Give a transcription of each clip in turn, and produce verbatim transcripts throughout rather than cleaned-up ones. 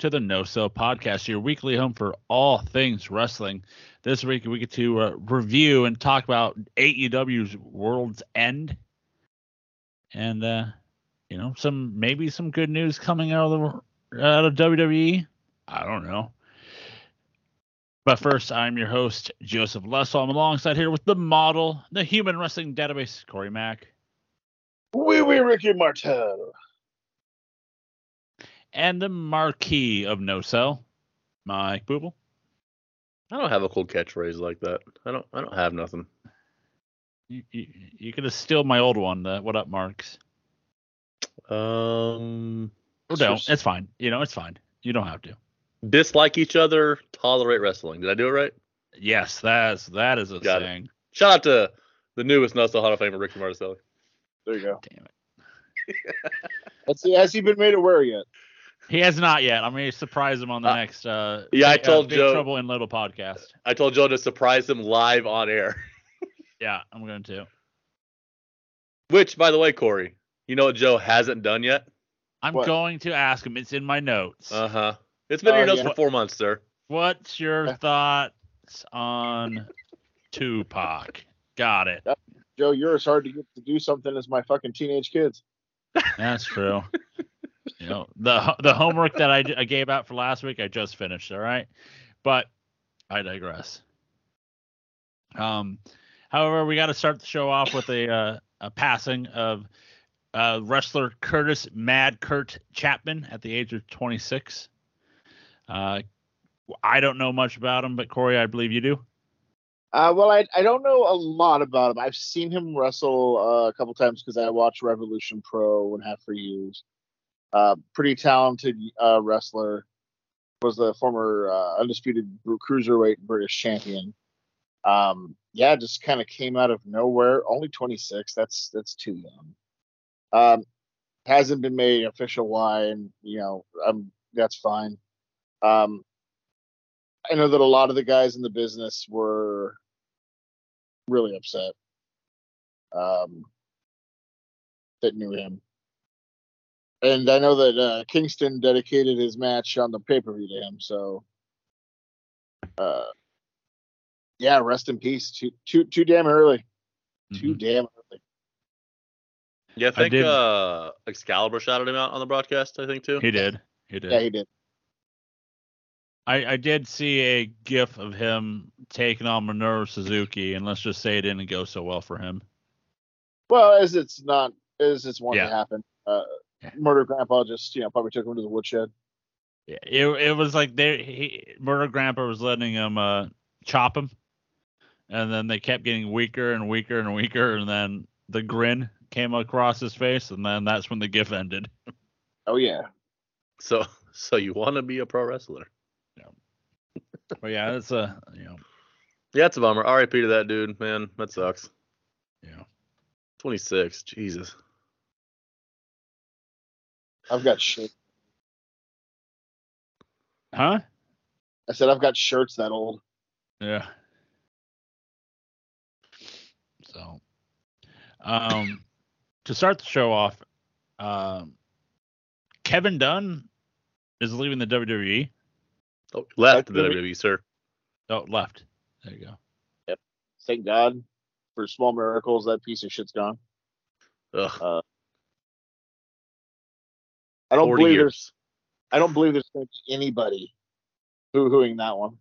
to the No Sell Podcast, your weekly home for all things wrestling. This week we get to uh, review and talk about A E W's World's End, and uh, you know, some maybe some good news coming out of the out of W W E. I don't know. But first, I'm your host, Joseph Lessel. I'm alongside here with the model, the Human Wrestling Database, Corey Mack. Wee wee Ricky Martel. And the marquee of No Sell, Mike Booble. I don't have a cool catchphrase like that. I don't. I don't have nothing. You, you, you could have steal my old one. The, what up, Marks? Um. Or don't. Just, it's fine. You know, it's fine. You don't have to. Dislike each other, tolerate wrestling. Did I do it right? Yes, that's that is a Got thing. It. Shout out to the newest No Sell Hall of Famer, Ricky Martel. There you go. Damn it. Let's see. Has he been made aware yet? He has not yet. I'm going to surprise him on the uh, next uh, yeah, I told uh, Big Joe, Trouble in Little Podcast. I told Joe to surprise him live on air. Yeah, I'm going to. Which, by the way, Corey, you know what Joe hasn't done yet? I'm what? going to ask him. It's in my notes. Uh-huh. It's been in uh, your notes yeah. for four months, sir. What's your thoughts on Tupac? Got it. Uh, Joe, you're as hard to get to do something as my fucking teenage kids. That's true. You know, the the homework that I, I gave out for last week, I just finished, all right? But I digress. Um, however, we got to start the show off with a, uh, a passing of uh, wrestler Curtis Mad Kurt Chapman at the age of twenty-six. Uh, I don't know much about him, but Corey, I believe you do. Uh, well, I I don't know a lot about him. I've seen him wrestle uh, a couple times because I watched Revolution Pro and have for years. Uh, pretty talented uh, wrestler. Was the former uh, undisputed cruiserweight British champion. Um, yeah, just kind of came out of nowhere. Only twenty-six. That's that's too young. Um, hasn't been made official why, and you know, um, that's fine. Um, I know that a lot of the guys in the business were really upset um, that knew him. And I know that uh, Kingston dedicated his match on the pay-per-view to him. So, uh, yeah, rest in peace. Too, too, too damn early. Mm-hmm. Too damn early. Yeah, I think I uh, Excalibur shouted him out on the broadcast, I think, too. He did. He did. Yeah, he did. I, I did see a gif of him taking on Minoru Suzuki, and let's just say it didn't go so well for him. Well, as it's not, as it's wanting yeah. to happen. Uh, Yeah. Murder Grandpa just, you know, probably took him to the woodshed. Yeah, it it was like they he, Murder Grandpa was letting him uh, chop him, and then they kept getting weaker and weaker and weaker, and then the grin came across his face, and then that's when the gif ended. Oh yeah. So so you want to be a pro wrestler? Yeah. Well, yeah, that's a you know. Yeah, it's a bummer. R I P to that dude, man. That sucks. Yeah. twenty-six. Jesus. I've got shirts. Huh? I said I've got shirts that old. Yeah. So, um, to start the show off, um, Kevin Dunn is leaving the W W E. Oh, left the W W E, sir. Oh, left. There you go. Yep. Thank God for small miracles. That piece of shit's gone. Ugh. Uh, I don't believe years. there's I don't believe there's going to be anybody hoo-hooing that one.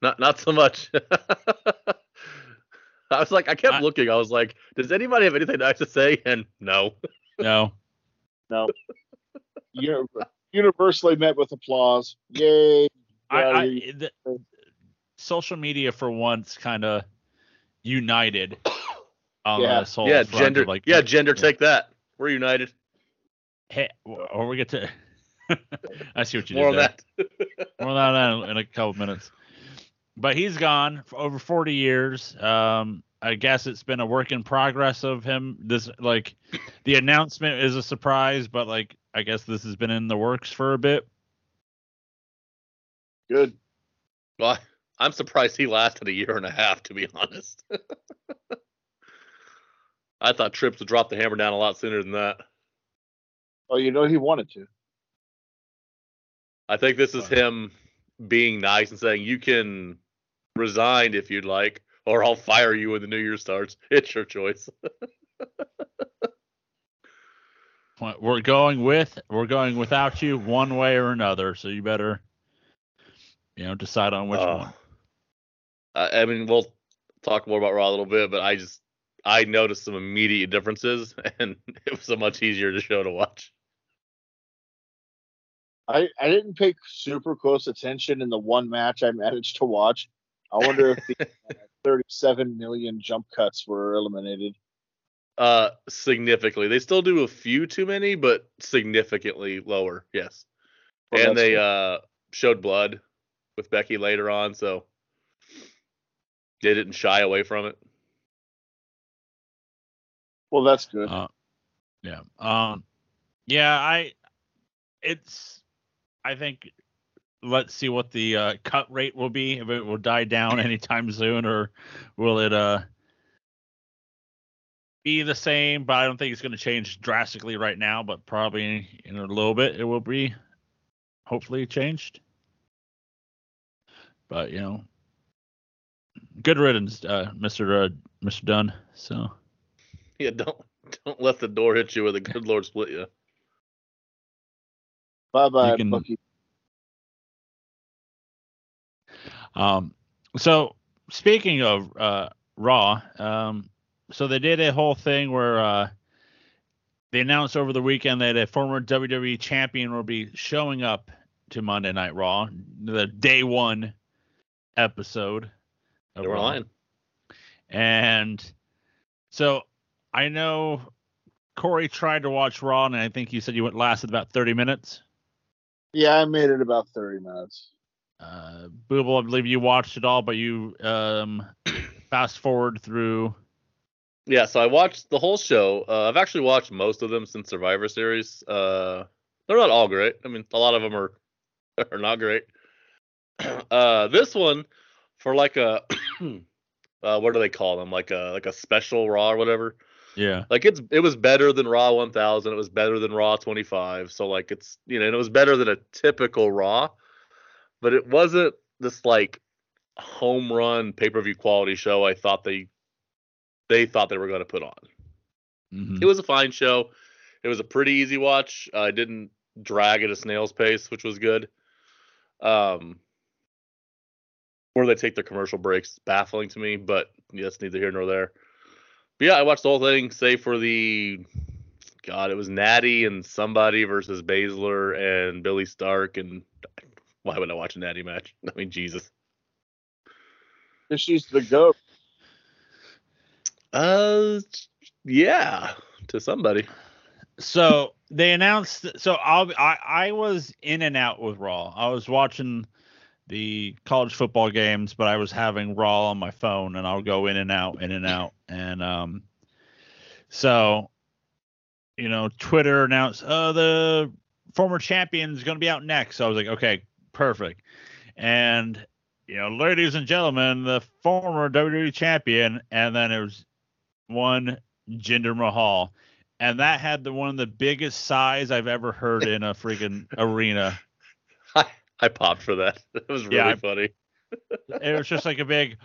not not so much. I was like I kept I, looking. I was like, does anybody have anything nice to say? And no. No. No. You're universally met with applause. Yay. I, I, the, social media for once kind of united on yeah. this whole yeah, front gender, like, yeah, gender yeah. take that. We're united. Hey, or we get to. I see what you did. More on that. More on that in a couple minutes. But he's gone for over forty years. Um, I guess it's been a work in progress of him. This like, the announcement is a surprise, but like, I guess this has been in the works for a bit. Good. Well, I'm surprised he lasted a year and a half, to be honest. I thought Trips would drop the hammer down a lot sooner than that. Oh, you know he wanted to. I think this is him being nice and saying, you can resign if you'd like, or I'll fire you when the new year starts. It's your choice. We're going with, we're going without you one way or another. So you better, you know, decide on which uh, one. I, I mean, we'll talk more about Raw a little bit, but I just, I noticed some immediate differences, and it was a much easier to show to watch. I, I didn't pay super close attention in the one match I managed to watch. I wonder if the uh, thirty-seven million jump cuts were eliminated. Uh, significantly. They still do a few too many, but significantly lower. Yes. Well, and they cool. uh, showed blood with Becky later on, so they didn't shy away from it. Well, that's good. Uh, yeah. Um, yeah, I, it's, I think, let's see what the uh, cut rate will be, if it will die down anytime soon, or will it uh, be the same, but I don't think it's going to change drastically right now, but probably in a little bit it will be hopefully changed. But, you know, good riddance, uh, Mister Uh, Mister Dunn, so... Yeah, don't don't let the door hit you with a good Lord split you. Bye bye, Bucky. Um, so speaking of uh, Raw, um, so they did a whole thing where uh, they announced over the weekend that a former W W E champion will be showing up to Monday Night Raw, the day one episode of Raw. Line. And so, I know Corey tried to watch Raw, and I think you said you went last at about thirty minutes. Yeah, I made it about thirty minutes. Uh, Booble, I believe you watched it all, but you um, fast forward through. Yeah, so I watched the whole show. Uh, I've actually watched most of them since Survivor Series. Uh, they're not all great. I mean, a lot of them are, are not great. Uh, this one, for like a, uh, what do they call them? Like a, like a special Raw or whatever. Yeah, like it's it was better than Raw one thousand. It was better than Raw twenty-five. So like it's, you know, and it was better than a typical Raw, but it wasn't this like home run pay per view quality show I thought they they thought they were going to put on. Mm-hmm. It was a fine show. It was a pretty easy watch. Uh, I didn't drag at a snail's pace, which was good. Um, where they take their commercial breaks, baffling to me, but that's yeah, neither here nor there. But yeah, I watched the whole thing, save for the, God, it was Natty and somebody versus Baszler and Billy Stark, and why would I watch a Natty match? I mean, Jesus. She's the GOAT. Uh, yeah, to somebody. So they announced, so I'll, I, I was in and out with Raw. I was watching the college football games, but I was having Raw on my phone, and I'll go in and out, in and out. And um, so, you know, Twitter announced, oh, the former champion is going to be out next. So I was like, okay, perfect. And, you know, ladies and gentlemen, the former W W E champion. And then it was one Jinder Mahal. And that had the one of the biggest sighs I've ever heard in a freaking arena. I, I popped for that. It was really yeah, I, funny. It was just like a big...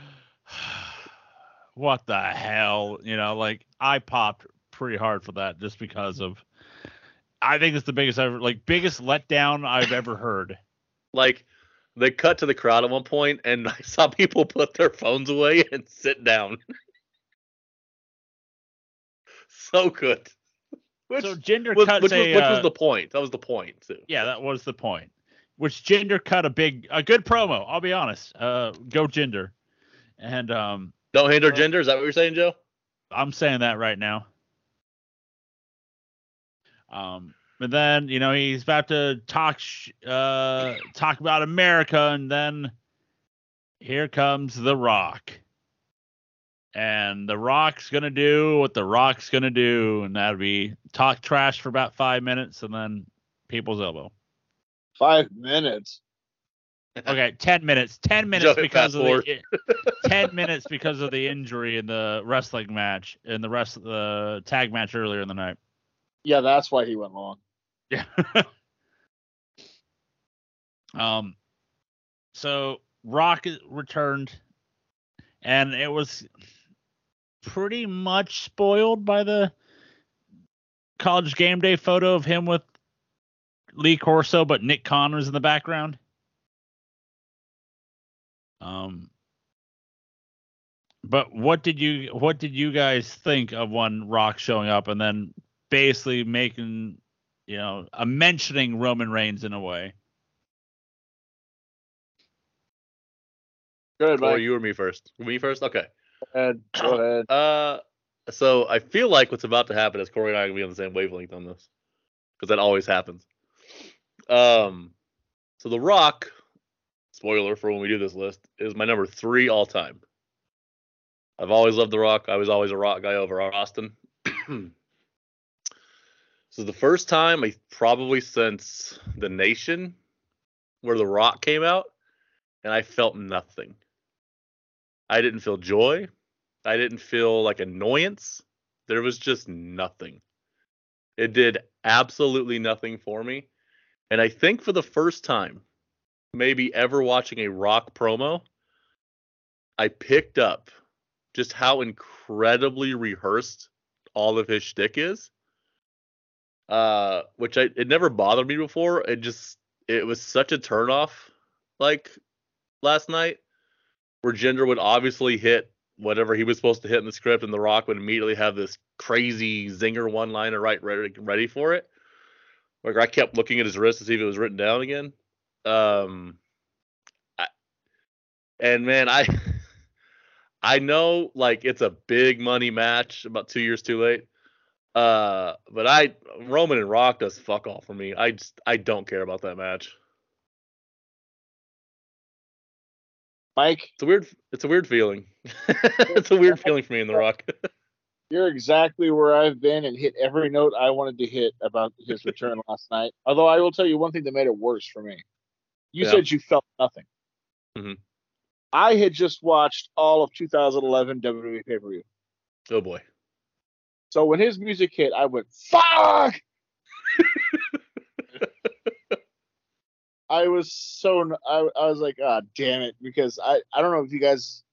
what the hell, you know, like I popped pretty hard for that just because of, I think it's the biggest ever, like biggest letdown I've ever heard. Like they cut to the crowd at one point and I saw people put their phones away and sit down. So good. Which so Jinder was, cuts which, a, which was the point. That was the point too. Yeah, that was the point. Which Jinder cut a big, a good promo. I'll be honest. Uh, go Jinder. And, um, don't hinder gender. Is that what you're saying, Joe? I'm saying that right now. Um, but then, you know, he's about to talk sh- uh, talk about America, and then here comes The Rock. And The Rock's going to do what The Rock's going to do, and that'll be talk trash for about five minutes, and then people's elbow. Five minutes? Okay, ten minutes. Ten minutes Joe, because of the ten minutes because of the injury in the wrestling match in the rest of the tag match earlier in the night. Yeah, that's why he went long. Yeah. Um, so Rock returned, and it was pretty much spoiled by the College Game Day photo of him with Lee Corso, but Nick Khan was in the background. Um, but what did you what did you guys think of when Rock showing up and then basically making, you know, a mentioning Roman Reigns in a way? Go ahead, Mike. Or you or me first? Me first? Okay. Go ahead. Go ahead. Uh, so I feel like what's about to happen is Corey and I are gonna be on the same wavelength on this, because that always happens. Um, so The Rock, spoiler for when we do this list, is my number three all time. I've always loved The Rock. I was always a Rock guy over Austin. So the first time, I probably since The Nation, where The Rock came out, and I felt nothing. I didn't feel joy. I didn't feel like annoyance. There was just nothing. It did absolutely nothing for me. And I think for the first time, maybe ever watching a Rock promo, I picked up just how incredibly rehearsed all of his shtick is. Uh, which I, it never bothered me before. It just, it was such a turnoff. Like last night, where Jinder would obviously hit whatever he was supposed to hit in the script, and The Rock would immediately have this crazy zinger one-liner right ready, ready for it. Like, I kept looking at his wrist to see if it was written down again. Um, I, and man, I I know like it's a big money match, about two years too late. Uh, but I Roman and Rock does fuck all for me. I just, I don't care about that match. Mike, it's a weird, it's a weird feeling. It's a weird feeling for me in The Rock. You're exactly where I've been and hit every note I wanted to hit about his return last night. Although I will tell you one thing that made it worse for me. You yeah. said you felt nothing. Mm-hmm. I had just watched all of two thousand eleven W W E pay-per-view. Oh boy. So when his music hit, I went, fuck! I was so, I, I was like, ah, oh, damn it. Because I, I don't know if you guys,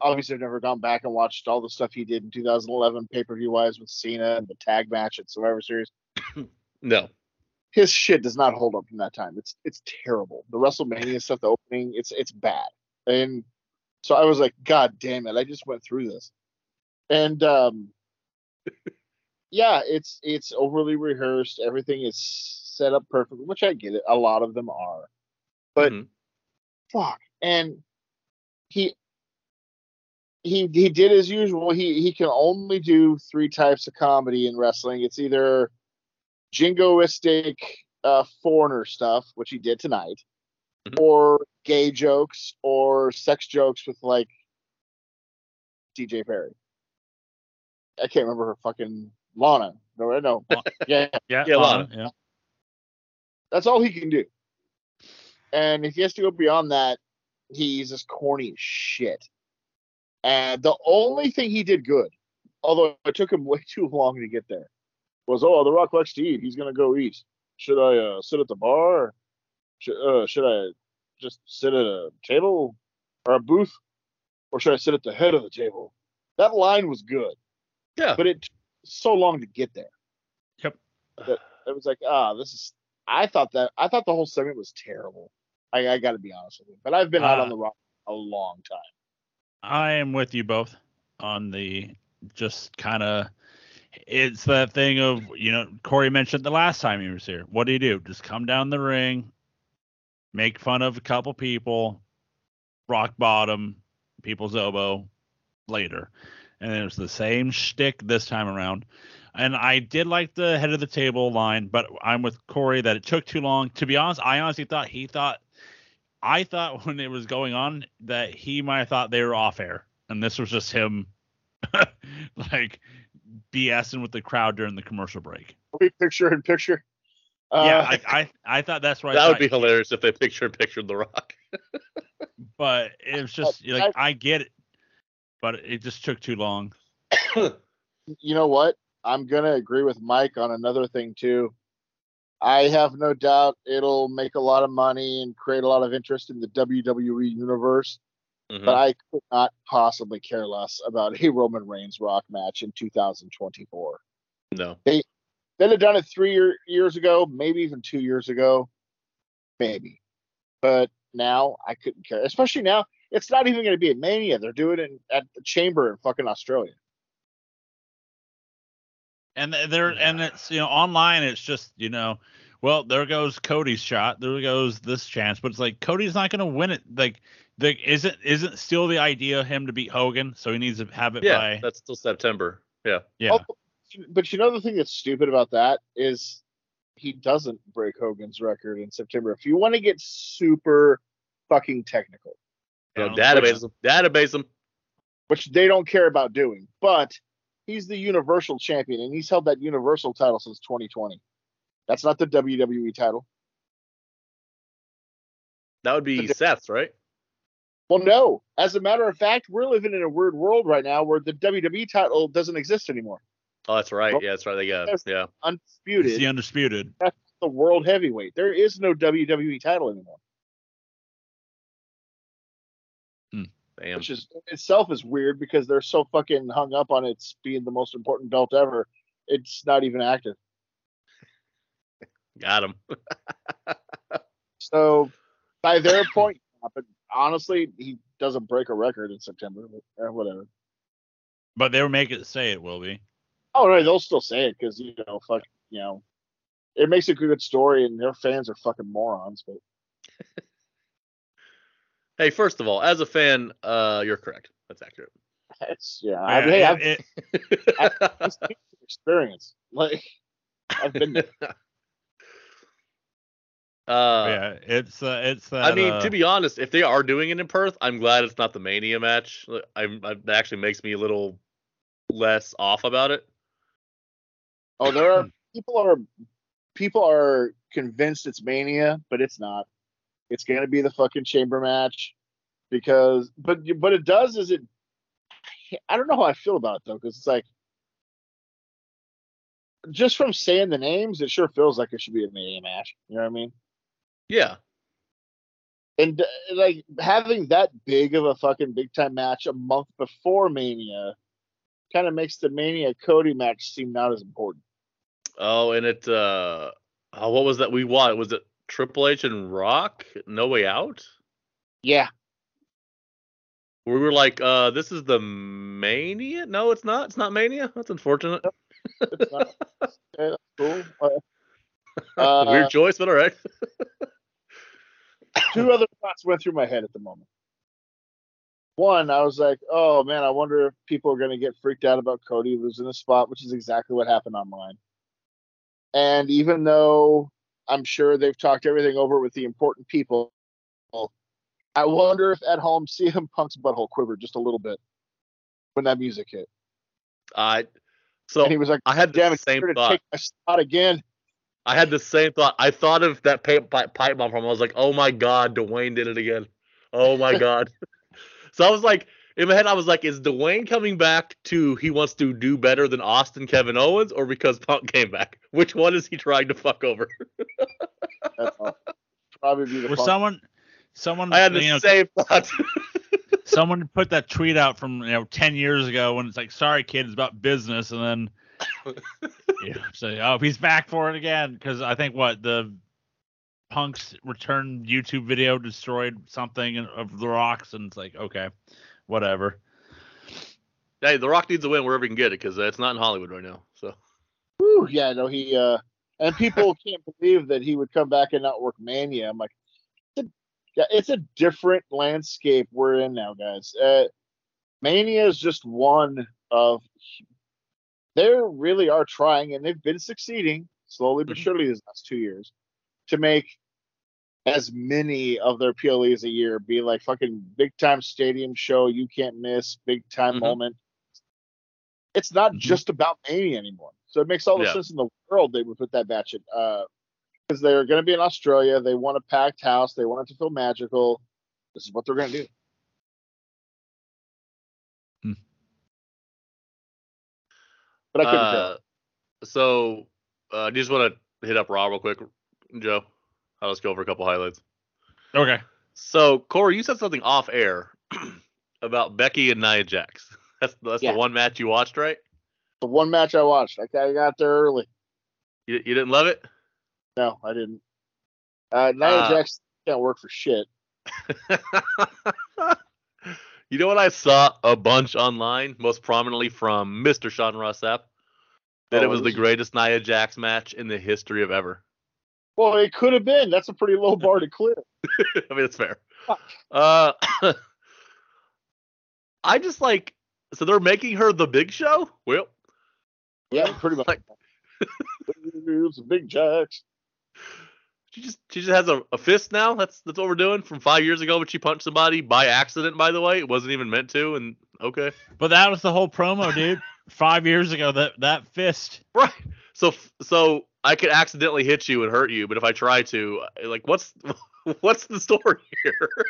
obviously I've never gone back and watched all the stuff he did in two thousand eleven pay-per-view wise with Cena and the tag match at Survivor Series. No. His shit does not hold up from that time. It's it's terrible. The WrestleMania stuff, the opening, it's it's bad. And so I was like, God damn it. I just went through this. And um, yeah, it's it's overly rehearsed. Everything is set up perfectly, which I get it. A lot of them are, but mm-hmm. fuck. And he, he, he did as usual. He, he can only do three types of comedy in wrestling. It's either jingoistic, uh, foreigner stuff, which he did tonight, mm-hmm. or gay jokes or sex jokes with like C J Perry. I can't remember her fucking Lana. No, no. Yeah. Yeah. Yeah. Lana. Yeah. That's all he can do. And if he has to go beyond that, he's just corny as shit. And the only thing he did good, although it took him way too long to get there, was, oh, The Rock likes to eat. He's going to go eat. Should I uh, sit at the bar? Should, uh, should I just sit at a table or a booth? Or should I sit at the head of the table? That line was good. Yeah. But it took so long to get there. Yep. That it was like, ah, this is... I thought that I thought the whole segment was terrible. I, I got to be honest with you, but I've been uh, out on The Rock a long time. I am with you both on the just kind of. It's that thing of, you know, Corey mentioned the last time he was here. What do you do? Just come down the ring, make fun of a couple people, rock bottom, people's elbow later, and it was the same shtick this time around. And I did like the head of the table line, but I'm with Corey that it took too long. To be honest, I honestly thought he thought, I thought when it was going on that he might have thought they were off air. And this was just him like BSing with the crowd during the commercial break. Picture in picture. Uh, yeah, I, I I thought that's right. That I would be hilarious if they picture in picture The Rock. But it was just I, like, I, I get it, but it just took too long. You know what? I'm going to agree with Mike on another thing, too. I have no doubt it'll make a lot of money and create a lot of interest in the W W E universe. Mm-hmm. But I could not possibly care less about a Roman Reigns Rock match in two thousand twenty-four. No. They they'd have done it three year, years ago, maybe even two years ago. Maybe. But now I couldn't care. Especially now, it's not even going to be at Mania. They're doing it in, at the Chamber in fucking Australia. And they're yeah. and it's, you know, online it's just, you know, well, there goes Cody's shot, there goes this chance, but it's like Cody's not going to win it. Like, the, isn't isn't still the idea of him to beat Hogan, so he needs to have it yeah, by. Yeah, that's still September. Yeah, yeah. Oh, but you know the thing that's stupid about that is he doesn't break Hogan's record in September. If you want to get super fucking technical, yeah, database him, database him, which they don't care about doing, but. He's the Universal Champion, and he's held that Universal title since twenty twenty. That's not the W W E title. That would be Seth's, right? Well, no. As a matter of fact, we're living in a weird world right now where the W W E title doesn't exist anymore. Oh, that's right. Yeah, that's right. They got it. Yeah. Undisputed. It's the Undisputed. That's the World Heavyweight. There is no W W E title anymore. Damn. Which is itself is weird because they're so fucking hung up on it's being the most important belt ever. It's not even active. Got him. So by their point, but honestly, he doesn't break a record in September or whatever. But they'll make it say it will be. Oh no, they'll still say it because you know, fuck, you know, it makes a good story, and their fans are fucking morons, but. Hey, first of all, as a fan, uh, you're correct. That's accurate. That's, yeah, I mean, hey, I've, it, I've, I've, I've experience. Like, I've been there. Uh, yeah, it's uh, it's. That, I mean, uh, to be honest, if they are doing it in Perth, I'm glad it's not the Mania match. I'm, I that actually makes me a little less off about it. Oh, there are people are people are convinced it's Mania, but it's not. It's going to be the fucking chamber match because, but, but it does, is it, I don't know how I feel about it though. Cause it's like, just from saying the names, it sure feels like it should be a Mania match. You know what I mean? Yeah. And like having that big of a fucking big time match a month before Mania kind of makes the Mania Cody match seem not as important. Oh, and it, uh, oh, what was that we watched? Was it, Triple H and Rock, No Way Out? Yeah. We were like, uh, this is the Mania? No, it's not. It's not Mania? That's unfortunate. Nope. It's not. Okay, that's cool. Uh, Weird choice, but all right. Two other thoughts went through my head at the moment. One, I was like, oh, man, I wonder if people are going to get freaked out about Cody losing a spot, which is exactly what happened online. And even though... I'm sure they've talked everything over with the important people. I wonder if at home C M Punk's butthole quivered just a little bit when that music hit. I uh, so and he was like, I had damn the same thought. Take my spot again. I had the same thought. I thought of that pipe, pipe, pipe bomb from. I was like, oh my god, Dwayne did it again. Oh my god. So I was like, in my head, I was like, is Dwayne coming back to he wants to do better than Austin Kevin Owens or because Punk came back? Which one is he trying to fuck over? That's awesome. Probably be the Punk. Someone, someone, I had the know, same thought. Someone put that tweet out from you know ten years ago when it's like, sorry, kid, it's about business. And then yeah, so, oh, he's back for it again. Because I think what the Punk's return YouTube video destroyed something of The Rock's. And it's like, okay. Whatever. Hey, The Rock needs a win wherever he can get it because uh, it's not in Hollywood right now. So. Ooh, yeah, no, he uh, and people can't believe that he would come back and not work Mania. I'm like, it's a, yeah, it's a different landscape we're in now, guys. Uh, Mania is just one of. They really are trying, and they've been succeeding slowly but surely these last two years to make. As many of their P L Es a year be like fucking big time stadium show you can't miss, big time mm-hmm. moment. It's not mm-hmm. just about Mania anymore. So it makes all the yeah. sense in the world they would put that match in. Because uh, they're going to be in Australia. They want a packed house. They want it to feel magical. This is what they're going to do. Hmm. But I couldn't uh, tell. So I uh, just want to hit up Rob real quick. Joe. I'll just go over a couple highlights. Okay. So, Corey, you said something off air about Becky and Nia Jax. That's, that's yeah. the one match you watched, right? The one match I watched. I got there early. You, you didn't love it? No, I didn't. Uh, Nia uh, Jax can't work for shit. You know what I saw a bunch online, most prominently from Mister Sean Rossap, that oh, it was the greatest Nia Jax match in the history of ever. Well, it could have been. That's a pretty low bar to clear. I mean, it's fair. Uh, I just like, so they're making her the Big Show? Well, yeah, pretty much. Like, it's a Big Jax. She just she just has a, a fist now. That's that's what we're doing from five years ago when she punched somebody by accident, by the way. It wasn't even meant to, and okay. But that was the whole promo, dude. Five years ago, that, that fist. Right. So so I could accidentally hit you and hurt you, but if I try to, like, what's what's the story here?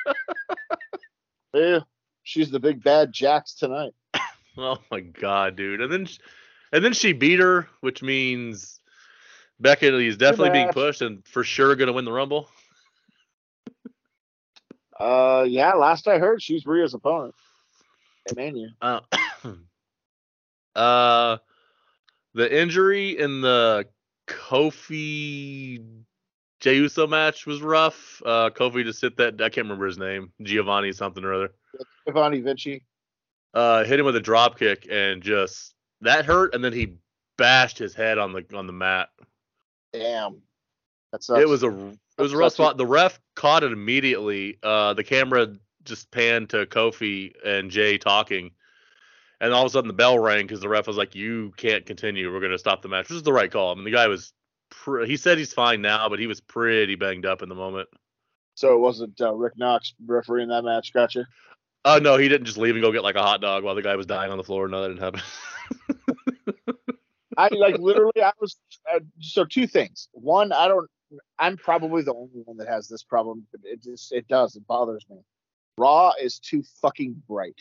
Yeah, she's the big bad Jax tonight. Oh my god, dude! And then and then she beat her, which means Becky is definitely being pushed and for sure going to win the Rumble. Uh, yeah, last I heard, she's Rhea's opponent. Mania. Uh, uh, the injury in the Kofi Jey Uso match was rough. Uh, Kofi just hit that, I can't remember his name, Giovanni something or other. Giovanni Vinci. Uh, hit him with a drop kick and just, that hurt, and then he bashed his head on the on the mat. Damn, that's it was a it was a rough spot. The ref caught it immediately. Uh, the camera just panned to Kofi and Jay talking, and all of a sudden the bell rang because the ref was like, "You can't continue. We're going to stop the match." Which is the right call. I mean, the guy was pre- he said he's fine now, but he was pretty banged up in the moment. So it wasn't uh, Rick Knox refereeing that match. Gotcha. Oh uh, no, he didn't just leave and go get like a hot dog while the guy was dying on the floor. No, that didn't happen. I like literally. I was uh, so two things. One, I don't. I'm probably the only one that has this problem. It just it does. It bothers me. Raw is too fucking bright.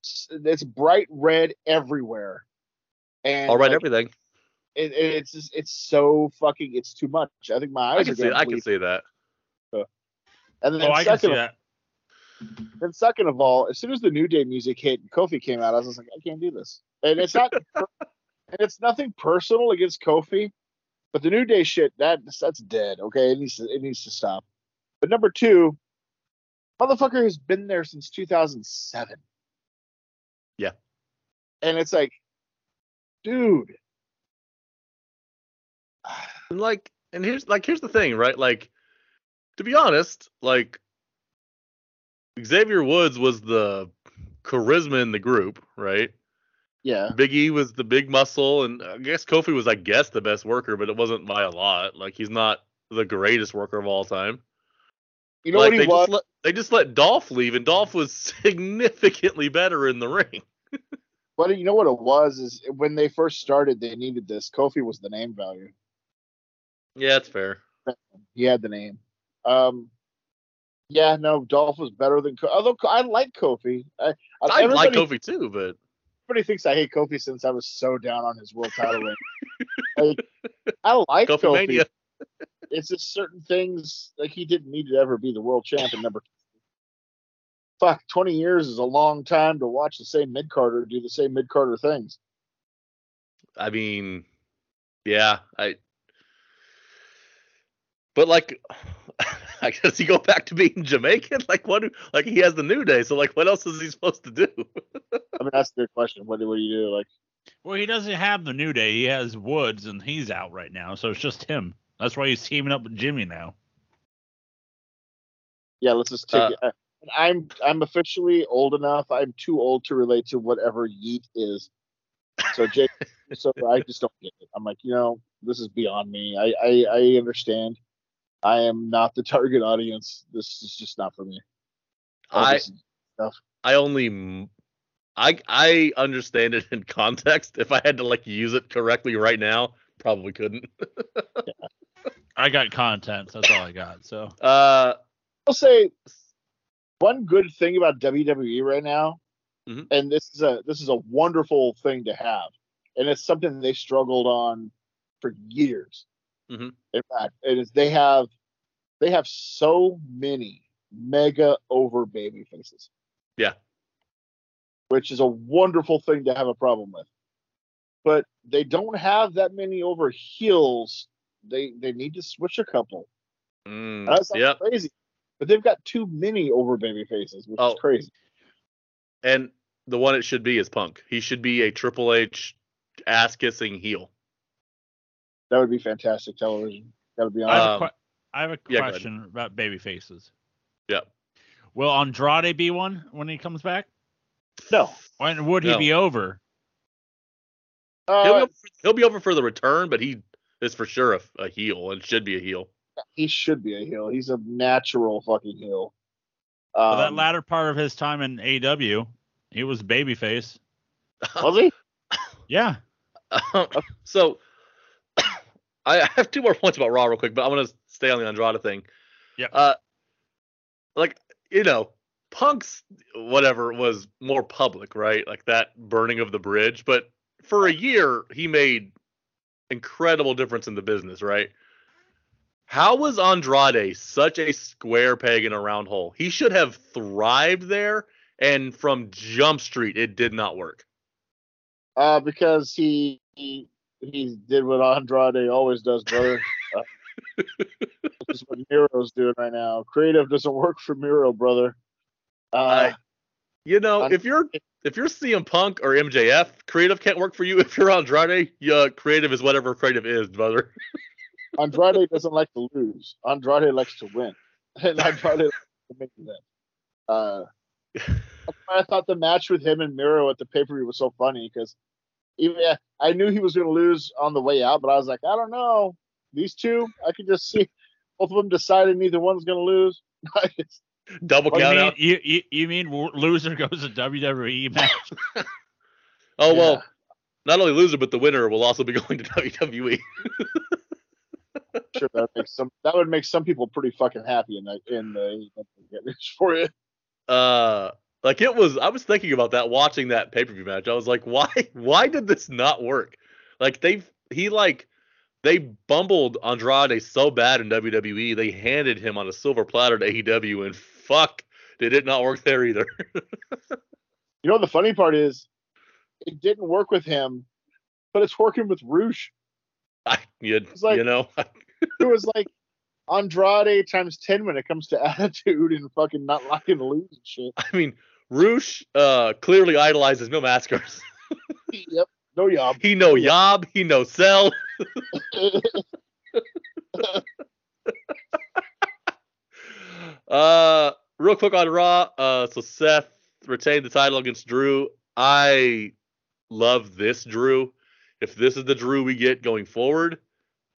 It's, it's bright red everywhere. And all right, like, everything. It, it's just, it's so fucking. It's too much. I think my eyes. I can are see. I can see that. So, and then oh, I can see of, that. Then second of all, as soon as the New Day music hit and Kofi came out, I was just like, I can't do this. And it's not. And it's nothing personal against Kofi, but the New Day shit, that, that's dead, okay? It needs to, it needs to stop. But number two, motherfucker has been there since two thousand seven. Yeah. And it's like, dude. And like, and here's, like, here's the thing, right? Like, to be honest, like, Xavier Woods was the charisma in the group, right? Yeah, Big E was the big muscle, and I guess Kofi was, I guess, the best worker, but it wasn't by a lot. Like, he's not the greatest worker of all time. You know like, what he they was? Just let, they just let Dolph leave, and Dolph was significantly better in the ring. But you know what it was? Is when they first started, they needed this. Kofi was the name value. Yeah, that's fair. He had the name. Um, yeah, no, Dolph was better than Kofi. Although, I like Kofi. I, I like Kofi, too, but... Everybody thinks I hate Kofi since I was so down on his world title reign. Like, I like Kofi. Kofi. It's just certain things, like he didn't need to ever be the world champion. Number two. Fuck, twenty years is a long time to watch the same mid-carder do the same mid-carder things. I mean, yeah, I. But like, I guess he go back to being Jamaican. Like what? Like he has the New Day. So like, what else is he supposed to do? I mean, that's a good question. What do, what do you do? Like, well, he doesn't have the New Day. He has Woods, and he's out right now, so it's just him. That's why he's teaming up with Jimmy now. Yeah, let's just take uh, it. I'm I'm officially old enough. I'm too old to relate to whatever yeet is. So Jake, so I just don't get it. I'm like, you know, this is beyond me. I, I, I understand. I am not the target audience. This is just not for me. All I stuff. I only I I understand it in context. If I had to like use it correctly right now, probably couldn't. Yeah. I got content. That's all I got. So uh, I'll say one good thing about W W E right now, mm-hmm. and this is a this is a wonderful thing to have, and it's something they struggled on for years. Mm-hmm. In fact, it is they have they have so many mega over baby faces. Yeah. Which is a wonderful thing to have a problem with. But they don't have that many over heels. They they need to switch a couple. Mm, That's yep. crazy. But they've got too many over baby faces, which oh. is crazy. And the one it should be is Punk. He should be a Triple H ass-kissing heel. That would be fantastic television. That would be awesome. I have a, que- I have a yeah, question about baby faces. Yeah. Will Andrade be one when he comes back? No. And would he no. be over? Uh, he'll, be over for, he'll be over for the return, but he is for sure a, a heel and should be a heel. He should be a heel. He's a natural fucking heel. Um, well, that latter part of his time in A E W, he was babyface. Was he? Yeah. Um, so I have two more points about Raw real quick, but I'm going to stay on the Andrade thing. Yeah. Uh, like, you know, Punk's whatever was more public, right? Like that burning of the bridge. But for a year, he made incredible difference in the business, right? How was Andrade such a square peg in a round hole? He should have thrived there, and from Jump Street, it did not work. Uh, because he he, he did what Andrade always does, brother. uh, That's what Miro's doing right now. Creative doesn't work for Miro, brother. Uh, uh, you know, I'm, if you're if you're C M Punk or M J F, creative can't work for you. If you're Andrade, yeah, creative is whatever creative is, brother. Andrade doesn't like to lose. Andrade likes to win. And Andrade likes to make that. Uh, I thought the match with him and Miro at the pay-per-view was so funny because even I knew he was going to lose on the way out, but I was like, I don't know. These two, I could just see both of them deciding neither one's going to lose. Double count you mean, out. You, you, you mean loser goes to W W E match? oh, yeah. Well, not only loser, but the winner will also be going to W W E. Sure, that makes some that would make some people pretty fucking happy in the in the for you. Uh, like it was. I was thinking about that watching that pay per view match. I was like, why why did this not work? Like they he like they bumbled Andrade so bad in W W E. They handed him on a silver platter to A E W, and fuck, did it not work there either. You know the funny part is, it didn't work with him, but it's working with Rouge. I, you, like, you know, it was like Andrade times ten when it comes to attitude and fucking not liking to lose and shit. I mean, Rouge uh, clearly idolizes Mil Maskers. Yep, no yob. He no yob. He no sell. uh, real quick on Raw. Uh, so Seth retained the title against Drew. I love this Drew. If this is the Drew we get going forward,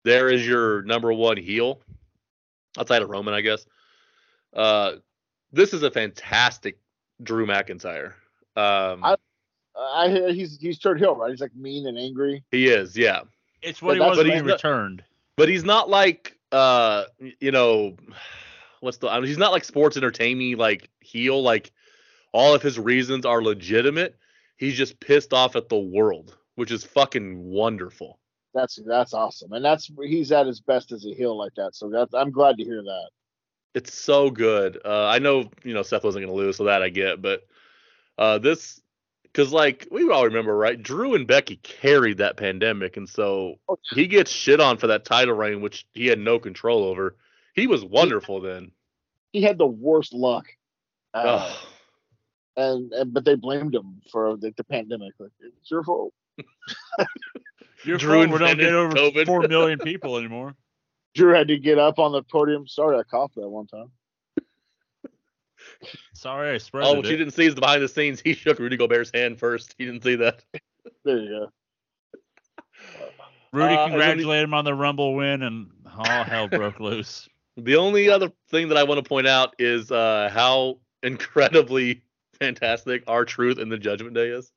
there is your number one heel. Outside of Roman, I guess. Uh, this is a fantastic Drew McIntyre. Um, I, I he's he's turned heel, right? He's like mean and angry. He is, yeah. It's what but he was when he returned. Not, but he's not like, uh, you know, what's the? I mean, he's not like sports entertainment like heel. Like all of his reasons are legitimate. He's just pissed off at the world, which is fucking wonderful. That's that's awesome. And that's he's at his best as a heel like that. So that's, I'm glad to hear that. It's so good. Uh, I know, you know, Seth wasn't going to lose, so that I get. But uh, this, because, like, we all remember, right? Drew and Becky carried that pandemic. And so oh, yeah. he gets shit on for that title reign, which he had no control over. He was wonderful he, then. He had the worst luck. Uh, and, and But they blamed him for the, the pandemic. Like, it's your fault. Your Drew phone, we don't get over COVID. four million people anymore. Drew had to get up on the podium. Sorry, I coughed that one time. Sorry, I spread oh, it. Oh, what you didn't see is the behind the scenes. He shook Rudy Gobert's hand first. You didn't see that. There you go. Rudy uh, congratulated him on the Rumble win, and all hell broke loose. The only other thing that I want to point out is uh, how incredibly fantastic R-Truth in the Judgment Day is.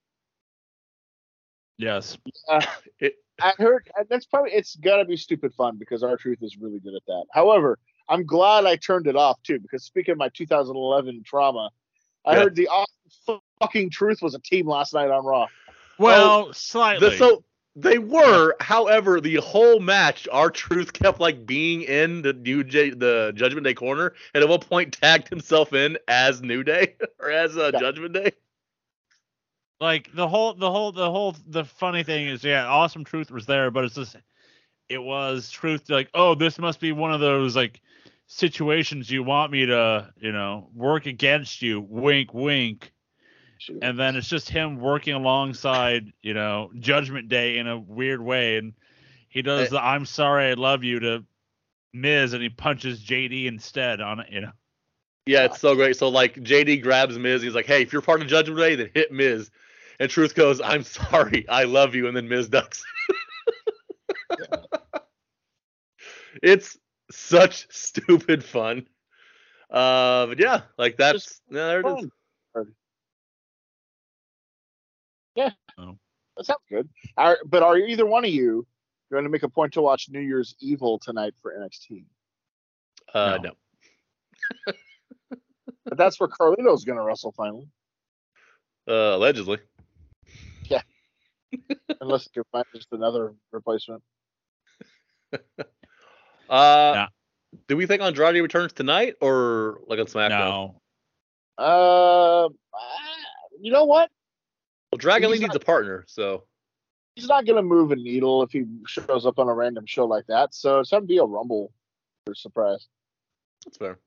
Yes, uh, it, I heard that's probably it's gotta be stupid fun because R-Truth is really good at that. However, I'm glad I turned it off too because speaking of my two thousand eleven trauma, I yeah. heard the awesome fucking Truth was a team last night on Raw. Well, oh, slightly. The, so They were, however, the whole match, R-Truth kept like being in the New J- the Judgment Day corner, and at one point tagged himself in as New Day or as uh, yeah. Judgment Day. Like the whole, the whole, the whole, the funny thing is, yeah, Awesome Truth was there, but it's just, it was Truth like, oh, this must be one of those like situations you want me to, you know, work against you, wink, wink. And then it's just him working alongside, you know, Judgment Day in a weird way. And he does the I'm sorry, I love you to Miz, and he punches J D instead on it, you know. Yeah, it's so great. So, like, J D grabs Miz. He's like, hey, if you're part of Judgment Day, then hit Miz. And Truth goes, I'm sorry, I love you. And then Miz ducks. Yeah. It's such stupid fun. Uh, but, yeah, like, that's just yeah, there it fun. Is. Yeah, oh. That sounds good. Are, but are either one of you going to make a point to watch New Year's Evil tonight for N X T? Uh, no. no. But that's where Carlito's going to wrestle finally. Uh, allegedly. Yeah. Unless you find just another replacement. uh, nah. Do we think Andrade returns tonight or like on SmackDown? No. Uh, you know what? Well, Dragon Lee needs a partner, so he's not gonna move a needle if he shows up on a random show like that. So it's gonna be a rumble or surprise. That's fair.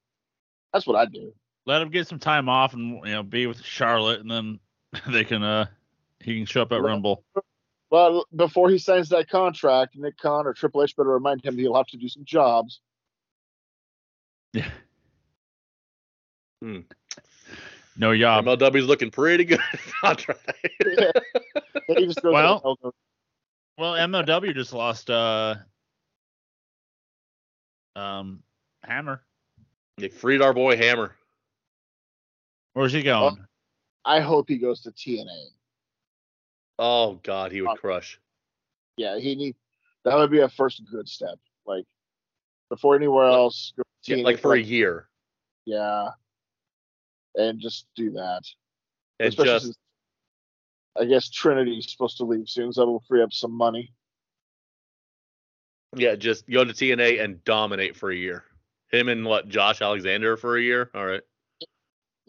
That's what I do. Let him get some time off and you know be with Charlotte, and then they can uh he can show up at well, Rumble. Well, before he signs that contract, Nick Khan or Triple H better remind him that he'll have to do some jobs. Yeah. Hmm. No, y'all. M L W's looking pretty good. I'll try. Yeah. well, well, M L W just lost uh, um, Hammer. They freed our boy Hammer. Where's he going? Oh, I hope he goes to T N A. Oh, God, he would um, crush. Yeah, he need that would be a first good step. Like, before anywhere else. Go to yeah, T N A like for a year. Yeah. And just do that. And Especially just, since, I guess Trinity's supposed to leave soon, so that'll free up some money. Yeah, just go to T N A and dominate for a year. Him and what, Josh Alexander for a year? All right.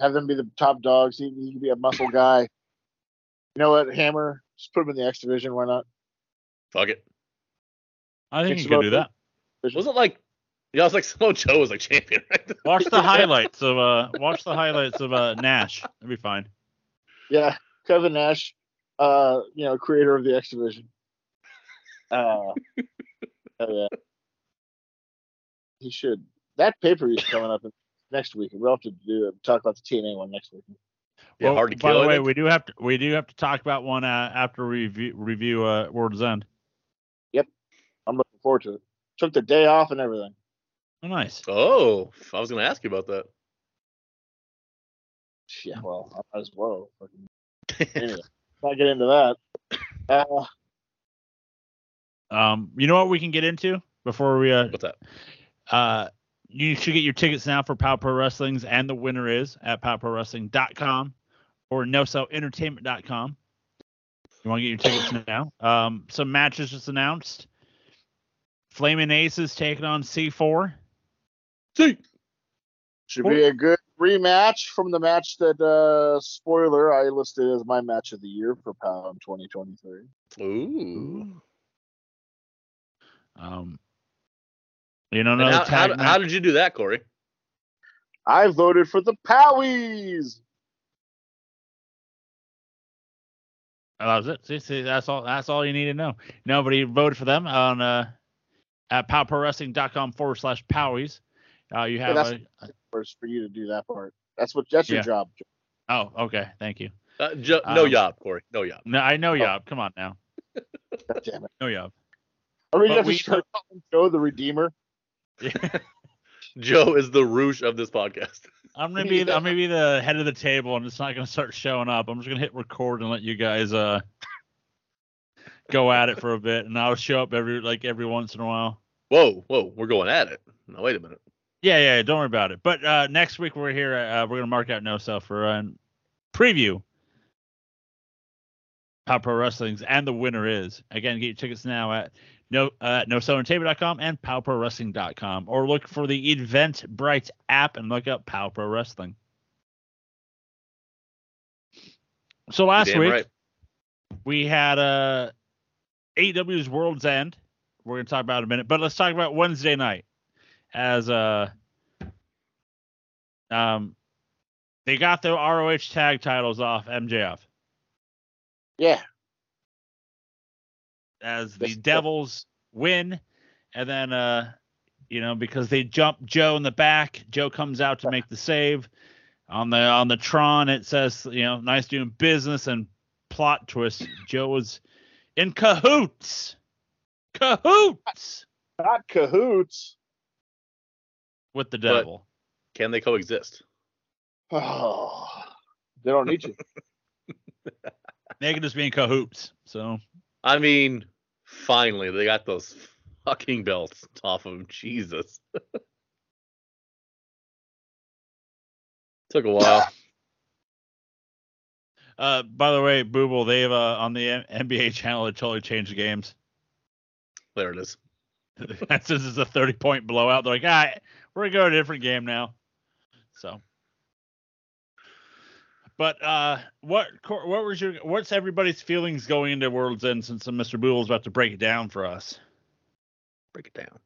Have them be the top dogs. He, he can be a muscle guy. You know what, Hammer? Just put him in the X Division. Why not? Fuck it. I think you can do that. Division. Was it like? Yeah, it's like Samoa Joe was like champion, right? Watch the highlights of uh, watch the highlights of uh, Nash. That'd be fine. Yeah, Kevin Nash, uh, you know, creator of the X Division. Uh, yeah, he should. That pay per view is coming up next week. We'll have to do talk about the T N A one next week. Yeah, well, hard to by kill, the way, it? we do have to we do have to talk about one uh, after we review, review uh, World's End. Yep, I'm looking forward to it. Took the day off and everything. Oh, nice. Oh, I was going to ask you about that. Yeah, well, I might as well. Anyway, not get into that. Uh, um, you know what we can get into before we uh, what's that? Uh, you should get your tickets now for Pow Pro Wrestling's, and the winner is at pow pro wrestling dot com or no sell entertainment dot com. You want to get your tickets now? Um, some matches just announced. Flaming Aces taking on C four. See. Should be a good rematch from the match that, uh, spoiler, I listed as my match of the year for Pound twenty twenty-three. Ooh. Um, you don't know. How, how, how did you do that, Corey? I voted for the Powies. That was it. See, see, that's all. That's all you need to know. Nobody voted for them on. Uh, At pow pro wrestling dot com forward slash powies. Uh, you have yeah, that's a, first for you to do that part. That's what that's your yeah. job. Oh, okay. Thank you. Uh, jo- no um, yob, Corey. No yob. No, I know oh. yob. Come on now. God damn it. No yob. Are we going to Joe the Redeemer? Yeah. Joe is the Rouge of this podcast. I'm gonna be the, I'm gonna be the head of the table, and it's not gonna start showing up. I'm just gonna hit record and let you guys uh. go at it for a bit, and I'll show up every like every once in a while. Whoa, whoa, we're going at it. No, wait a minute. Yeah, yeah, don't worry about it. But uh, next week we're here. Uh, we're gonna mark out no self for a uh, preview Pow Pro Wrestling's, and the winner is. Again, get your tickets now at no uh, no seller entertainment dot com and pow pro wrestling dot com, or look for the Eventbrite app and look up Pow Pro Wrestling. So last Damn week right. we had uh, A E W's World's End. We're going to talk about it in a minute, but let's talk about Wednesday night as uh, um they got the R O H tag titles off M J F. Yeah. As the That's Devils cool. win, and then uh, you know, because they jump Joe in the back, Joe comes out to make the save. On the on the Tron, it says, you know, nice doing business, and plot twist, Joe was in cahoots. Cahoots! Not, not cahoots. With the devil. But can they coexist? Oh, they don't need you. They can just be in cahoots. So, I mean, finally, they got those fucking belts off of them. Jesus. Took a while. uh, by the way, Booble, they've uh, on the M- N B A channel, they totally changed the games. There it is. Since it's a thirty-point blowout, they're like, all right, we're going to go to a different game now. So, but uh, what what was your what's everybody's feelings going into World's End, since Mister Booble's about to break it down for us? Break it down.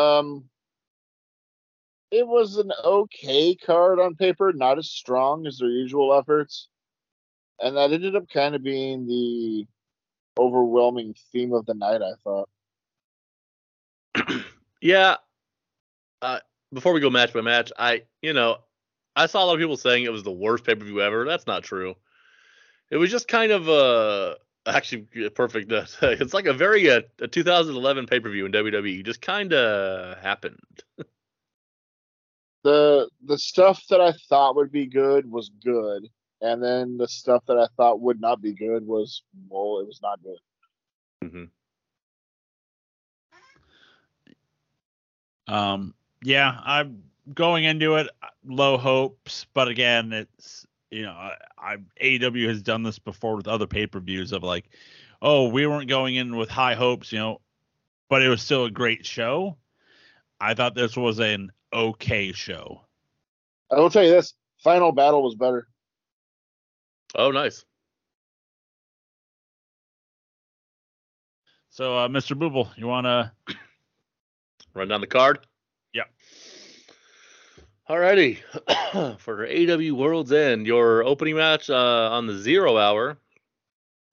Um. It was an okay card on paper, not as strong as their usual efforts. And that ended up kind of being the overwhelming theme of the night, I thought. Yeah. Uh, before we go match by match, I, you know, I saw a lot of people saying it was the worst pay-per-view ever. That's not true. It was just kind of a, actually perfect. It's like a very uh, a two thousand eleven pay-per-view in W W E. Just kind of happened. The the stuff that I thought would be good was good, and then the stuff that I thought would not be good was, well, it was not good. Mm-hmm. Um, yeah, I'm going into it low hopes, but again, it's, you know, I, I A E W has done this before with other pay-per-views of like, oh, we weren't going in with high hopes, you know, but it was still a great show. I thought this was an okay show. I will tell you this, Final Battle was better. Oh, nice. So, uh, Mister Booble, you want to run down the card? Yeah. Alrighty. For A E W World's End, your opening match uh, on the Zero Hour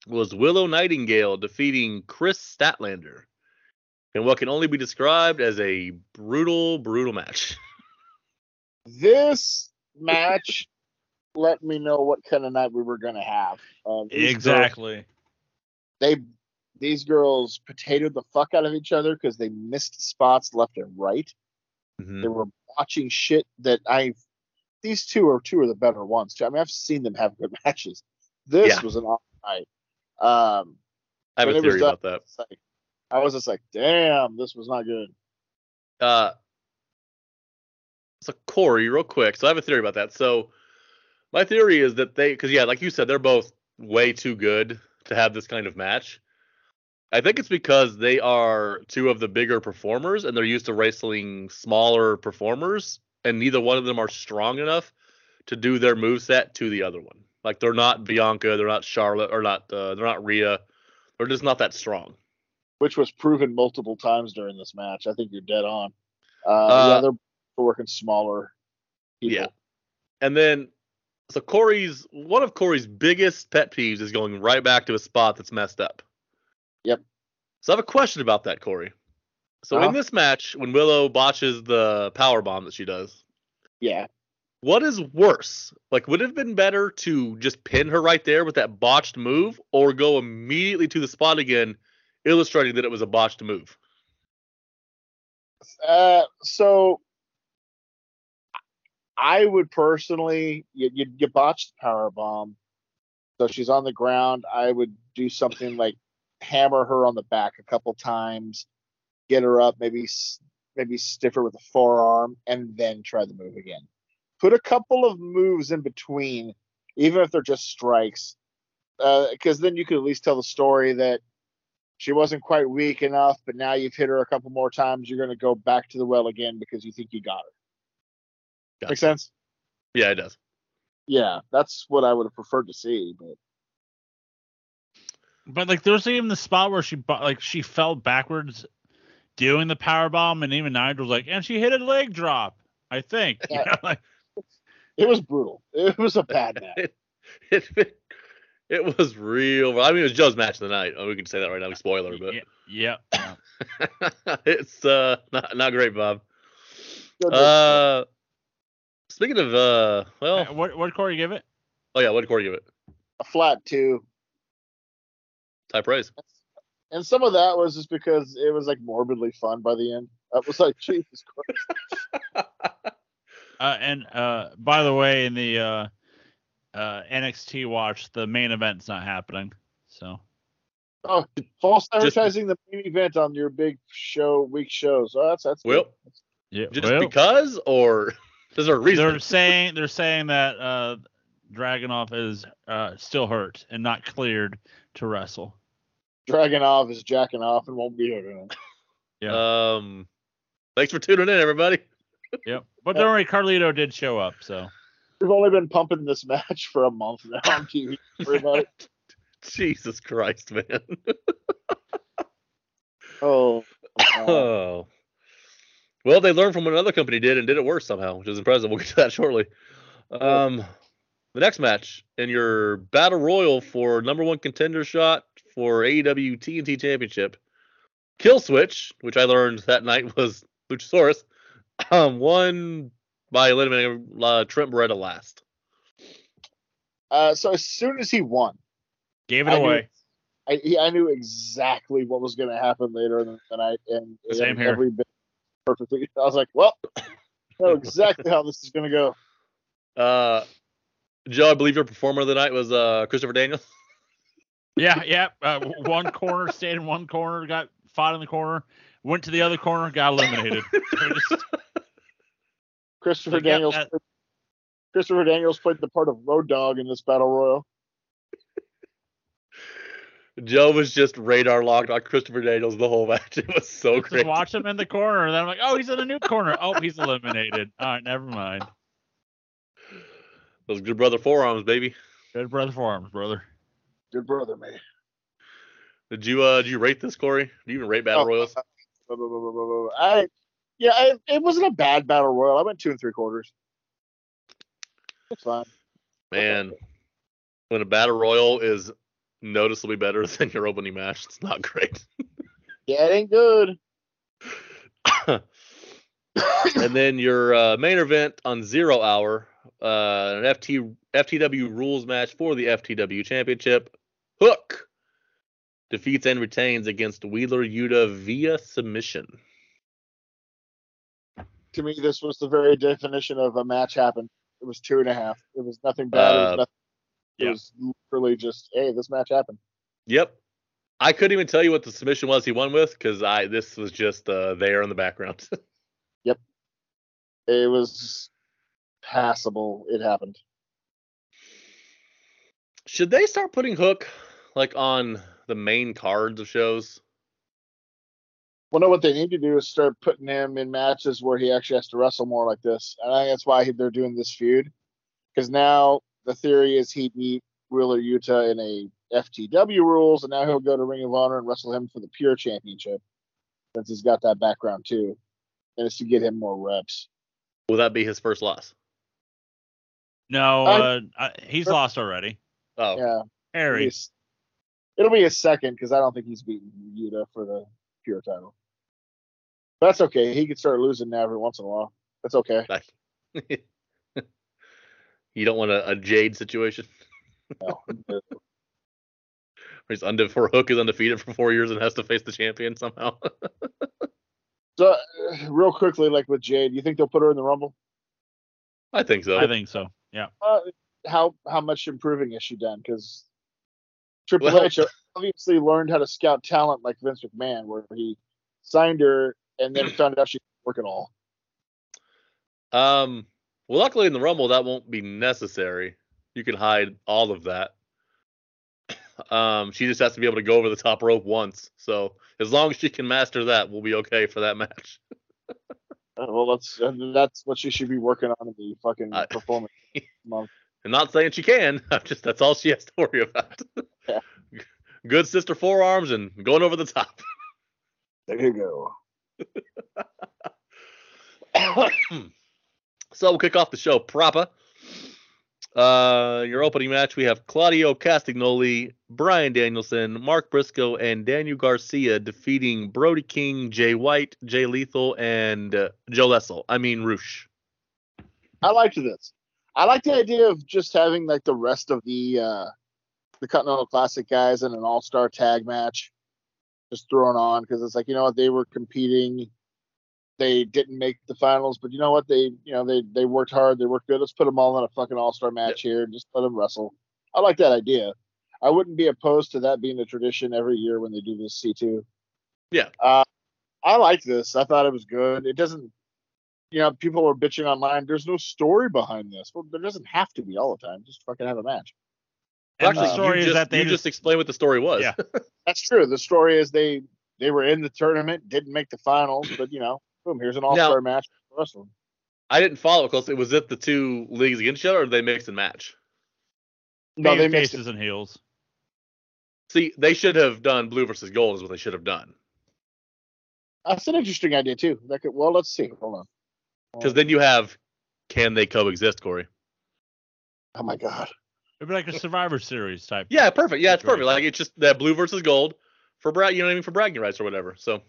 was Willow Nightingale defeating Chris Statlander. And what can only be described as a brutal, brutal match. This match let me know what kind of night we were going to have. Um, exactly. Girls, they These girls potatoed the fuck out of each other because they missed spots left and right. Mm-hmm. They were watching shit that I... These two are two of the better ones. Too. I mean, I've seen them have good matches. This yeah. was an awesome night. Um, I have a theory about that. Like, I was just like, damn, this was not good. Uh, so, Corey, real quick. So, I have a theory about that. So, my theory is that they, because, yeah, like you said, they're both way too good to have this kind of match. I think it's because they are two of the bigger performers, and they're used to wrestling smaller performers, and neither one of them are strong enough to do their moveset to the other one. Like, they're not Bianca, they're not Charlotte, or not, uh, they're not Rhea. They're just not that strong. Which was proven multiple times during this match. I think you're dead on. Uh, uh, yeah, they're working smaller people. Yeah. And then, so Corey's, one of Corey's biggest pet peeves is going right back to a spot that's messed up. Yep. So I have a question about that, Corey. So uh-huh. in this match, when Willow botches the powerbomb that she does. Yeah. What is worse? Like, would it have been better to just pin her right there with that botched move, or go immediately to the spot again, illustrating that it was a botched move? Uh, so I would personally, you, you, you botched the powerbomb. So she's on the ground. I would do something like hammer her on the back a couple times, get her up, maybe, maybe stiffer with a forearm, and then try the move again. Put a couple of moves in between, even if they're just strikes, because uh, then you could at least tell the story that she wasn't quite weak enough, but now you've hit her a couple more times. You're going to go back to the well again because you think you got her. Gotcha. Make sense? Yeah, it does. Yeah, that's what I would have preferred to see, but. But like, there was even the spot where she like she fell backwards, doing the power bomb, and even Nigel was like, and she hit a leg drop. I think. Yeah. You know, like, it was brutal. It was a bad match. It, it, it was real. I mean, it was Joe's match of the night. Oh, we can say that right now. We spoiler, but yeah, yeah. It's uh not not great, Bob. Uh, speaking of uh, well, what what did Corey give it? Oh yeah, what did Corey give it? A flat two. High praise. And some of that was just because it was like morbidly fun by the end. I was like, Jesus Christ. uh, and uh, by the way, in the uh, uh, N X T watch, the main event's not happening. So. Oh, false advertising just, the main event on your big show, week shows. Oh, that's that's. Well, yeah, just well, because, or is there a reason? They're saying they're saying that uh, Dragunov is uh, still hurt and not cleared to wrestle. Dragunov is jacking off and won't be here tonight. Yeah. Um, thanks for tuning in, everybody. Yep. But don't worry, Carlito did show up, so. We've only been pumping this match for a month now on T V, everybody. Jesus Christ, man. Oh. Oh. Well, they learned from what another company did and did it worse somehow, which is impressive. We'll get to that shortly. Um, the next match in your Battle Royal for number one contender shot for A E W T N T Championship, Kill Switch, which I learned that night was Luchasaurus, um, won by eliminating uh, Trent Beretta last. Uh, so as soon as he won, gave it I away. Knew, I I knew exactly what was going to happen later in the night, and, and Same here. Every bit perfectly. I was like, well, I know exactly how this is going to go. Uh, Joe, I believe your performer of the night was uh, Christopher Daniels. Yeah, yeah. Uh, one corner, stayed in one corner, got fought in the corner, went to the other corner, got eliminated. Just... Christopher Daniels. That. Christopher Daniels played the part of Road Dogg in this Battle Royal. Joe was just radar locked on Christopher Daniels the whole match. It was so great. Just watch him in the corner, and then I'm like, oh, he's in a new corner. Oh, he's eliminated. All right, never mind. Those good brother forearms, baby. Good brother forearms, brother. Good brother, man. Did you uh? Did you rate this, Corey? Do you even rate Battle oh, Royals? I yeah, I, it wasn't a bad Battle Royal. I went two and three quarters. It's fine. Man, when a Battle Royal is noticeably better than your opening match, it's not great. Yeah, it ain't good. And then your uh, main event on Zero Hour, uh, an F T F T W rules match for the F T W Championship. Hook defeats and retains against Wheeler Yuta via submission. To me, this was the very definition of a match happened. It was two and a half. It was nothing bad. Uh, it was, nothing. Yeah. It was literally just, hey, this match happened. Yep. I couldn't even tell you what the submission was he won with because I this was just uh, there in the background. Yep. It was passable. It happened. Should they start putting Hook like on the main cards of shows? Well, no, what they need to do is start putting him in matches where he actually has to wrestle more like this. And I think that's why they're doing this feud. Because now the theory is he beat Wheeler Yuta in a F T W rules, and now he'll go to Ring of Honor and wrestle him for the Pure Championship. Since he's got that background too. And it's to get him more reps. Will that be his first loss? No, uh, I, he's lost already. Oh, yeah, Harry. It'll be his second because I don't think he's beaten Yuta for the Pure title. But that's okay. He can start losing now every once in a while. That's okay. You don't want a, a Jade situation. No. He's unde- for Hook is undefeated for four years and has to face the champion somehow. So, uh, real quickly, like with Jade, you think they'll put her in the Rumble? I think so. I think so. Yeah. Uh, how how much improving has she done? Because Triple well, H obviously learned how to scout talent like Vince McMahon, where he signed her and then found out she could work at all. Um. Well, luckily in the Rumble that won't be necessary. You can hide all of that. Um, she just has to be able to go over the top rope once. So as long as she can master that, we'll be okay for that match. Uh, well, that's that's what she should be working on in the fucking I, performance month. I'm not saying she can. I'm just that's all she has to worry about. Yeah. Good sister forearms and going over the top. There you go. So we'll kick off the show proper. Uh, your opening match, we have Claudio Castagnoli, Bryan Danielson, Mark Briscoe, and Daniel Garcia defeating Brody King, Jay White, Jay Lethal, and uh, Joe Lessel. I mean, Roosh. I liked this. I like the idea of just having like the rest of the uh, the Continental Classic guys in an all-star tag match just thrown on, because it's like, you know what, they were competing. They didn't make the finals, but you know what? They, you know, they, they worked hard. They worked good. Let's put them all in a fucking all-star match here and just let them wrestle. I like that idea. I wouldn't be opposed to that being the tradition every year when they do this C two. Yeah. Uh, I liked this. I thought it was good. It doesn't, you know, people are bitching online. There's no story behind this. Well, there doesn't have to be all the time. Just fucking have a match. And actually, the story uh, is just, that they you just, just explained what the story was. Yeah. That's true. The story is they, they were in the tournament, didn't make the finals, but you know, boom, here's an all-star now, match for wrestling. I didn't follow it closely. Was it the two leagues against each other, or did they mix and match? No, they mixed faces and heels. See, they should have done blue versus gold is what they should have done. That's an interesting idea, too. That could, well, let's see. Hold on. Because then you have, can they coexist, Corey? Oh, my God. It'd be like a Survivor Series type. Yeah, perfect. Yeah, it's perfect. Like, it's just that blue versus gold for bra- you know what I mean, for bragging rights or whatever, so...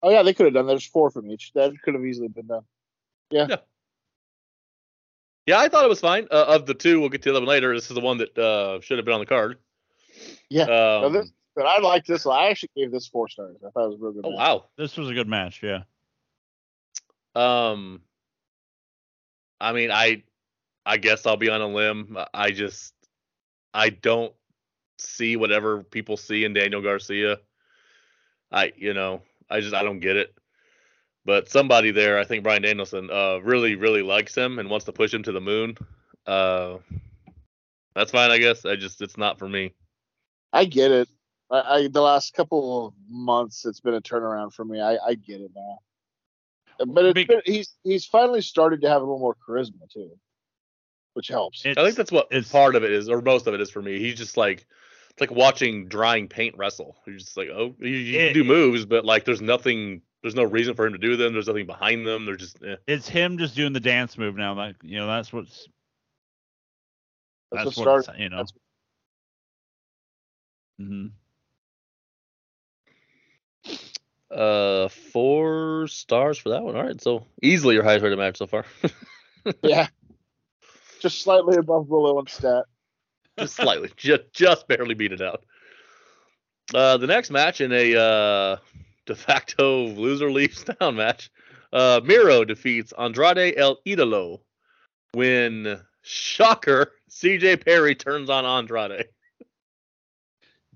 Oh, yeah, they could have done that. There's four from each. That could have easily been done. Yeah. Yeah, yeah I thought it was fine. Uh, of the two, we'll get to them later. This is the one that uh, should have been on the card. Yeah. Um, no, this, but I liked this. I actually gave this four stars. I thought it was a real good match. Oh, wow. This was a good match, yeah. Um, I mean, I I guess I'll be on a limb. I just, I don't see whatever people see in Daniel Garcia. I, you know. I just, I don't get it. But somebody there, I think Bryan Danielson, uh, really, really likes him and wants to push him to the moon. Uh, that's fine, I guess. I just, it's not for me. I get it. I, I the last couple of months, it's been a turnaround for me. I, I get it now. But it's been, he's he's finally started to have a little more charisma, too, which helps. I think that's what part of it is, or most of it is for me. He's just like... It's like watching drying paint wrestle. You're just like, oh, you, you it, do moves, but like there's nothing, there's no reason for him to do them. There's nothing behind them. They're just. Eh. It's him just doing the dance move now. Like, you know, that's what's. That's, that's what started, what's, you know. That's... Mm-hmm. Uh, four stars for that one. All right, so easily your highest rated match so far. Yeah, just slightly above below in stat. Just slightly, just, just barely beat it out. Uh, the next match in a uh, de facto loser leaves town match, uh, Miro defeats Andrade El Idolo when, shocker, C J Perry turns on Andrade.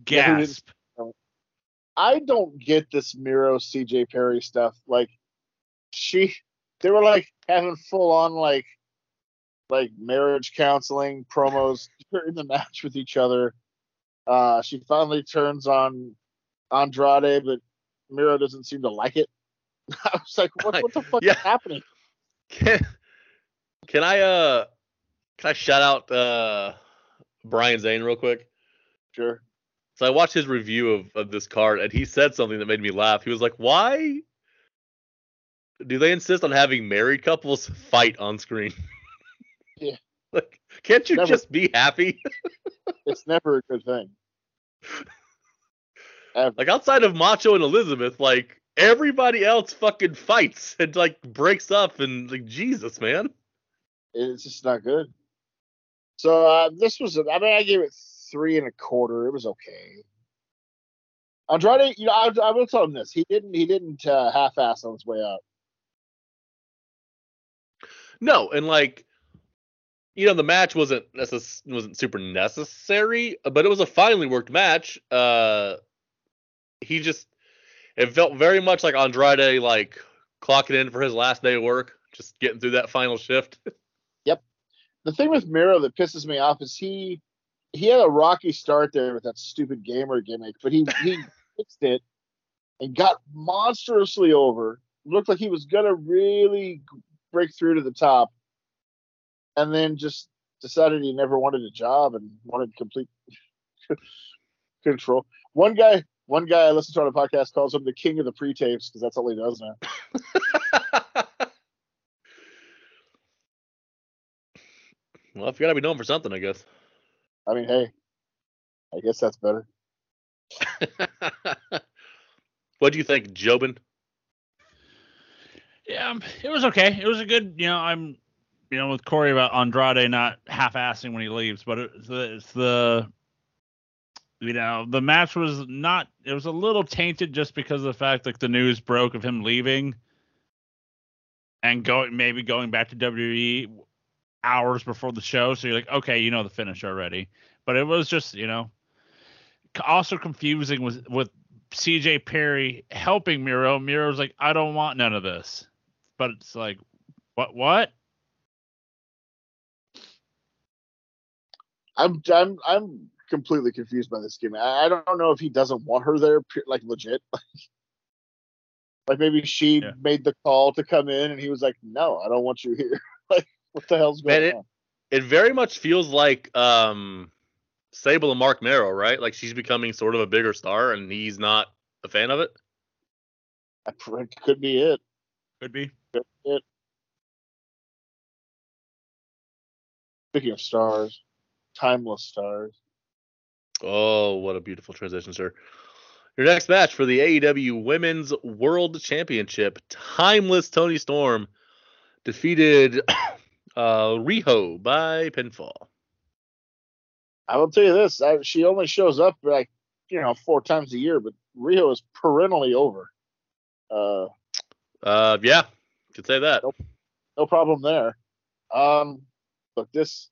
Gasp. I don't get this Miro C J Perry stuff. Like, she, they were like having full on like, like marriage counseling promos during the match with each other. Uh, she finally turns on Andrade, but Miro doesn't seem to like it. I was like, what, what the fuck yeah. is happening? Can, can I, uh, can I shout out, uh, Brian Zane real quick? Sure. So I watched his review of, of this card and he said something that made me laugh. He was like, why do they insist on having married couples fight on screen? Yeah. Like, can't you never, just be happy? It's never a good thing. Ever. Like, outside of Macho and Elizabeth, like, everybody else fucking fights and, like, breaks up and, like, Jesus, man. It's just not good. So, uh, this was, a, I mean, I gave it three and a quarter. It was okay. Andrade, you know, I, I will tell him this. He didn't, he didn't uh, half-ass on his way out. No, and, like... You know, the match wasn't necess- wasn't super necessary, but it was a finely worked match. Uh, he just, it felt very much like Andrade, like, clocking in for his last day of work, just getting through that final shift. Yep. The thing with Miro that pisses me off is he, he had a rocky start there with that stupid gamer gimmick, but he, he fixed it and got monstrously over. Looked like he was going to really break through to the top, and then just decided he never wanted a job and wanted complete control. One guy, one guy I listen to on a podcast calls him the king of the pre-tapes, because that's all he does now. Well, if you gotta be known for something, I guess. I mean, hey, I guess that's better. What do you think, Jobin? Yeah, it was okay. It was a good, you know, I'm, you know, with Corey about Andrade not half-assing when he leaves, but it's the, it's the, you know, the match was not, it was a little tainted just because of the fact that the news broke of him leaving and going, maybe going back to W W E hours before the show. So you're like, okay, you know the finish already, but it was just, you know, also confusing with, with C J Perry helping Miro. Miro's like, I don't want none of this. But it's like, what, what? I'm, I'm, I'm completely confused by this gimmick. I, I don't know if he doesn't want her there, like legit. Like maybe she yeah. made the call to come in and he was like, no, I don't want you here. Like, what the hell's going Man, on? It, it very much feels like um, Sable and Mark Mero, right? Like she's becoming sort of a bigger star and he's not a fan of it. That could be it. Could be. Could be it. Speaking of stars, timeless stars. Oh, what a beautiful transition, sir. Your next match for the A E W Women's World Championship, Timeless Tony Storm defeated uh, Riho by pinfall. I will tell you this. I, she only shows up like, you know, four times a year, but Riho is perennially over. Uh, uh, yeah, could say that. No, no problem there. Um, look, this...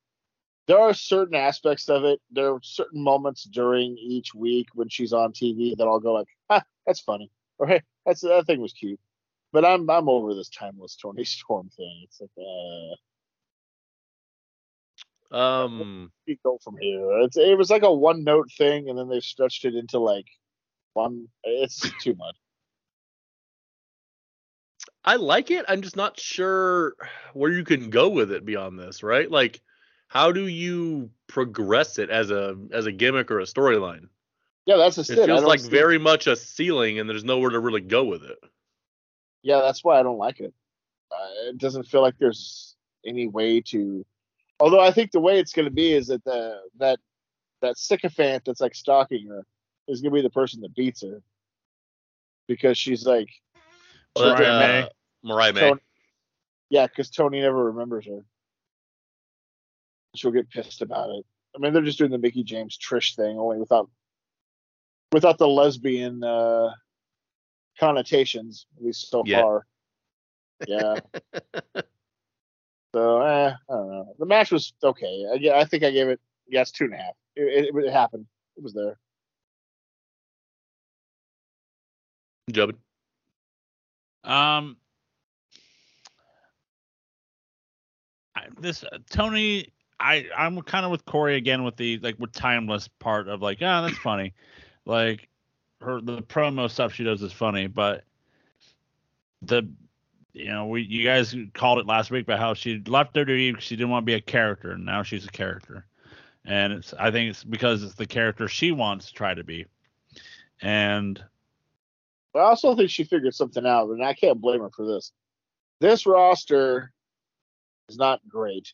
There are certain aspects of it. There are certain moments during each week when she's on T V that I'll go like, ah, that's funny. Or, hey, that's, that thing was cute. But I'm I'm over this timeless Tony Storm thing. It's like, uh, um, you go from here. It's, it was like a one note thing, and then they stretched it into like one. It's too much. I like it. I'm just not sure where you can go with it beyond this, right? Like, how do you progress it as a as a gimmick or a storyline? Yeah, that's a sin. It feels like very much a ceiling, and there's nowhere to really go with it. Yeah, that's why I don't like it. Uh, it doesn't feel like there's any way to. Although I think the way it's going to be is that the that that sycophant that's like stalking her is going to be the person that beats her, because she's like well, Mariah uh, May. Mariah May. Tony, yeah, because Tony never remembers her. She'll get pissed about it. I mean, they're just doing the Mickey James Trish thing, only without without the lesbian uh, connotations, at least so yeah. far. Yeah. so, eh, I don't know. The match was okay. I, I think I gave it, yeah, it's two and a half. It, it, it happened. It was there. Job. Um. I, this uh, Tony... I, I'm kind of with Corey again with the like with timeless part of like, ah, oh, that's funny. Like her the promo stuff she does is funny, but the you know, we you guys called it last week about how she left W W E because she didn't want to be a character, and now she's a character. And it's I think it's because it's the character she wants to try to be. And I also think she figured something out, and I can't blame her for this. This roster is not great.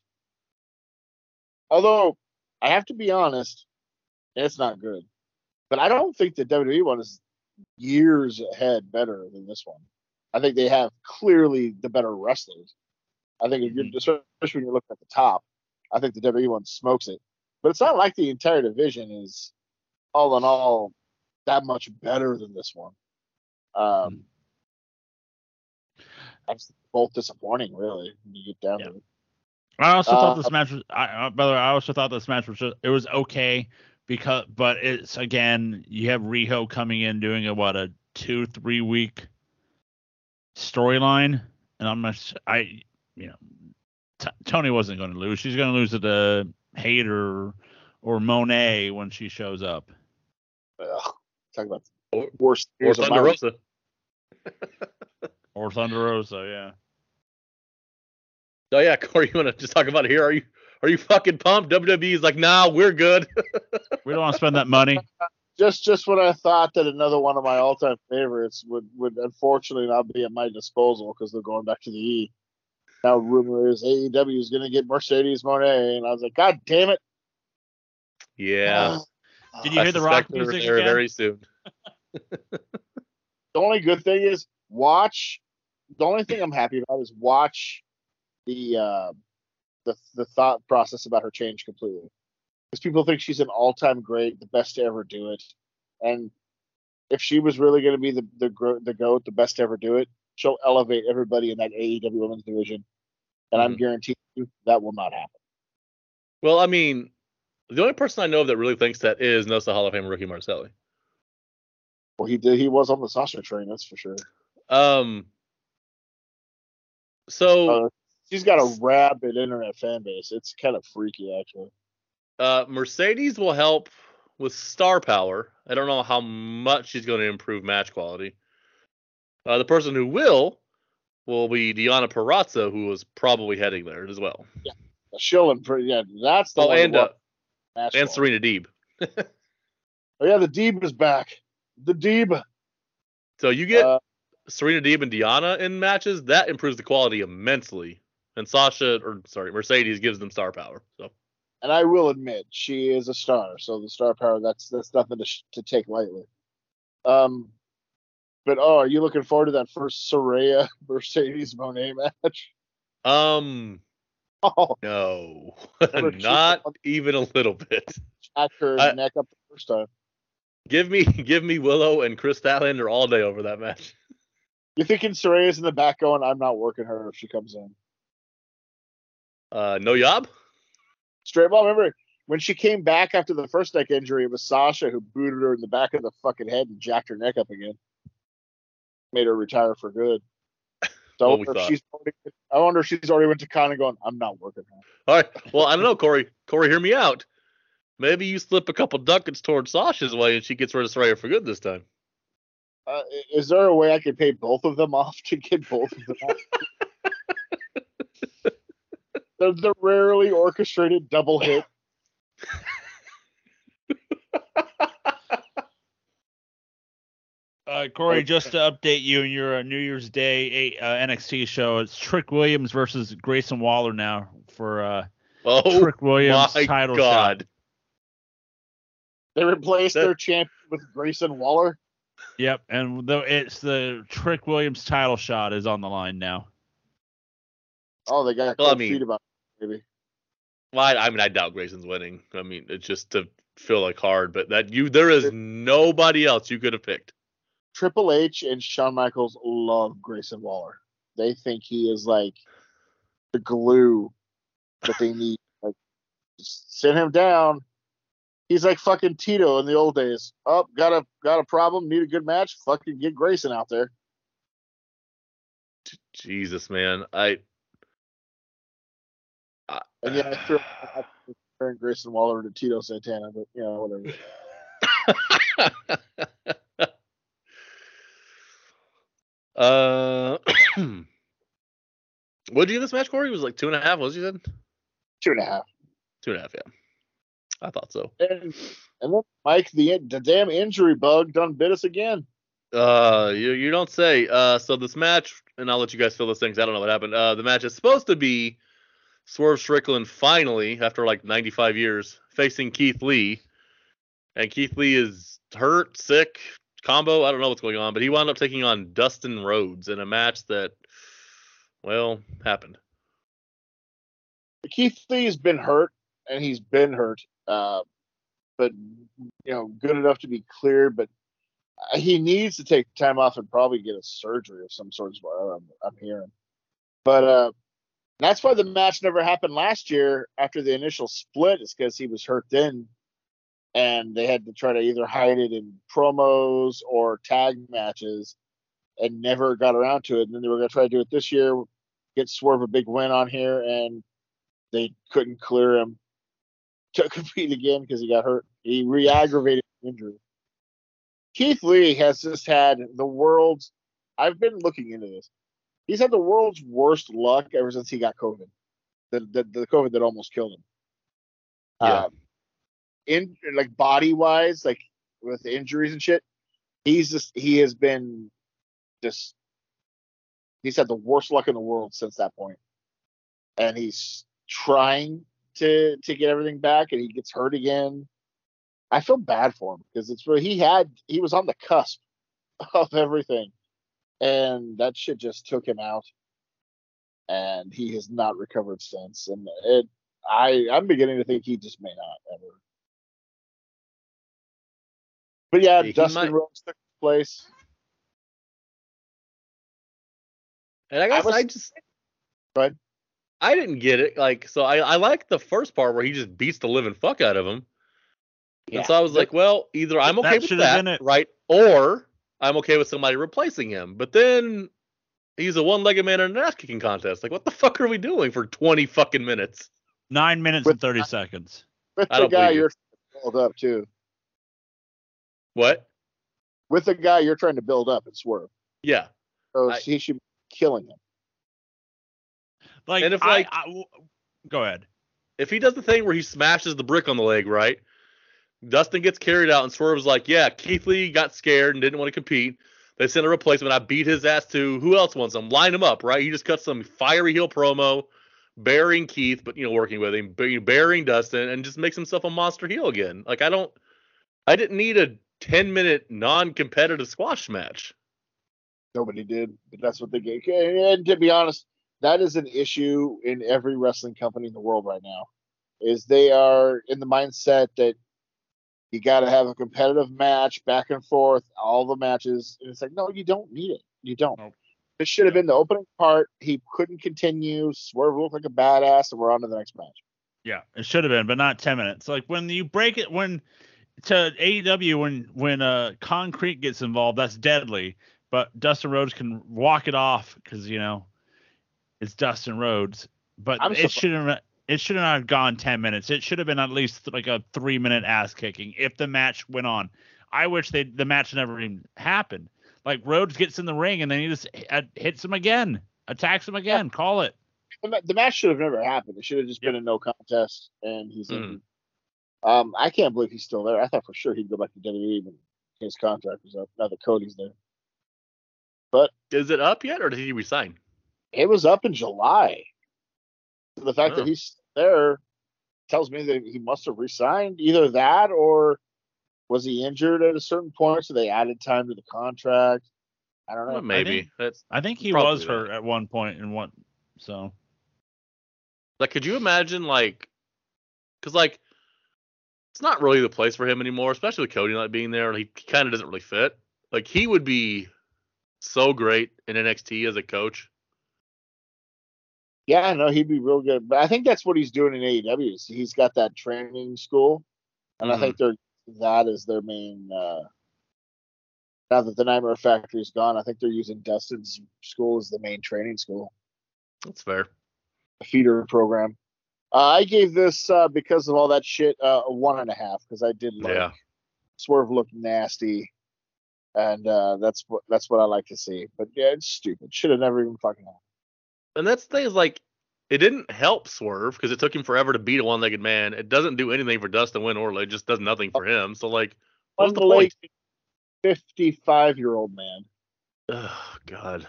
Although, I have to be honest, it's not good. But I don't think the W W E one is years ahead better than this one. I think they have clearly the better wrestlers. I think, if you're, especially when you're looking at the top, I think the W W E one smokes it. But it's not like the entire division is, all in all, that much better than this one. Um, that's both disappointing, really, when you get down yeah. to it. I also uh, thought this match was. I, by the way, I also thought this match was. Just, it was okay because, but it's again, you have Riho coming in doing a what a two three week storyline, and I'm not. I you know, t- Tony wasn't going to lose. She's going to lose to the hater or, or Moné when she shows up. Ugh, talk about or, worst. Or Thunder Rosa. Or Thunder Rosa, yeah. Oh yeah, Corey, you want to just talk about it here? Are you are you fucking pumped? W W E's like, nah, we're good. We don't want to spend that money. Just just when I thought that another one of my all-time favorites would, would unfortunately not be at my disposal because they're going back to the E. Now rumor is A E W is going to get Mercedes Moné, and I was like, God damn it. Yeah. Uh, Did you hear I the rock music again? Very soon. The only good thing is watch. The only thing I'm happy about is watch the uh, the the thought process about her change completely. Because people think she's an all-time great, the best to ever do it. And if she was really going to be the, the the GOAT, the best to ever do it, she'll elevate everybody in that A E W women's division. And mm-hmm. I'm guaranteed you that will not happen. Well, I mean, the only person I know of that really thinks that is knows the Hall of Fame Ricky Marcelli. Well, he did. He was on the Sasha train, that's for sure. Um. So... Uh, she's got a rabid internet fan base. It's kind of freaky, actually. Uh, Mercedes will help with star power. I don't know how much she's going to improve match quality. Uh, the person who will will be Deonna Purrazzo, who is probably heading there as well. Yeah, she'll improve. Yeah, that's the oh, one. And, uh, and Serena Deeb. Oh, yeah, the Deeb is back. The Deeb. So you get uh, Serena Deeb and Deonna in matches. That improves the quality immensely. And Sasha, or sorry, Mercedes gives them star power. So. And I will admit, she is a star. So the star power, that's that's nothing to, sh- to take lightly. Um, but, oh, are you looking forward to that first Saraya Mercedes Moné match? Um, oh. No. Not even a little bit. Jack her I, neck up the first time. Give me give me Willow and Chris Statlander all day over that match. You're thinking Saraya's in the back going, I'm not working her if she comes in. Uh, no yob? Straight ball. Remember when she came back after the first neck injury, it was Sasha who booted her in the back of the fucking head and jacked her neck up again. Made her retire for good. So I, wonder if she's already, I wonder if she's already went to Con and going, I'm not working her. All right. Well, I don't know, Corey. Corey, hear me out. Maybe you slip a couple ducats towards Sasha's way and she gets rid of Saraya for good this time. Uh, is there a way I could pay both of them off to get both of them off? The, the rarely orchestrated double hit. uh, Corey, just to update you in your uh, New Year's Day uh, N X T show, it's Trick Williams versus Grayson Waller now for uh, oh, Trick Williams title God. Shot. They replaced that... their champion with Grayson Waller? Yep, and the, it's the Trick Williams title shot is on the line now. Oh, they got a well, I mean, feet about it, maybe. Well, I, I mean, I doubt Grayson's winning. I mean, it's just to feel like hard, but that you there is nobody else you could have picked. Triple H and Shawn Michaels love Grayson Waller. They think he is like the glue that they need. Like, just send him down. He's like fucking Tito in the old days. Oh, got a got a problem. Need a good match. Fucking get Grayson out there. Jesus, man, I. Uh, and yeah, I threw comparing Grayson Waller to Tito Santana, but you know, whatever. uh, what did you give this match, Corey? It was like two and a half, what was you said? Two and a half. Two and a half, yeah. I thought so. And, and then Mike, the the damn injury bug done bit us again. Uh, you you don't say. Uh, so this match, and I'll let you guys fill those things. I don't know what happened. Uh, the match is supposed to be. Swerve Strickland finally, after like ninety-five years, facing Keith Lee. And Keith Lee is hurt, sick, combo. I don't know what's going on, but he wound up taking on Dustin Rhodes in a match that, well, happened. Keith Lee's been hurt, and he's been hurt, uh, but, you know, good enough to be cleared. But he needs to take time off and probably get a surgery of some sort, is what I'm, I'm hearing. But, uh, that's why the match never happened last year after the initial split, is because he was hurt then, and they had to try to either hide it in promos or tag matches and never got around to it. And then they were going to try to do it this year, get Swerve a big win on here, and they couldn't clear him. to compete again because he got hurt. He re-aggravated injury. Keith Lee has just had the world's, I've been looking into this. He's had the world's worst luck ever since he got COVID. The the, the COVID that almost killed him. Yeah. Um, in like body wise, like with injuries and shit, he's just he has been just he's had the worst luck in the world since that point. And he's trying to to get everything back, and he gets hurt again. I feel bad for him because it's where he had he was on the cusp of everything. And that shit just took him out, and he has not recovered since. And it, I, I'm beginning to think he just may not ever. But yeah, yeah Dustin Rhodes took his place. And I guess I, was, I just, go ahead. I didn't get it. Like, so I, I like the first part where he just beats the living fuck out of him. Yeah. And so I was that, like, well, either I'm okay that with that, right, or I'm okay with somebody replacing him. But then he's a one-legged man in an ass-kicking contest. Like, what the fuck are we doing for twenty fucking minutes? Nine minutes with, and thirty seconds. With I the guy you're trying to build up, too. What? With the guy you're trying to build up and Swerve. Yeah. So I, he should be killing him. Like, and if, I, like I, I, go ahead. If he does the thing where he smashes the brick on the leg, right? Dustin gets carried out, and Swerve's like, yeah, Keith Lee got scared and didn't want to compete. They sent a replacement. I beat his ass to who else wants him? Line him up, right? He just cuts some fiery heel promo, burying Keith, but, you know, working with him, burying Dustin, and just makes himself a monster heel again. Like, I don't – I didn't need a ten-minute non-competitive squash match. Nobody did, but that's what they gave. And to be honest, that is an issue in every wrestling company in the world right now, is they are in the mindset that you got to have a competitive match back and forth, all the matches. And it's like, no, you don't need it. You don't. Nope. This should have been the opening part. He couldn't continue. Swerve looked like a badass, and we're on to the next match. Yeah, it should have been, but not ten minutes. Like when you break it, when to A E W, when when uh, concrete gets involved, that's deadly. But Dustin Rhodes can walk it off because, you know, it's Dustin Rhodes. But I'm it so shouldn't. It should not have gone ten minutes. It should have been at least like a three-minute ass-kicking if the match went on. I wish they the match never even happened. Like, Rhodes gets in the ring, and then he just hits him again, attacks him again, yeah. Call it. The, the match should have never happened. It should have just yep. been a no contest, and he's mm. in. Um, I can't believe he's still there. I thought for sure he'd go back to W W E when his contract was up. Now that Cody's there. But is it up yet, or did he resign? It was up in July. The fact oh. that he's there tells me that he must have resigned. Either that, or was he injured at a certain point, so they added time to the contract? I don't know. Well, maybe. I think, That's I think he was that. hurt at one point and one. So, like, could you imagine, like, because like it's not really the place for him anymore, especially with Cody not being there. He kind of doesn't really fit. Like, he would be so great in N X T as a coach. Yeah, no, he'd be real good. But I think that's what he's doing in A E W. So he's got that training school, and mm-hmm. I think they're that is their main. Uh, now that the Nightmare Factory's gone, I think they're using Dustin's school as the main training school. That's fair. A feeder program. Uh, I gave this uh, because of all that shit uh, a one and a half because I did like yeah. Swerve looked nasty, and uh, that's what that's what I like to see. But yeah, it's stupid. Should have never even fucking happened. And that's the thing is, like, it didn't help Swerve because it took him forever to beat a one-legged man. It doesn't do anything for Dustin win or it just does nothing for him. So, like, what's the point? fifty-five-year-old man. Oh, God.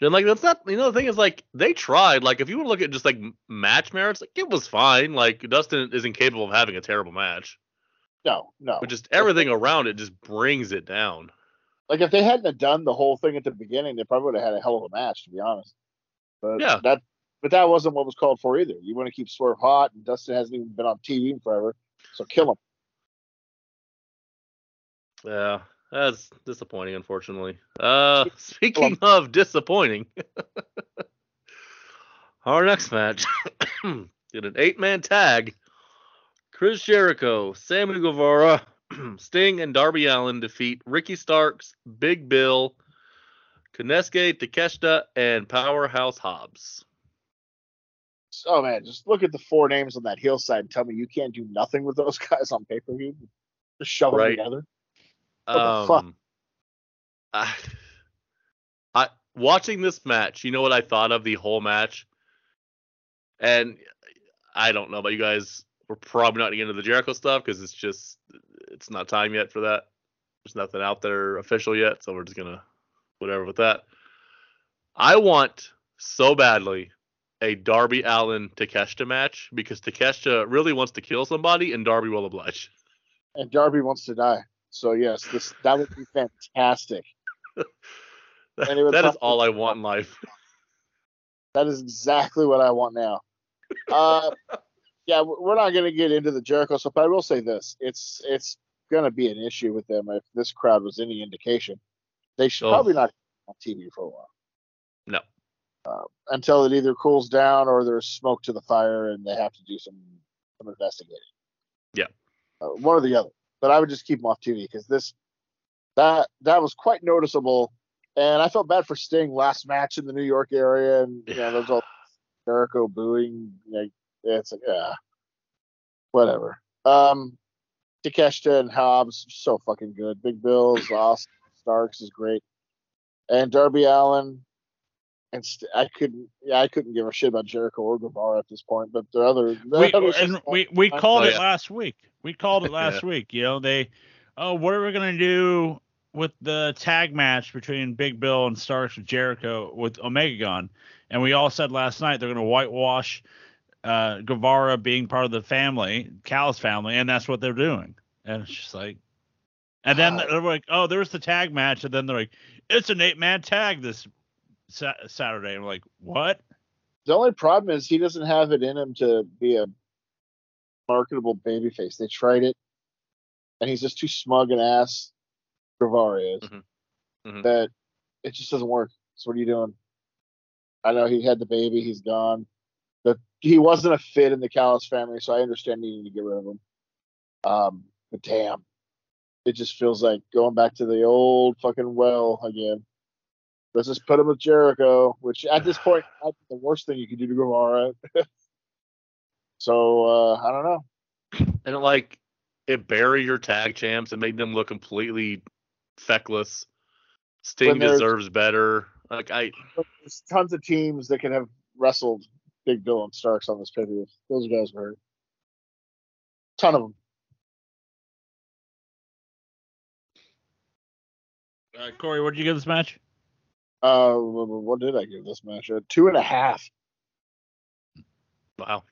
And, like, that's not, you know, the thing is, like, they tried. Like, if you want to look at just, like, match merits, like, it was fine. Like, Dustin is incapable of having a terrible match. No, no. But just everything around it just brings it down. Like, if they hadn't done the whole thing at the beginning, they probably would have had a hell of a match, to be honest. But yeah. that but that wasn't what was called for either. You want to keep Swerve hot, and Dustin hasn't even been on T V in forever, so kill him. Yeah, that's disappointing, unfortunately. Uh, speaking of disappointing, our next match did an eight-man tag. Chris Jericho, Sammy Guevara, Sting and Darby Allin defeat Ricky Starks, Big Bill, Konosuke Takeshita, and Powerhouse Hobbs. just, oh man, just look at the four names on that heel side and tell me you can't do nothing with those guys on pay-per-view. Just shove right. them together. What um, the fuck? I, I, watching this match, you know what I thought of the whole match? And I don't know about you guys. We're probably not going to get into the Jericho stuff because it's just, it's not time yet for that. There's nothing out there official yet, so we're just going to whatever with that. I want so badly a Darby Allin Takeshita match because Takeshita really wants to kill somebody and Darby will oblige. And Darby wants to die. So yes, this that would be fantastic. that that is all I want in life. That is exactly what I want now. Uh, yeah, we're not going to get into the Jericho stuff, but I will say this. It's it's going to be an issue with them if this crowd was any indication. They should oh. probably not on T V for a while. No. Uh, until it either cools down or there's smoke to the fire and they have to do some, some investigating. Yeah. Uh, one or the other. But I would just keep them off T V because this that that was quite noticeable. And I felt bad for Sting last match in the New York area, and you know, there's all Jericho booing. Like, it's like, ah, whatever. Um, Takeshita and Hobbs, so fucking good. Big Bill's awesome. Starks is great, and Darby Allin. And st- I couldn't, yeah, I couldn't give a shit about Jericho or Guevara at this point. But the other, the we, other and we, we called oh, it yeah. last week. We called it last yeah. week. You know, they, oh, what are we gonna do with the tag match between Big Bill and Starks with Jericho with Omegagon? And we all said last night they're gonna whitewash uh, Guevara being part of the family, Cal's family, and that's what they're doing. And it's just like, and then wow. they're like, oh, there's the tag match, and then they're like, it's an eight man tag this Saturday. I'm like, what? The only problem is he doesn't have it in him to be a marketable babyface. They tried it, and he's just too smug an ass. Guevara is mm-hmm. Mm-hmm. that it just doesn't work. So what are you doing? I know he had the baby. He's gone. But he wasn't a fit in the Callis family, so I understand needing to get rid of him. Um, but damn, it just feels like going back to the old fucking well again. Let's just put him with Jericho, which at this point, I think the worst thing you can do to Guevara. so, uh, I don't know. And, like, it bury your tag champs and made them look completely feckless. Sting deserves better. Like I, There's tons of teams that can have wrestled Big Bill and Starks on this pay-per-view. Those guys were hurt. Ton of them. Uh, Corey, what did you give this match? Uh, what did I give this match? Uh, two and a half. Wow.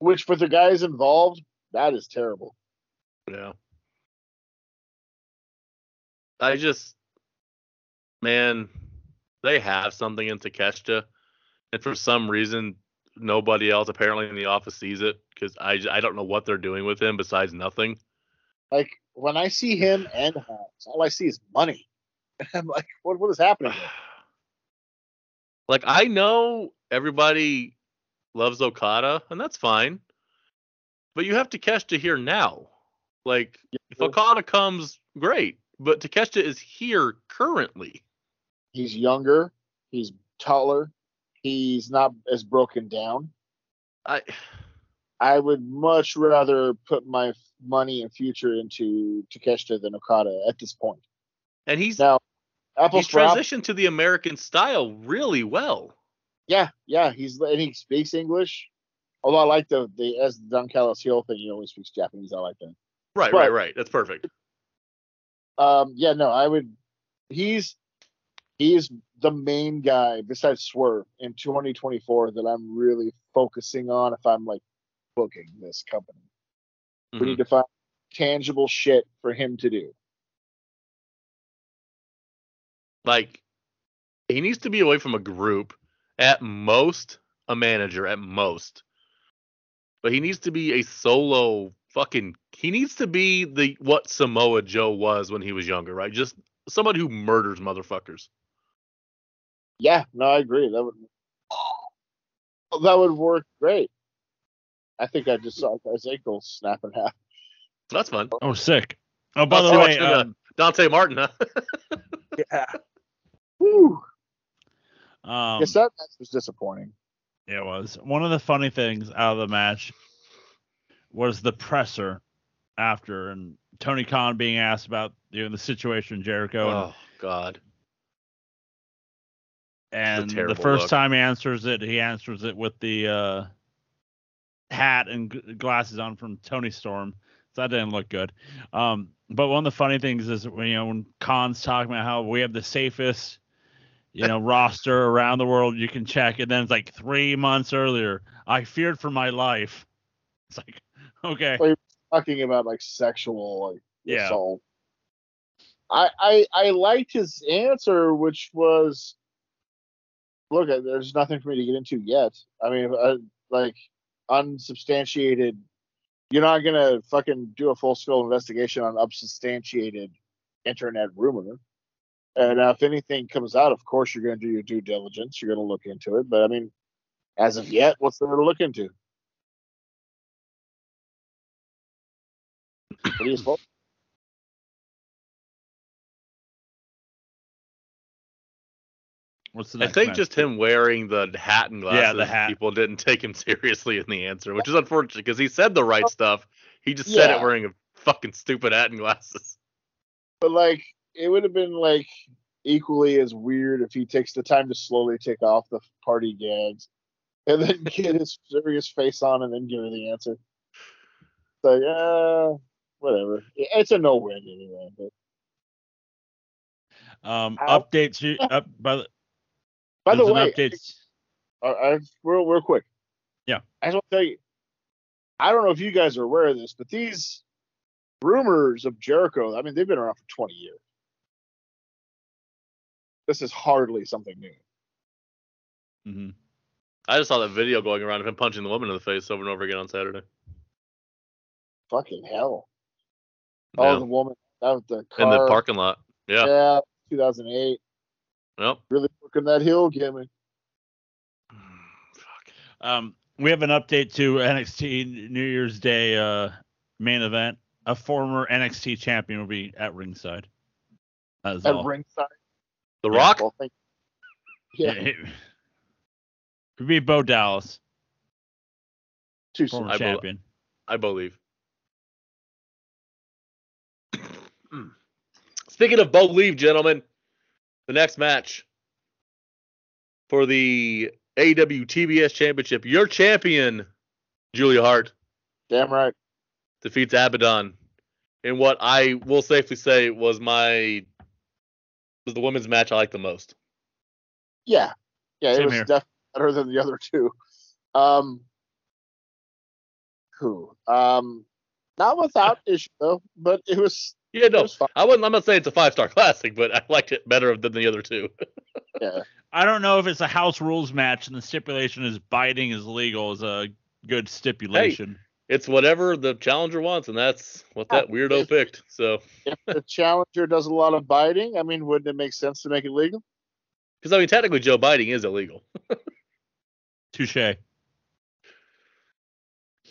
Which, for the guys involved, that is terrible. Yeah. I just, man, they have something in Takeshita, and for some reason, nobody else apparently in the office sees it because I, I don't know what they're doing with him besides nothing. Like when I see him and Hobbs, all I see is money. I'm like, what? What is happening here? Like, I know everybody loves Okada, and that's fine. But you have Takeshita here now. Like, yeah, if Okada comes, great. But Takeshita is here currently. He's younger. He's taller. He's not as broken down. I I would much rather put my money and future into Takeshita than Okada at this point. And he's now he's transitioned to the American style really well. Yeah, yeah. He's and he speaks English. Although I like the the as the Don Callis heel thing, he only speaks Japanese. I like that. Right, but, right, right. That's perfect. Um, yeah, no, I would. He's he's the main guy besides Swerve in twenty twenty-four that I'm really focusing on if I'm like booking this company. Mm-hmm. We need to find tangible shit for him to do. Like, he needs to be away from a group, at most a manager, at most. But he needs to be a solo fucking. He needs to be the what Samoa Joe was when he was younger, right? Just somebody who murders motherfuckers. Yeah, no, I agree. That would that would work great. I think I just saw his ankle snap in half. That's fun. Oh, sick. Oh, by I'll the way, uh, Dante Martin, huh? yeah. Woo. Um, yes, that match was disappointing. It was. One of the funny things out of the match was the presser after, and Tony Khan being asked about, you know, the situation in Jericho. Oh, and, God. And the first look. time he answers it, he answers it with the uh, hat and g- glasses on from Tony Storm. So that didn't look good. Um, but one of the funny things is, you know, when Khan's talking about how we have the safest, you know, roster around the world, you can check. And then it's like three months earlier, I feared for my life. It's like, okay. Well, you're talking about like sexual, like, yeah. assault. I, I I liked his answer, which was, look, there's nothing for me to get into yet. I mean, uh, like unsubstantiated. You're not gonna fucking do a full scale investigation on unsubstantiated internet rumor. And uh, if anything comes out, of course, you're going to do your due diligence. You're going to look into it. But, I mean, as of yet, what's there to look into? What do you suppose? What's the next I think match? Just him wearing the hat and glasses. Yeah, the hat. People didn't take him seriously in the answer, which is unfortunate because he said the right stuff. He just yeah. said it wearing a fucking stupid hat and glasses. But, like... it would have been like equally as weird if he takes the time to slowly take off the party gags and then get his serious face on and then give her the answer. So like, yeah, whatever. It's a no-win anyway. But. Um, updates. You, up, by the, by the way, updates. I, I, real, real quick. Yeah. I just want to tell you, I don't know if you guys are aware of this, but these rumors of Jericho, I mean, they've been around for twenty years. This is hardly something new. Mm-hmm. I just saw that video going around of him punching the woman in the face over and over again on Saturday. Fucking hell. Yeah. Oh, the woman out of the car. In the parking lot. Yeah. Yeah, two thousand eight. Yep. Really working that hill gimmick. Mm, fuck. Um, we have an update to N X T New Year's Day uh, main event. A former N X T champion will be at ringside. At all. ringside? The Rock? Yeah. Well, yeah. It could be Bo Dallas. Too soon. I, be- I believe. Speaking of believe, gentlemen, the next match for the A E W T B S Championship, your champion, Julia Hart. Damn right. Defeats Abaddon in what I will safely say was my... was the women's match I liked the most. Yeah. Yeah, Same it was here. definitely better than the other two. Um, who? Um, not without issue, though, but it was Yeah, no. Was I wouldn't, I'm not saying it's a five-star classic, but I liked it better than the other two. Yeah. I don't know if it's a house rules match and the stipulation is biting is legal is a good stipulation. Hey, it's whatever the challenger wants, and that's what that weirdo if, picked. So if the challenger does a lot of biting, I mean, wouldn't it make sense to make it legal? Because, I mean, technically, Joe biting is illegal. Touche.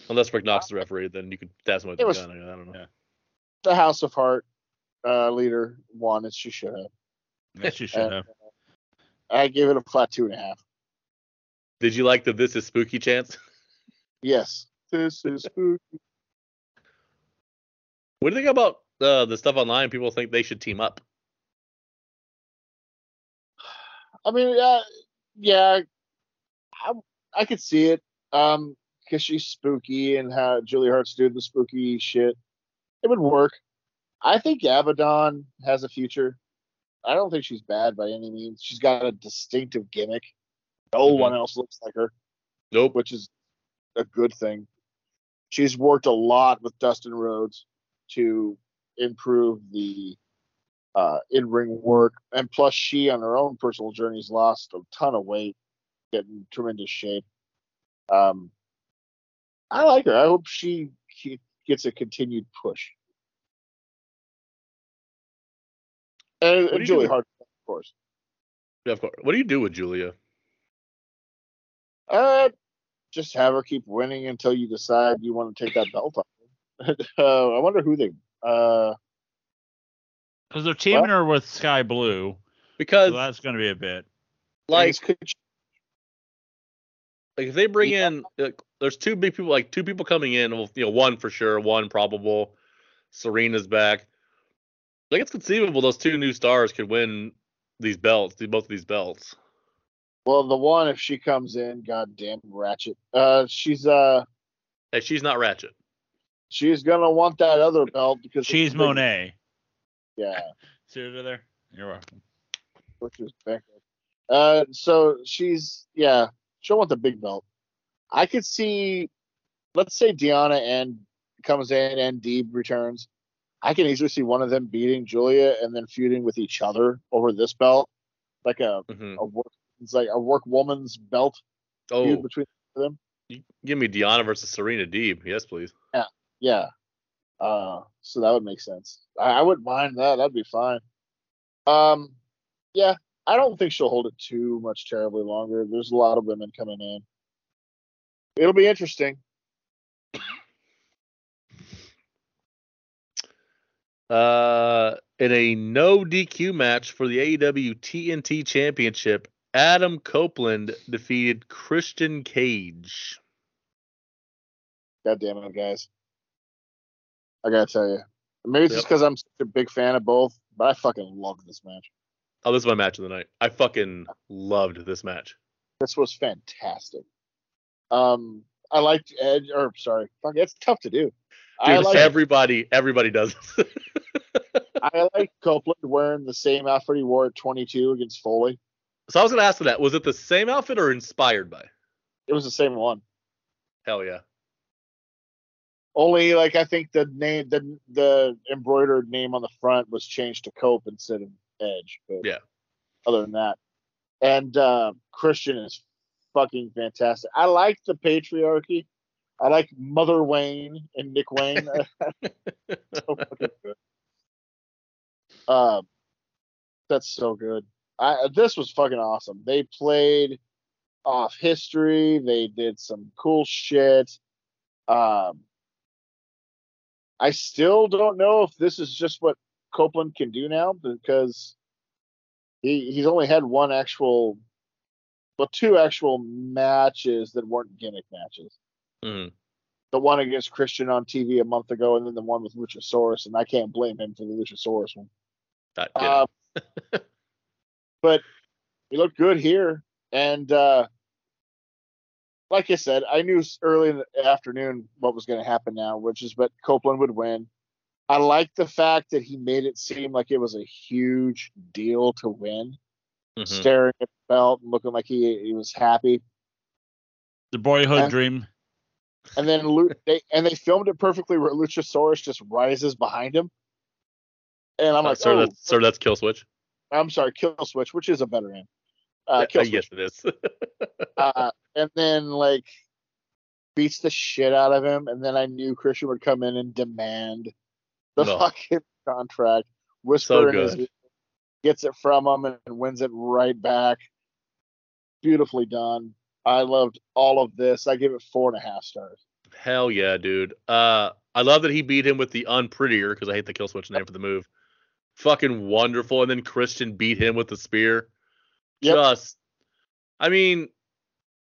Unless Rick Knox is the referee, then you could pass him with the was, gun. I don't know. Yeah. The House of Heart uh, leader won, and she should have. Yeah, she should and, have. Uh, I gave it a flat two and a half. Did you like the This Is Spooky chants? Yes. This is spooky. What do you think about uh, the stuff online? People think they should team up. I mean, uh, yeah, I, I could see it because um, she's spooky and how Julia Hart's doing the spooky shit. It would work. I think Abaddon has a future. I don't think she's bad by any means. She's got a distinctive gimmick. No mm-hmm. one else looks like her. Nope. Which is a good thing. She's worked a lot with Dustin Rhodes to improve the uh, in-ring work. And plus, she, on her own personal journey, has lost a ton of weight, getting tremendous shape. Um, I like her. I hope she, she gets a continued push. And, and Julia Hart, of course. Yeah, of course. What do you do with Julia? Uh... Just have her keep winning until you decide you want to take that belt off. uh, I wonder who they. Because uh, they're teaming well, her with Sky Blue. Because so that's going to be a bit. Like, could she, Like if they bring yeah. in, like, there's two big people, like two people coming in. Well, you know, one for sure, one probable. Serena's back. Like it's conceivable those two new stars could win these belts, both of these belts. Well, the one if she comes in, goddamn Ratchet. Uh, she's uh, hey, she's not Ratchet. She's gonna want that other belt because she's Moné. Yeah. See her over there. You're welcome. Which is back. Uh, so she's yeah. She'll want the big belt. I could see, let's say Deanna and comes in and Deeb returns. I can easily see one of them beating Julia and then feuding with each other over this belt, like a, mm-hmm. a work, it's like a work woman's belt oh. feud between them. You give me Deanna versus Serena Deeb, yes please. Yeah, yeah. Uh, so that would make sense. I, I wouldn't mind that. That'd be fine. Um, yeah. I don't think she'll hold it too much terribly longer. There's a lot of women coming in. It'll be interesting. Uh, in a no D Q match for the A E W T N T Championship, Adam Copeland defeated Christian Cage. God damn it, guys. I gotta tell you. Maybe it's yep. just because I'm such a big fan of both, but I fucking love this match. Oh, this is my match of the night. I fucking loved this match. This was fantastic. Um, I liked Edge. Or sorry, fuck, it's tough to do. Dude, I liked, everybody, everybody does. I like Copeland wearing the same outfit he wore at twenty-two against Foley. So I was gonna ask for that. Was it the same outfit or inspired by? It was the same one. Hell yeah. Only like I think the name, the the embroidered name on the front was changed to Cope instead of Edge, but yeah. Other than that, and uh, Christian is fucking fantastic. I like the patriarchy. I like Mother Wayne and Nick Wayne. So fucking good. Uh, that's so good. I this was fucking awesome. They played off history. They did some cool shit. Um, I still don't know if this is just what Copeland can do now because he he's only had one actual, well, two actual matches that weren't gimmick matches. Mm. The one against Christian on T V a month ago, and then the one with Luchasaurus, and I can't blame him for the Luchasaurus one. Uh, but he looked good here, and uh, like I said, I knew early in the afternoon what was going to happen now, which is that Copeland would win. I like the fact that he made it seem like it was a huge deal to win, mm-hmm. staring at the belt and looking like he, he was happy. The boyhood and, dream. And then they and they filmed it perfectly where Luchasaurus just rises behind him. And I'm uh, like, sir, oh, that's, sir, that's Kill Switch. I'm sorry, Kill Switch, which is a better name. Uh, Kill I Switch. Guess it is. uh, and then like beats the shit out of him, and then I knew Christian would come in and demand the no. fucking contract, whisper so in his ear, gets it from him and wins it right back. Beautifully done. I loved all of this. I give it four and a half stars. Hell yeah, dude. Uh, I love that he beat him with the unprettier, because I hate the Kill Switch name for the move. Fucking wonderful. And then Christian beat him with the spear. Yep. Just, I mean,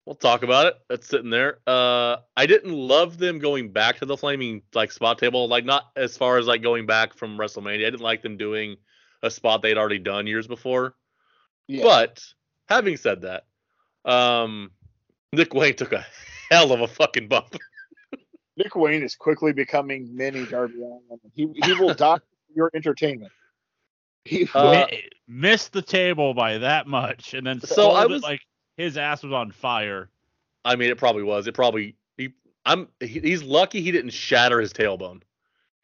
we'll talk about it. That's sitting there. Uh, I didn't love them going back to the flaming like spot table. Like not as far as like going back from WrestleMania. I didn't like them doing a spot they'd already done years before. Yeah. But having said that, um, Nick Wayne took a hell of a fucking bump. Nick Wayne is quickly becoming mini Darby Allin. He he will dock your entertainment. He uh, missed the table by that much, and then so I was it like. His ass was on fire. I mean, it probably was. It probably he. I'm. He, he's lucky he didn't shatter his tailbone,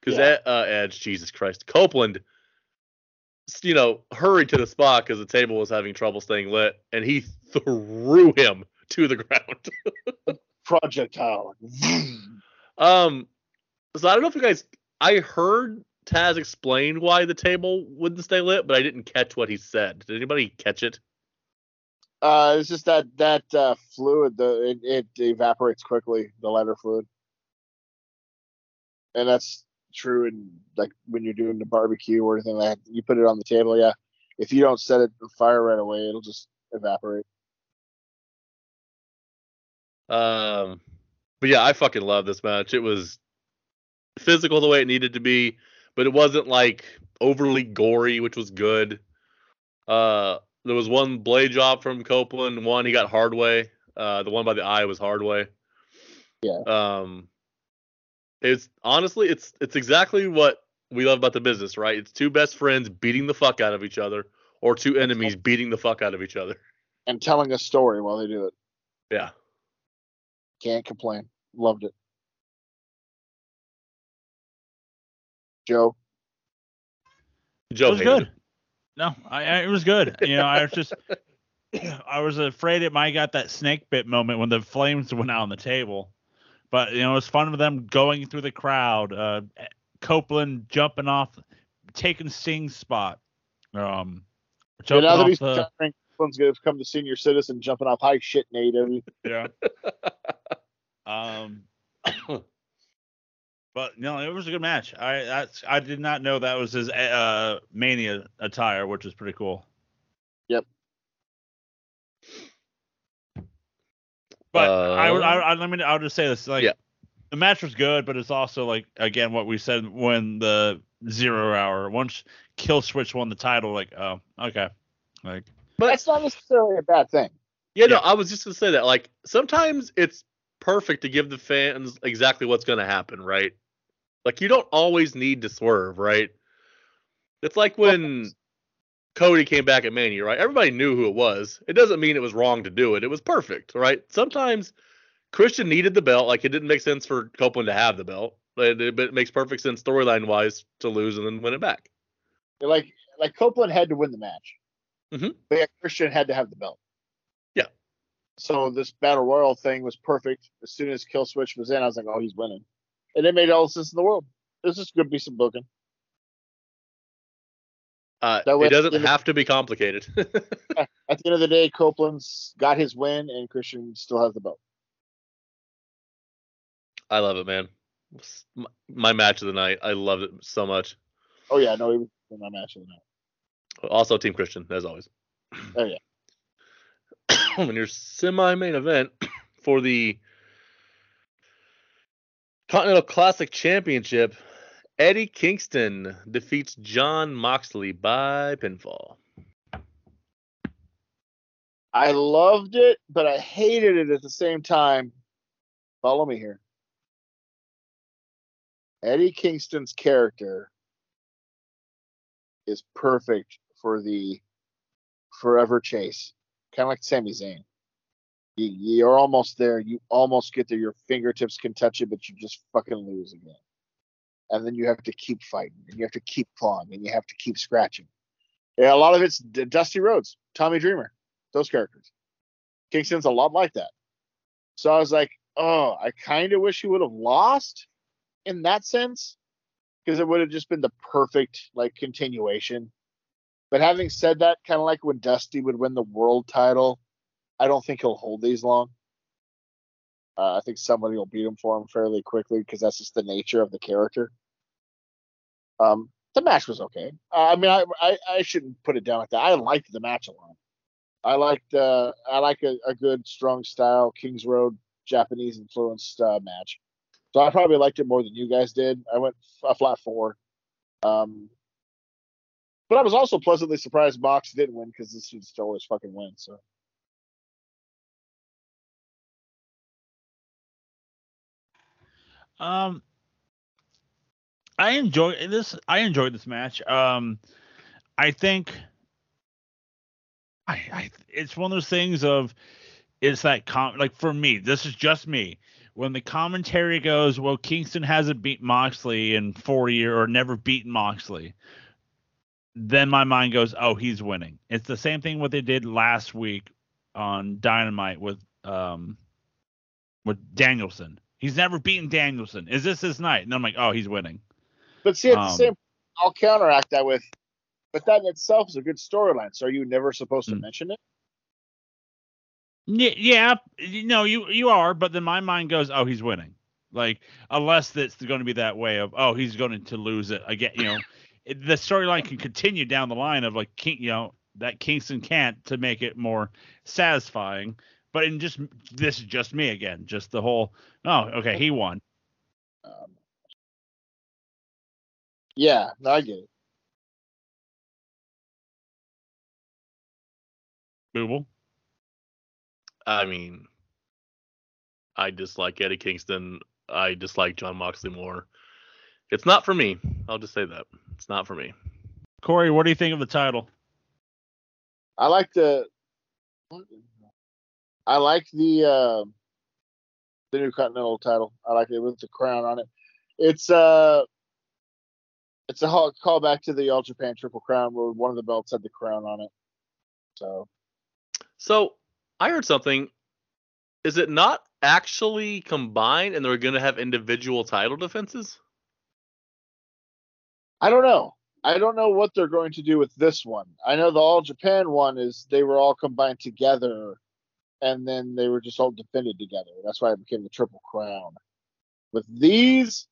because yeah. that uh, Edge, Jesus Christ, Copeland, you know, hurried to the spot because the table was having trouble staying lit, and he threw him to the ground. Projectile. um. So I don't know if you guys. I heard Taz explain why the table wouldn't stay lit, but I didn't catch what he said. Did anybody catch it? Uh, it's just that that uh, fluid, the it, it evaporates quickly, the lighter fluid, and that's true. And like when you're doing the barbecue or anything like that, you put it on the table. Yeah, if you don't set it on fire right away, it'll just evaporate. Um, but yeah, I fucking love this match. It was physical the way it needed to be, but it wasn't like overly gory, which was good. Uh, there was one blade job from Copeland. One, he got Hardway. Uh, the one by the eye was Hardway. Yeah. Um, it's honestly, it's, it's exactly what we love about the business, right? It's two best friends beating the fuck out of each other, or two enemies beating the fuck out of each other and telling a story while they do it. Yeah. Can't complain. Loved it. Joe. Joe it was good. It. No, I, I it was good. You know, I was just I was afraid it might have got that snake bit moment when the flames went out on the table. But you know, it was fun with them going through the crowd, uh, Copeland jumping off, taking Sting's spot. Um yeah, now that he's the, Copeland's gonna come to senior citizen jumping off high shit in A E W. Yeah. um But no, it was a good match. I that's, I did not know that was his uh, Mania attire, which is pretty cool. Yep. But uh, I, I, I let me. I'll just say this: like, yeah. The match was good, but it's also like again what we said when the Zero Hour once Kill Switch won the title. Like, oh, okay. Like, but that's not necessarily a bad thing. Yeah, yeah. No, I was just gonna say that. Like, sometimes it's perfect to give the fans exactly what's gonna happen, right? Like, you don't always need to swerve, right? It's like when Cody came back at Mania, right? Everybody knew who it was. It doesn't mean it was wrong to do it. It was perfect, right? Sometimes Christian needed the belt. Like, it didn't make sense for Copeland to have the belt. But it, it makes perfect sense storyline-wise to lose and then win it back. Like, like Copeland had to win the match. Mm-hmm. But yeah, Christian had to have the belt. Yeah. So this Battle Royal thing was perfect. As soon as Kill Switch was in, I was like, oh, he's winning. And it made all the sense in the world. This is good piece of booking. Uh, it doesn't have to be complicated. At the end of the day, Copeland's got his win, and Christian still has the belt. I love it, man. My match of the night. I loved it so much. Oh, yeah. No, it was my match of the night. Also, Team Christian, as always. Oh, yeah. When your semi-main event for the Continental Classic Championship, Eddie Kingston defeats John Moxley by pinfall. I loved it, but I hated it at the same time. Follow me here. Eddie Kingston's character is perfect for the forever chase. Kind of like Sami Zayn. You, you're almost there. You almost get there. Your fingertips can touch it, but you just fucking lose again. And then you have to keep fighting, and you have to keep clawing, and you have to keep scratching. Yeah, a lot of it's D- Dusty Rhodes, Tommy Dreamer, those characters. Kingston's a lot like that. So I was like, oh, I kind of wish he would have lost in that sense, because it would have just been the perfect like continuation. But having said that, kind of like when Dusty would win the world title, I don't think he'll hold these long. Uh, I think somebody will beat him for him fairly quickly, because that's just the nature of the character. Um, the match was okay. Uh, I mean, I, I I shouldn't put it down like that. I liked the match a lot. I liked uh, I like a, a good, strong style, Kings Road, Japanese influenced uh, match. So I probably liked it more than you guys did. I went a flat four. Um, but I was also pleasantly surprised Mox didn't win, because this dude still always fucking wins. So. Um, I enjoyed this. I enjoyed this match. Um, I think I, I it's one of those things of it's that com- like for me, this is just me. When the commentary goes, well, Kingston hasn't beat Moxley in four years or never beaten Moxley, then my mind goes, oh, he's winning. It's the same thing what they did last week on Dynamite with um with Danielson. He's never beaten Danielson. Is this his night? And I'm like, oh, he's winning. But see, at um, the same, I'll counteract that with, but that in itself is a good storyline. So are you never supposed to mm. mention it? Yeah, you no, know, you you are. But then my mind goes, oh, he's winning. Like, unless it's going to be that way of, oh, he's going to lose it again. You know, the storyline can continue down the line of like, you know, that Kingston can't to make it more satisfying. But in just this is just me again. Just the whole. Oh, okay, he won. Um, yeah, no, I get it. Booble? I mean, I dislike Eddie Kingston. I dislike Jon Moxley more. It's not for me. I'll just say that. It's not for me. Corey, what do you think of the title? I like the. I like the uh, the new Continental title. I like it with the crown on it. It's uh, it's a callback to the All Japan Triple Crown where one of the belts had the crown on it. So, so I heard something. Is it not actually combined, and they're going to have individual title defenses? I don't know. I don't know what they're going to do with this one. I know the All Japan one is they were all combined together. And then they were just all defended together. That's why it became the Triple Crown. With these,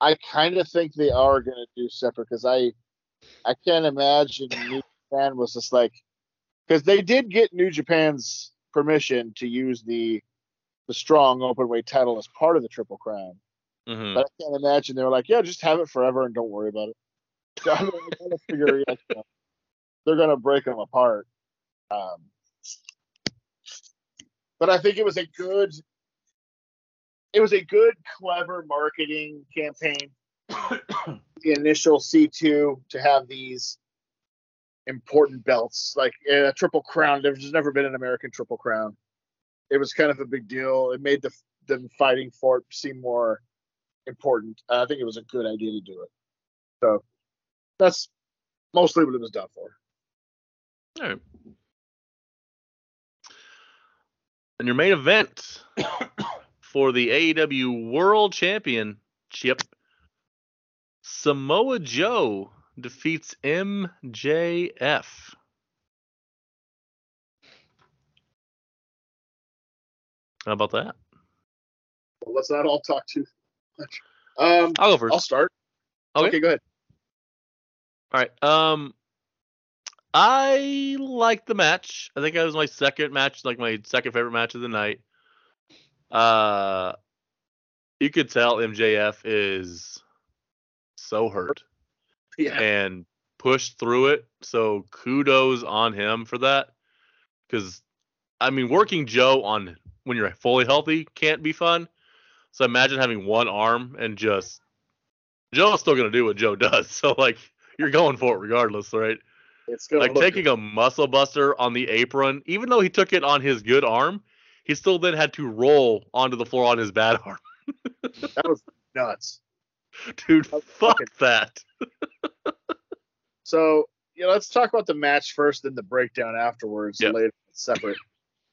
I kind of think they are going to do separate because I, I can't imagine New Japan was just like, because they did get New Japan's permission to use the, the strong openweight title as part of the Triple Crown. Mm-hmm. But I can't imagine they were like, yeah, just have it forever and don't worry about it. So I'm going to figure out, you know, they're going to break them apart. Um, But I think it was a good, it was a good, clever marketing campaign. The initial C two to have these important belts, like a Triple Crown. There's never been an American Triple Crown. It was kind of a big deal. It made the them fighting for it seem more important. I think it was a good idea to do it. So that's mostly what it was done for. All right. And your main event for the A E W World Championship, Samoa Joe defeats M J F. How about that? Well, let's not all talk too much. Um, I'll go first. I'll start. Okay. okay, go ahead. All right. Um. I like the match. I think it was my second match, like my second favorite match of the night. Uh, you could tell M J F is so hurt yeah. and pushed through it. So kudos on him for that. Because, I mean, working Joe on when you're fully healthy can't be fun. So imagine having one arm and just Joe's still going to do what Joe does. So, like, you're going for it regardless, right? It's like taking good. a muscle buster on the apron, even though he took it on his good arm, he still then had to roll onto the floor on his bad arm. That was nuts. Dude, was fuck fucking... that. So, yeah, let's talk about the match first, then the breakdown afterwards. Yep. Later, separate.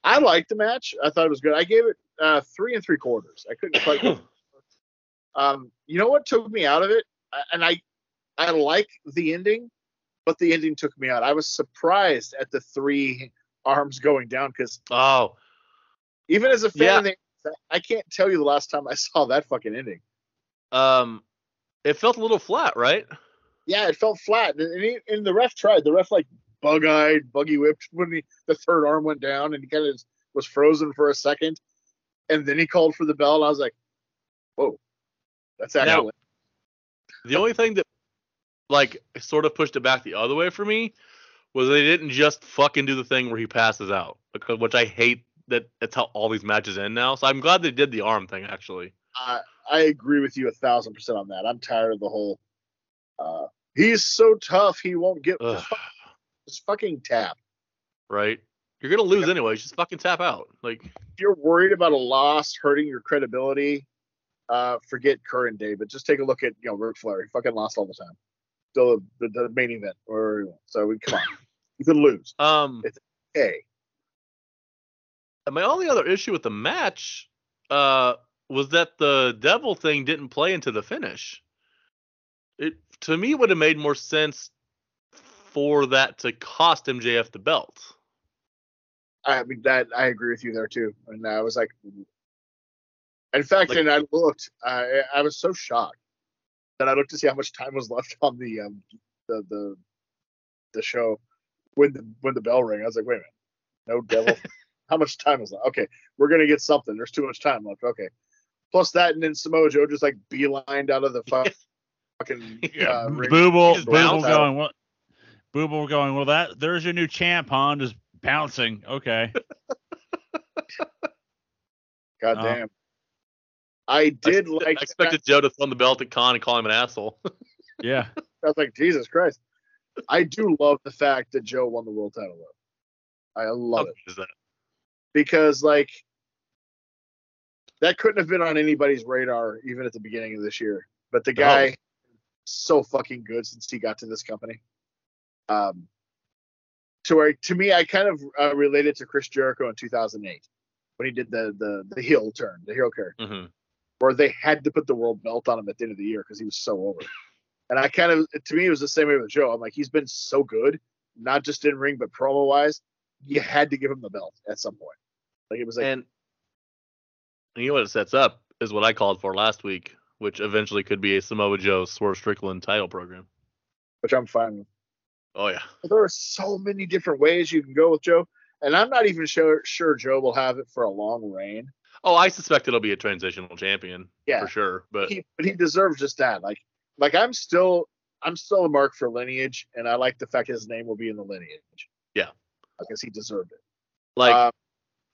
I liked the match. I thought it was good. I gave it uh, three and three quarters. I couldn't quite go. Um, you know what took me out of it? I, and I, I like the ending. But the ending took me out. I was surprised at the three arms going down because oh, even as a fan, yeah. they, I can't tell you the last time I saw that fucking ending. Um, it felt a little flat, right? Yeah, it felt flat, and, he, and the ref tried. The ref like bug-eyed, buggy-whipped when he, the third arm went down, and he kind of was frozen for a second, and then he called for the bell, and I was like, "Whoa, that's actually." Now, the only thing that. Like, sort of pushed it back the other way for me was they didn't just fucking do the thing where he passes out, because, which I hate that that's how all these matches end now. So I'm glad they did the arm thing, actually. I, I agree with you a thousand percent on that. I'm tired of the whole, uh, he's so tough, he won't get just, fuck, just fucking tap. Right. You're going to lose yeah. anyways. Just fucking tap out. Like, if you're worried about a loss hurting your credibility, uh, forget current day, but just take a look at, you know, Ric Flair. He fucking lost all the time. Still the, the main event, or so we come on. You could lose. Um, it's okay. My only other issue with the match uh, was that the devil thing didn't play into the finish. It to me would have made more sense for that to cost M J F the belt. I mean that I agree with you there too, and I was like, in fact, like, and I looked, I I was so shocked. Then I looked to see how much time was left on the um, the, the the show when the when the bell rang. I was like, wait a minute, no devil How much time is that? Okay, we're going to get something. There's too much time left. Okay. Plus that, and then Samoa Joe just like beelined out of the fucking. fucking uh, Booble, Booble going, well, Booble going, well, that there's your new champ, huh? Just bouncing. Okay. God damn. Uh, I did I, like. I expected Joe to thumb the belt at Khan and call him an asshole. Yeah. I was like, Jesus Christ. I do love the fact that Joe won the world title, though. I love How it. Is that? Because, like, that couldn't have been on anybody's radar even at the beginning of this year. But the guy is so fucking good since he got to this company. Um, to where, to me, I kind of uh, relate it to Chris Jericho in two thousand eight when he did the the, the heel turn, the heel character, mm-hmm. where they had to put the world belt on him at the end of the year because he was so over. And I kind of, to me, it was the same way with Joe. I'm like, he's been so good, not just in ring, but promo-wise. You had to give him the belt at some point. Like it was like, and you know what it sets up is what I called for last week, which eventually could be a Samoa Joe Swerve Strickland title program, which I'm fine with. Oh yeah, but there are so many different ways you can go with Joe, and I'm not even sure sure Joe will have it for a long reign. Oh, I suspect it'll be a transitional champion, yeah, for sure. But he, but he deserves just that. Like like I'm still I'm still a mark for lineage, and I like the fact his name will be in the lineage. Yeah. I guess he deserved it. Like, um,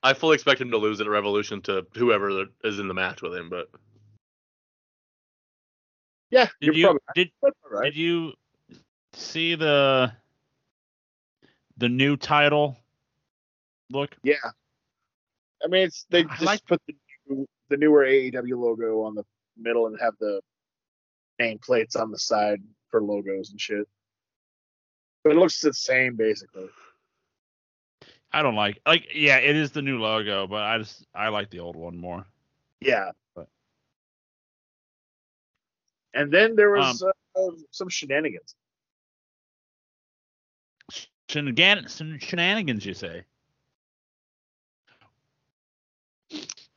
I fully expect him to lose at Revolution to whoever is in the match with him, but yeah, did you're you probably did, right. Did you see the the new title look? Yeah, I mean, it's they I just like put the new, the newer A E W logo on the middle and have the name plates on the side for logos and shit, but it looks the same basically. I don't like like yeah, it is the new logo, but I just I like the old one more. Yeah. But. And then there was um, uh, some shenanigans. Shenanigans, shenanigans, you say?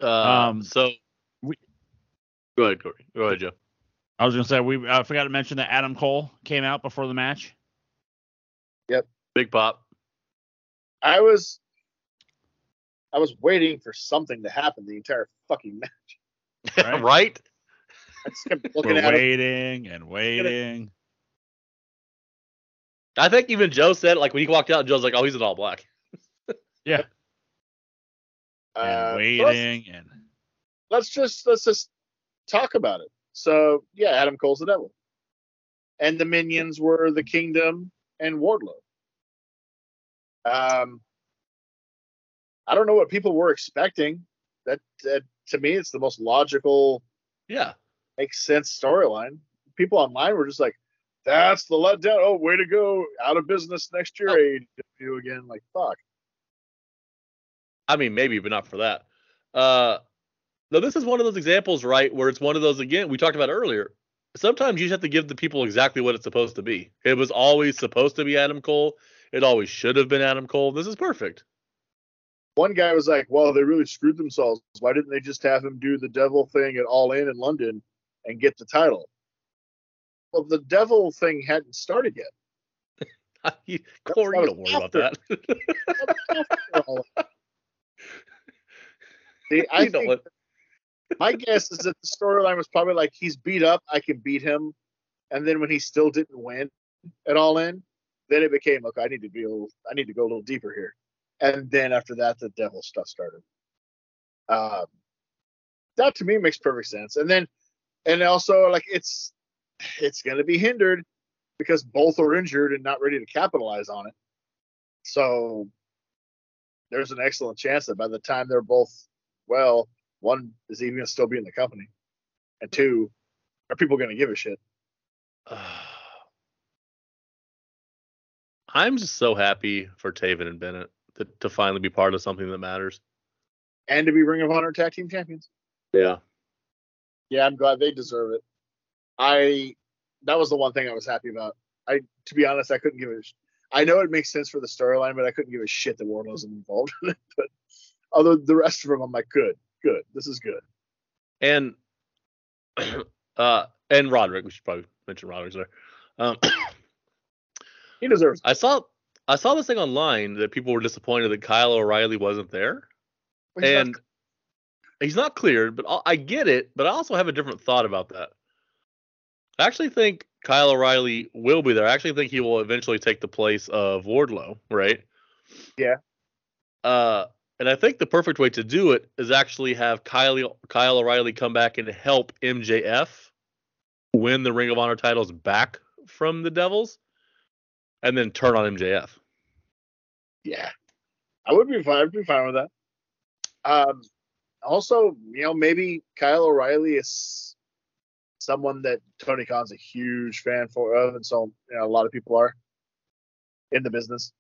Um. um so we. Go ahead, Corey. Go ahead, Joe. I was gonna say we. I forgot to mention that Adam Cole came out before the match. Yep. Big pop. I was I was waiting for something to happen the entire fucking match. Right? Right? I just kept looking We're at waiting him. and waiting. I think even Joe said, like, when he walked out, Joe's like, oh, he's in all black. Yeah. And uh, waiting let's, and let's just let's just talk about it. So yeah, Adam Cole's the devil. And the minions were the Kingdom and Wardlow. Um, I don't know what people were expecting. That, that to me, it's the most logical, yeah, makes sense storyline. People online were just like, "That's the letdown. Oh, way to go! Out of business next year, oh. A E W again." Like, fuck. I mean, maybe, but not for that. Uh, no, this is one of those examples, right, where it's one of those again we talked about earlier. Sometimes you just have to give the people exactly what it's supposed to be. It was always supposed to be Adam Cole. It always should have been Adam Cole. This is perfect. One guy was like, well, they really screwed themselves. Why didn't they just have him do the devil thing at All In in London and get the title? Well, the devil thing hadn't started yet. you, Corey, don't worry after. about that. See, I you think my guess is that the storyline was probably like, he's beat up, I can beat him. And then when he still didn't win at All In, then it became, okay, I need to be a little, I need to go a little deeper here. And then after that, the devil stuff started. Um, that to me makes perfect sense. And then, and also like it's, it's going to be hindered because both are injured and not ready to capitalize on it. So there's an excellent chance that by the time they're both, well, one is even going to still be in the company. And two, are people going to give a shit? I'm just so happy for Taven and Bennett to, to finally be part of something that matters. And to be Ring of Honor Tag Team Champions. Yeah. Yeah, I'm glad they deserve it. I, that was the one thing I was happy about. I, to be honest, I couldn't give a, I know it makes sense for the storyline, but I couldn't give a shit that Wardlow's involved in it. But other the rest of them, I'm like, good, good. This is good. And, uh, and Roderick, we should probably mention Roderick's there. Um, He deserves it. I saw I saw this thing online that people were disappointed that Kyle O'Reilly wasn't there. He's and not... he's not cleared, but I'll, I get it. But I also have a different thought about that. I actually think Kyle O'Reilly will be there. I actually think he will eventually take the place of Wardlow, right? Yeah. Uh, and I think the perfect way to do it is actually have Kyle, Kyle O'Reilly come back and help M J F win the Ring of Honor titles back from the Devils. And then turn on M J F. Yeah, I would be fine. I'd be fine with that. Um, also, you know, maybe Kyle O'Reilly is someone that Tony Khan's a huge fan for, of, and so you know, a lot of people are in the business.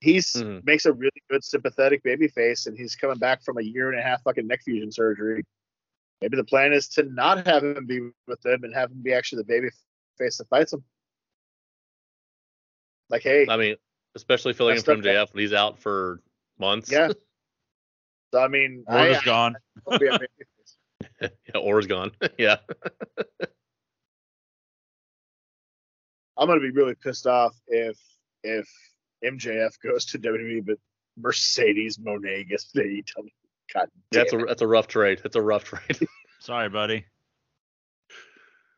He's mm-hmm. makes a really good sympathetic baby face, and he's coming back from a year and a half fucking neck fusion surgery. Maybe the plan is to not have him be with them and have him be actually the baby face that fights him. Like, hey, I mean, especially filling in from M J F, he's out for months. Yeah. So, I mean, Orr's gone. I, yeah, Orr's gone. Yeah. I'm gonna be really pissed off if if M J F goes to W W E, but Mercedes Moné gets to A E W. God damn. That's a that's a rough trade. That's a rough trade. Sorry, buddy.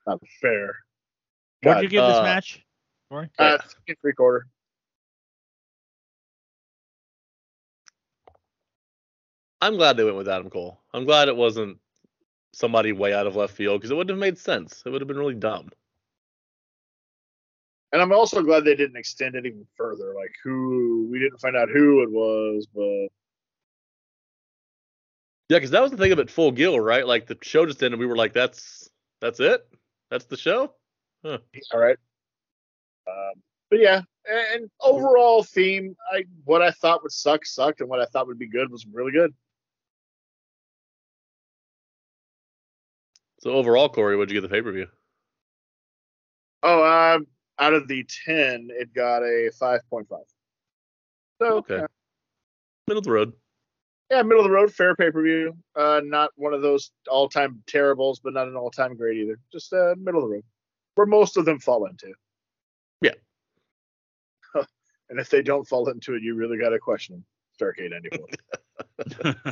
Not fair. What'd you give uh, this match? Corey? Uh, yeah. Three quarter. I'm glad they went with Adam Cole. I'm glad it wasn't somebody way out of left field because it wouldn't have made sense. It would have been really dumb. And I'm also glad they didn't extend it even further. Like who we didn't find out who it was, but yeah, because that was the thing about Full Gill, right? Like the show just ended. We were like, "That's that's it. That's the show." Huh. All right. Um, but yeah, and, and overall theme, I what I thought would suck sucked, and what I thought would be good was really good. So overall, Corey, what'd you get the pay per view? Oh, um, out of the ten, it got a five point five. So okay, yeah. Middle of the road. Yeah, middle of the road, fair pay per view. Uh, not one of those all time terribles, but not an all time great either. Just uh, middle of the road, where most of them fall into. Yeah. And if they don't fall into it, you really got to question Starrcade ninety-four.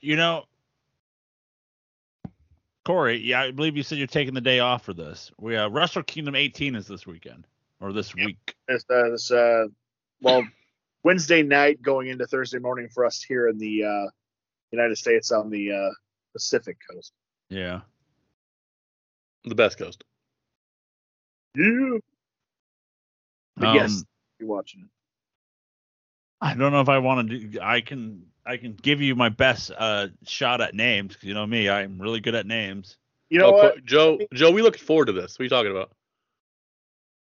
You know, Corey, yeah, I believe you said you're taking the day off for this. We uh, Wrestle Kingdom eighteen is this weekend or this yep. week. It's, uh, it's, uh, well, Wednesday night going into Thursday morning for us here in the uh, United States on the uh, Pacific coast. Yeah. The best coast. Yeah. But um, yes, you're watching it. I don't know if I want to do. I can. I can give you my best uh, shot at names. You know me. I'm really good at names. You know oh, what, Joe? Joe, we look forward to this. What are you talking about?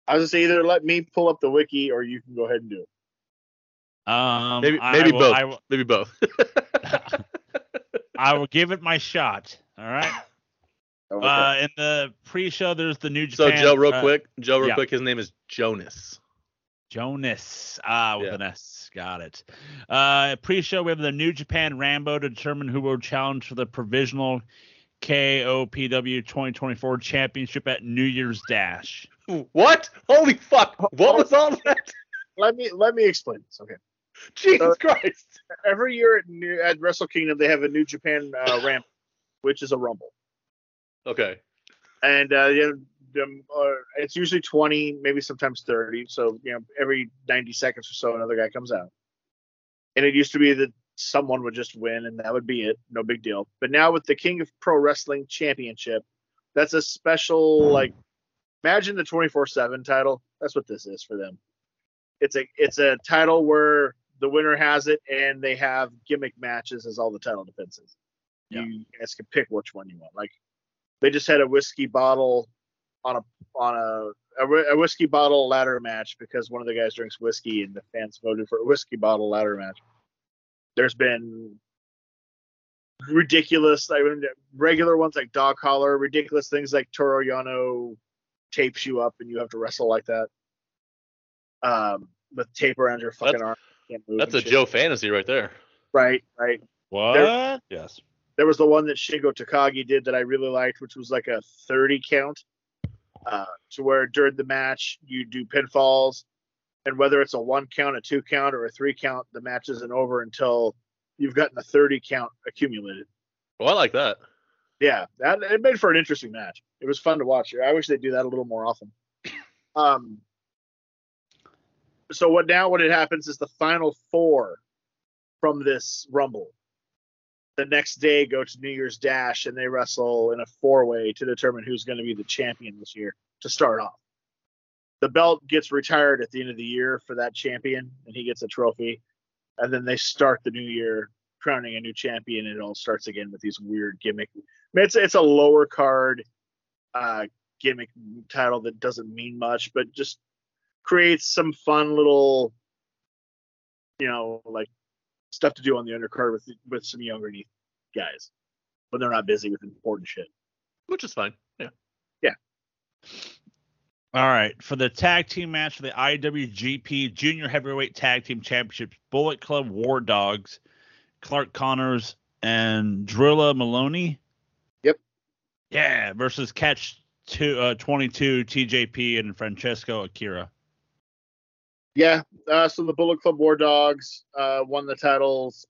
I was gonna say either let me pull up the wiki or you can go ahead and do it. Um, maybe maybe I will, both. I will, maybe both. I will give it my shot. All right. Okay. Uh, in the pre-show, there's the New Japan. So Joe, real uh, quick, Joe, real yeah. quick. His name is Jonas. Jonas, ah, with yeah. an S. Got it. Uh, pre-show, we have the New Japan Rambo to determine who will challenge for the provisional K O P W twenty twenty-four Championship at New Year's Dash. What? Holy fuck! What was all that? Let me let me explain this. Okay. Jesus uh, Christ! Every year at, New, at Wrestle Kingdom, they have a New Japan uh, Rambo, which is a Rumble. Okay. And uh, you know, uh, it's usually twenty, maybe sometimes thirty. So, you know, every ninety seconds or so, another guy comes out. And it used to be that someone would just win, and that would be it. No big deal. But now with the King of Pro Wrestling Championship, that's a special, mm. like, imagine the twenty-four seven title. That's what this is for them. It's a it's a title where the winner has it, and they have gimmick matches as all the title defenses. Yeah. You guys can pick which one you want. Like, they just had a whiskey bottle on a on a, a a whiskey bottle ladder match because one of the guys drinks whiskey and the fans voted for a whiskey bottle ladder match. There's been ridiculous, like regular ones like dog collar, ridiculous things like Toru Yano tapes you up and you have to wrestle like that. Um, with tape around your fucking that's, arm. You can't move that's a shit. Joe fantasy right there. Right, right. What? There, yes. There was the one that Shingo Takagi did that I really liked, which was like a thirty count uh, to where during the match you do pinfalls, and whether it's a one count, a two count, or a three count, the match isn't over until you've gotten a thirty count accumulated. Well, I like that. Yeah, that it made for an interesting match. It was fun to watch. I wish they'd do that a little more often. Um. So what now? What it happens is the final four from this Rumble the next day go to New Year's Dash, and they wrestle in a four-way to determine who's going to be the champion this year to start off. The belt gets retired at the end of the year for that champion, and he gets a trophy. And then they start the new year crowning a new champion, and it all starts again with these weird gimmick. I mean, it's, it's a lower card uh, gimmick title that doesn't mean much, but just creates some fun little, you know, like, stuff to do on the undercard with with some younger guys when they're not busy with important shit, which is fine. Yeah, yeah. All right, for the tag team match for the I W G P Junior Heavyweight Tag Team Championships, Bullet Club War Dogs, Clark Connors and Drilla Maloney. Yep. Yeah, versus Catch Two uh, twenty-two T J P and Francesco Akira. Yeah, uh, so the Bullet Club War Dogs uh, won the titles,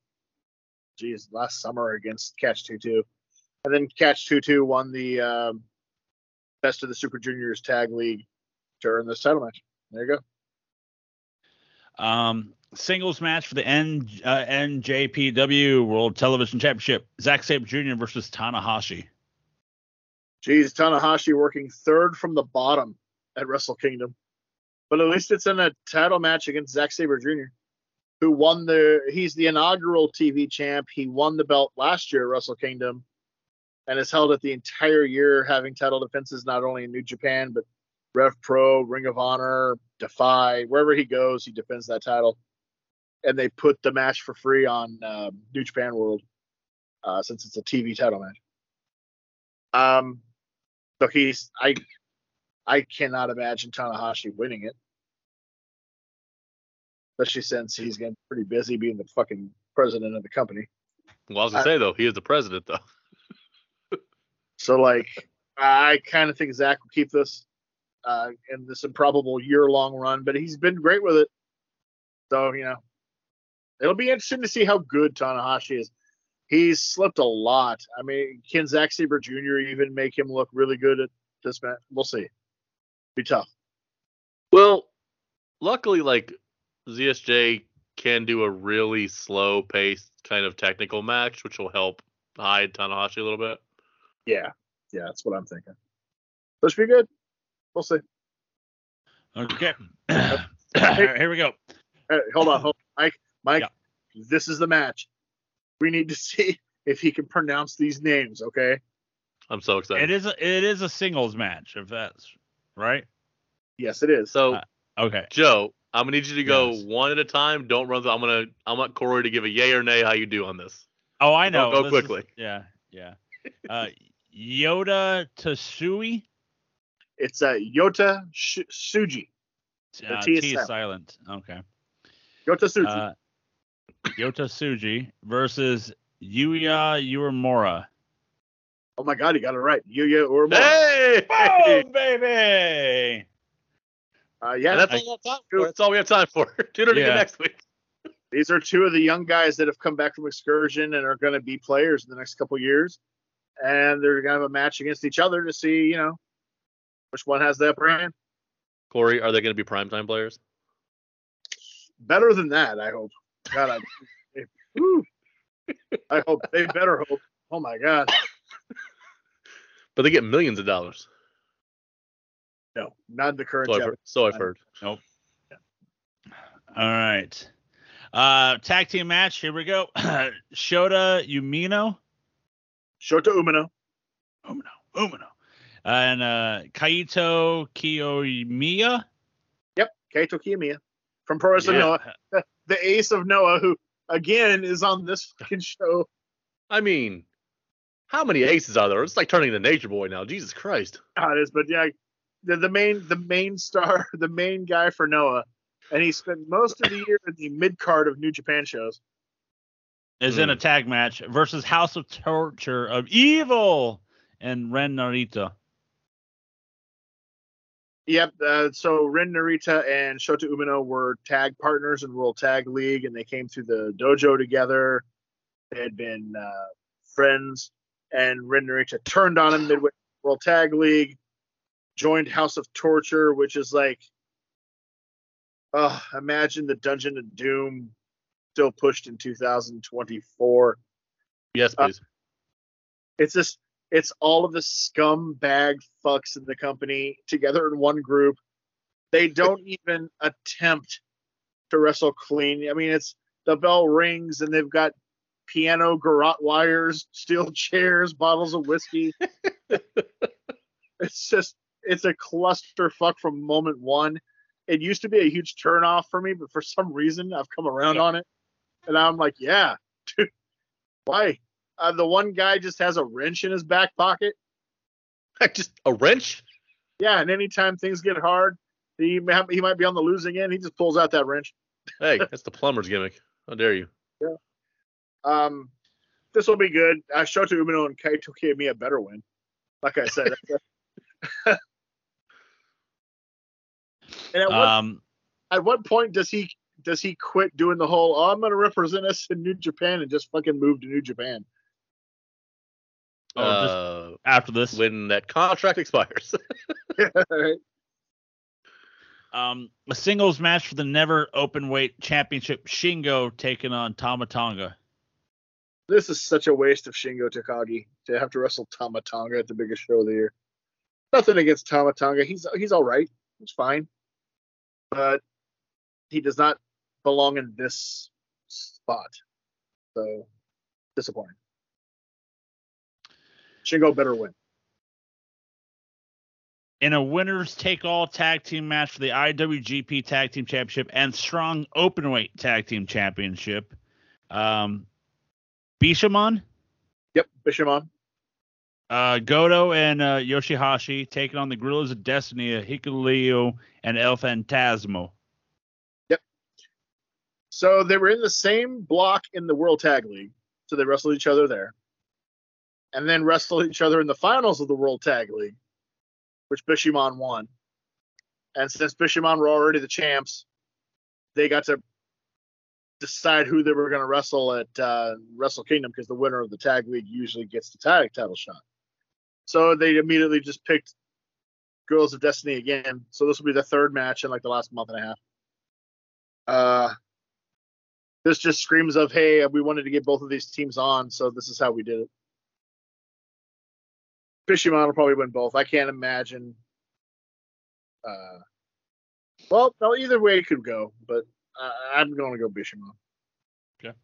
geez, last summer against Catch two two. And then Catch two two won the um, Best of the Super Juniors Tag League to earn this title match. There you go. Um, singles match for the N- uh, N J P W World Television Championship. Zack Sabre Junior versus Tanahashi. Geez, Tanahashi working third from the bottom at Wrestle Kingdom. But at least it's in a title match against Zack Sabre Junior, who won the – he's the inaugural T V champ. He won the belt last year at Wrestle Kingdom and has held it the entire year, having title defenses not only in New Japan but Rev Pro, Ring of Honor, Defy. Wherever he goes, he defends that title. And they put the match for free on uh, New Japan World uh, since it's a T V title match. Um, so he's – I – I cannot imagine Tanahashi winning it, especially since he's getting pretty busy being the fucking president of the company. Well, I was gonna I, say though, he is the president though. So like, I kind of think Zach will keep this uh, in this improbable year-long run, but he's been great with it. So you know, it'll be interesting to see how good Tanahashi is. He's slipped a lot. I mean, can Zack Sabre Junior even make him look really good at this match? We'll see. Be tough. Well, luckily, like, Z S J can do a really slow-paced kind of technical match, which will help hide Tanahashi a little bit. Yeah. Yeah, that's what I'm thinking. This should be good. We'll see. Okay. Hey, here we go. Right, hold on. Hold on. Mike, Mike, yeah. This is the match. We need to see if he can pronounce these names, okay? I'm so excited. It is a, it is a singles match, if that's... Right? Yes, it is. So, uh, okay, Joe, I'm gonna need you to go yes. one at a time. Don't run. The, I'm gonna. I want Corey to give a yay or nay how you do on this. Oh, I know. Don't go this quickly. Is, yeah, yeah. Uh, Yota Tsui. It's a uh, Yota Sh- Tsuji. The uh, T is, T is silent. Okay. Yota Tsuji. Uh, Yota Tsuji versus Yuya Uemura. Oh, my God, he got it right. Yuya Uemura. Hey! Boom, baby! Uh, yeah, and that's I, all time for. That's all we have time for. Tune in yeah. again next week. These are two of the young guys that have come back from excursion and are going to be players in the next couple years. And they're going to have a match against each other to see, you know, which one has the upper hand. Corey, are they going to be primetime players? Better than that, I hope. God, I, they, I hope. They better hope. Oh, my God. But they get millions of dollars. No, not the current. So I've heard. So I've heard. Nope. Yeah. All right. Uh, tag team match. Here we go. Shota Umino. Shota Umino. Umino. Umino. Uh, and uh, Kaito Kiyomiya. Yep. Kaito Kiyomiya from Pro Wrestling yeah. Noah. The ace of Noah, who, again, is on this fucking show. I mean... How many aces are there? It's like turning the Nature Boy now. Jesus Christ. Oh, it is, but yeah, the, the main, the main star, the main guy for Noah, and he spent most of the year in the mid card of New Japan shows. Is mm. in a tag match versus House of Torture of Evil and Ren Narita. Yep. Uh, so Rin Narita and Shota Umino were tag partners in World Tag League, and they came through the dojo together. They had been uh, friends, and Rin Narita turned on him midway through World Tag League, joined House of Torture, which is like, uh, imagine the Dungeon of Doom still pushed in two thousand twenty-four. Yes, please. Uh, it's just, it's all of the scumbag fucks in the company together in one group. They don't even attempt to wrestle clean. I mean, it's the bell rings and they've got piano, garrote wires, steel chairs, bottles of whiskey. It's just, it's a clusterfuck from moment one. It used to be a huge turnoff for me, but for some reason I've come around yeah. on it. And I'm like, yeah, dude, why? Uh, the one guy just has a wrench in his back pocket. Just a wrench? Yeah, and anytime things get hard, he he might be on the losing end. He just pulls out that wrench. Hey, that's the plumber's gimmick. How dare you? Yeah. Um, this will be good. Uh, Shota Umino and Kaito gave me a better win. Like I said. and at, um, what, at what point does he does he quit doing the whole, oh, I'm going to represent us in New Japan and just fucking move to New Japan? Oh, uh, just after this, when that contract expires. Yeah, right. Um, a singles match for the Never Openweight Championship. Shingo taking on Tama Tonga. This is such a waste of Shingo Takagi to have to wrestle Tama Tonga at the biggest show of the year. Nothing against Tama Tonga. He's he's all right. He's fine, but he does not belong in this spot. So disappointing. Shingo better win. In a winners take all tag team match for the I W G P Tag Team Championship and Strong Openweight Tag Team Championship, um, Bishamon? Yep, Bishamon. Uh, Goto and uh, Yoshihashi taking on the Guerrillas of Destiny, Hikuleo and El Fantasmo. Yep. So they were in the same block in the World Tag League, so they wrestled each other there. And then wrestled each other in the finals of the World Tag League, which Bishamon won. And since Bishamon were already the champs, they got to decide who they were going to wrestle at uh, Wrestle Kingdom, because the winner of the Tag League usually gets the tag title shot. So they immediately just picked Girls of Destiny again. So this will be the third match in like the last month and a half. Uh, this just screams of, hey, we wanted to get both of these teams on, so this is how we did it. Bishamon will probably win both. I can't imagine. Uh, well, no, either way it could go, but uh, I'm going to go Bishamon. Okay.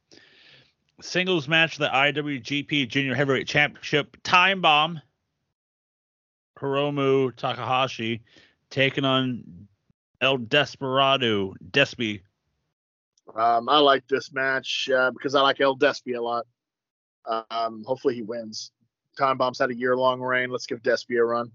Singles match for the I W G P Junior Heavyweight Championship. Time Bomb. Hiromu Takahashi taking on El Desperado Despi. Um, I like this match uh, because I like El Despi a lot. Um, hopefully he wins. Time Bomb's had a year-long reign. Let's give Despi a run.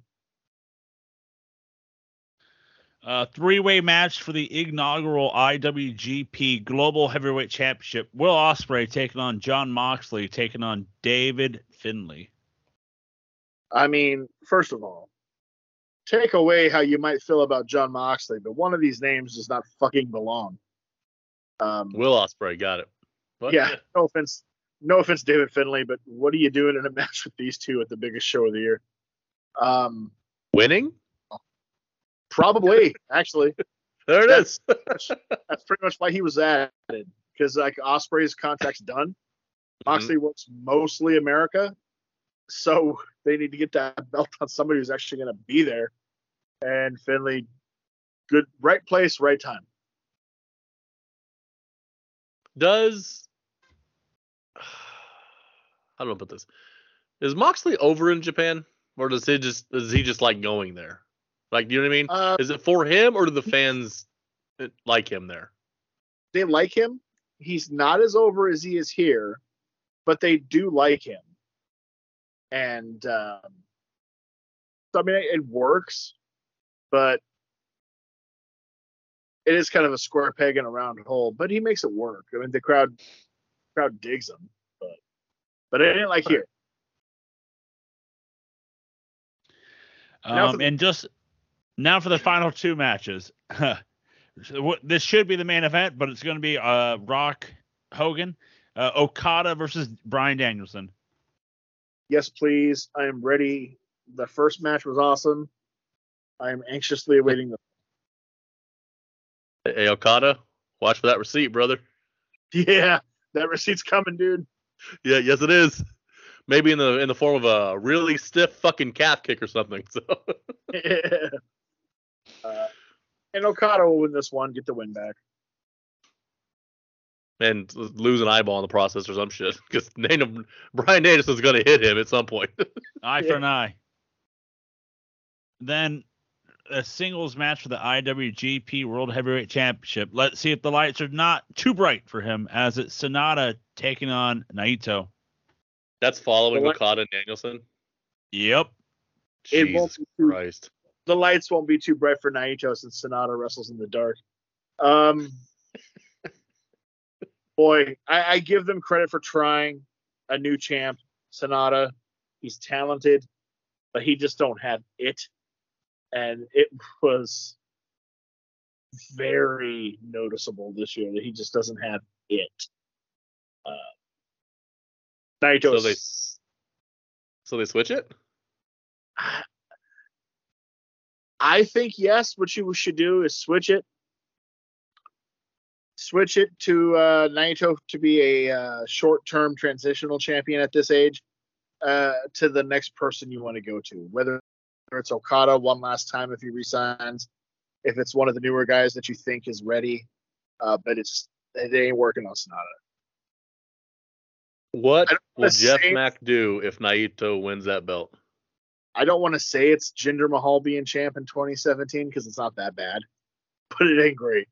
Uh, three-way match for the inaugural I W G P Global Heavyweight Championship. Will Ospreay taking on Jon Moxley, taking on David Finlay. I mean, first of all, take away how you might feel about Jon Moxley, but one of these names does not fucking belong. Um, Will Ospreay got it. But, yeah, yeah, no offense. No offense, David Finlay, but what are you doing in a match with these two at the biggest show of the year? Um, Winning? Probably, actually. There it that's, is. That's pretty much why he was added, because like Ospreay's contract's done. Moxley mm-hmm. works mostly America, so they need to get that belt on somebody who's actually going to be there. And Finlay, good, right place, right time. Does... I don't know about this. Is Moxley over in Japan, or does he just is he just like going there? Like, do you know what I mean? Uh, is it for him, or do the fans like him there? They like him. He's not as over as he is here, but they do like him. And um, so I mean, it, it works, but it is kind of a square peg in a round hole. But he makes it work. I mean, the crowd crowd digs him. But I didn't like here. Um, and just Now for the final two matches. This should be the main event, but it's going to be uh, Rock Hogan, uh, Okada versus Bryan Danielson. Yes, please. I am ready. The first match was awesome. I am anxiously awaiting the. Hey, Okada, watch for that receipt, brother. Yeah, that receipt's coming, dude. Yeah, yes, it is. Maybe in the in the form of a really stiff fucking calf kick or something. So. Yeah. Uh, and Okada will win this one, get the win back, and lose an eyeball in the process or some shit. Because Bryan Danielson's gonna hit him at some point. Eye yeah. for an eye. Then a singles match for the I W G P World Heavyweight Championship. Let's see if the lights are not too bright for him, as it's Sonata taking on Naito. That's following light- Okada and Danielson? Yep. Jesus it won't be too, Christ. The lights won't be too bright for Naito since Sonata wrestles in the dark. Um, boy, I, I give them credit for trying a new champ, Sonata. He's talented, but he just don't have it. And it was very noticeable this year that he just doesn't have it. Uh, Naito's. So they, so they switch it? I think, yes, what you should do is switch it. Switch it to uh, Naito to be a uh, short-term transitional champion at this age uh, to the next person you want to go to, whether it's Okada one last time if he resigns, if it's one of the newer guys that you think is ready, uh, but it's they ain't working on Sonata. What will Jeff Mack do if Naito wins that belt? I don't want to say it's Jinder Mahal being champ in twenty seventeen because it's not that bad, but it ain't great.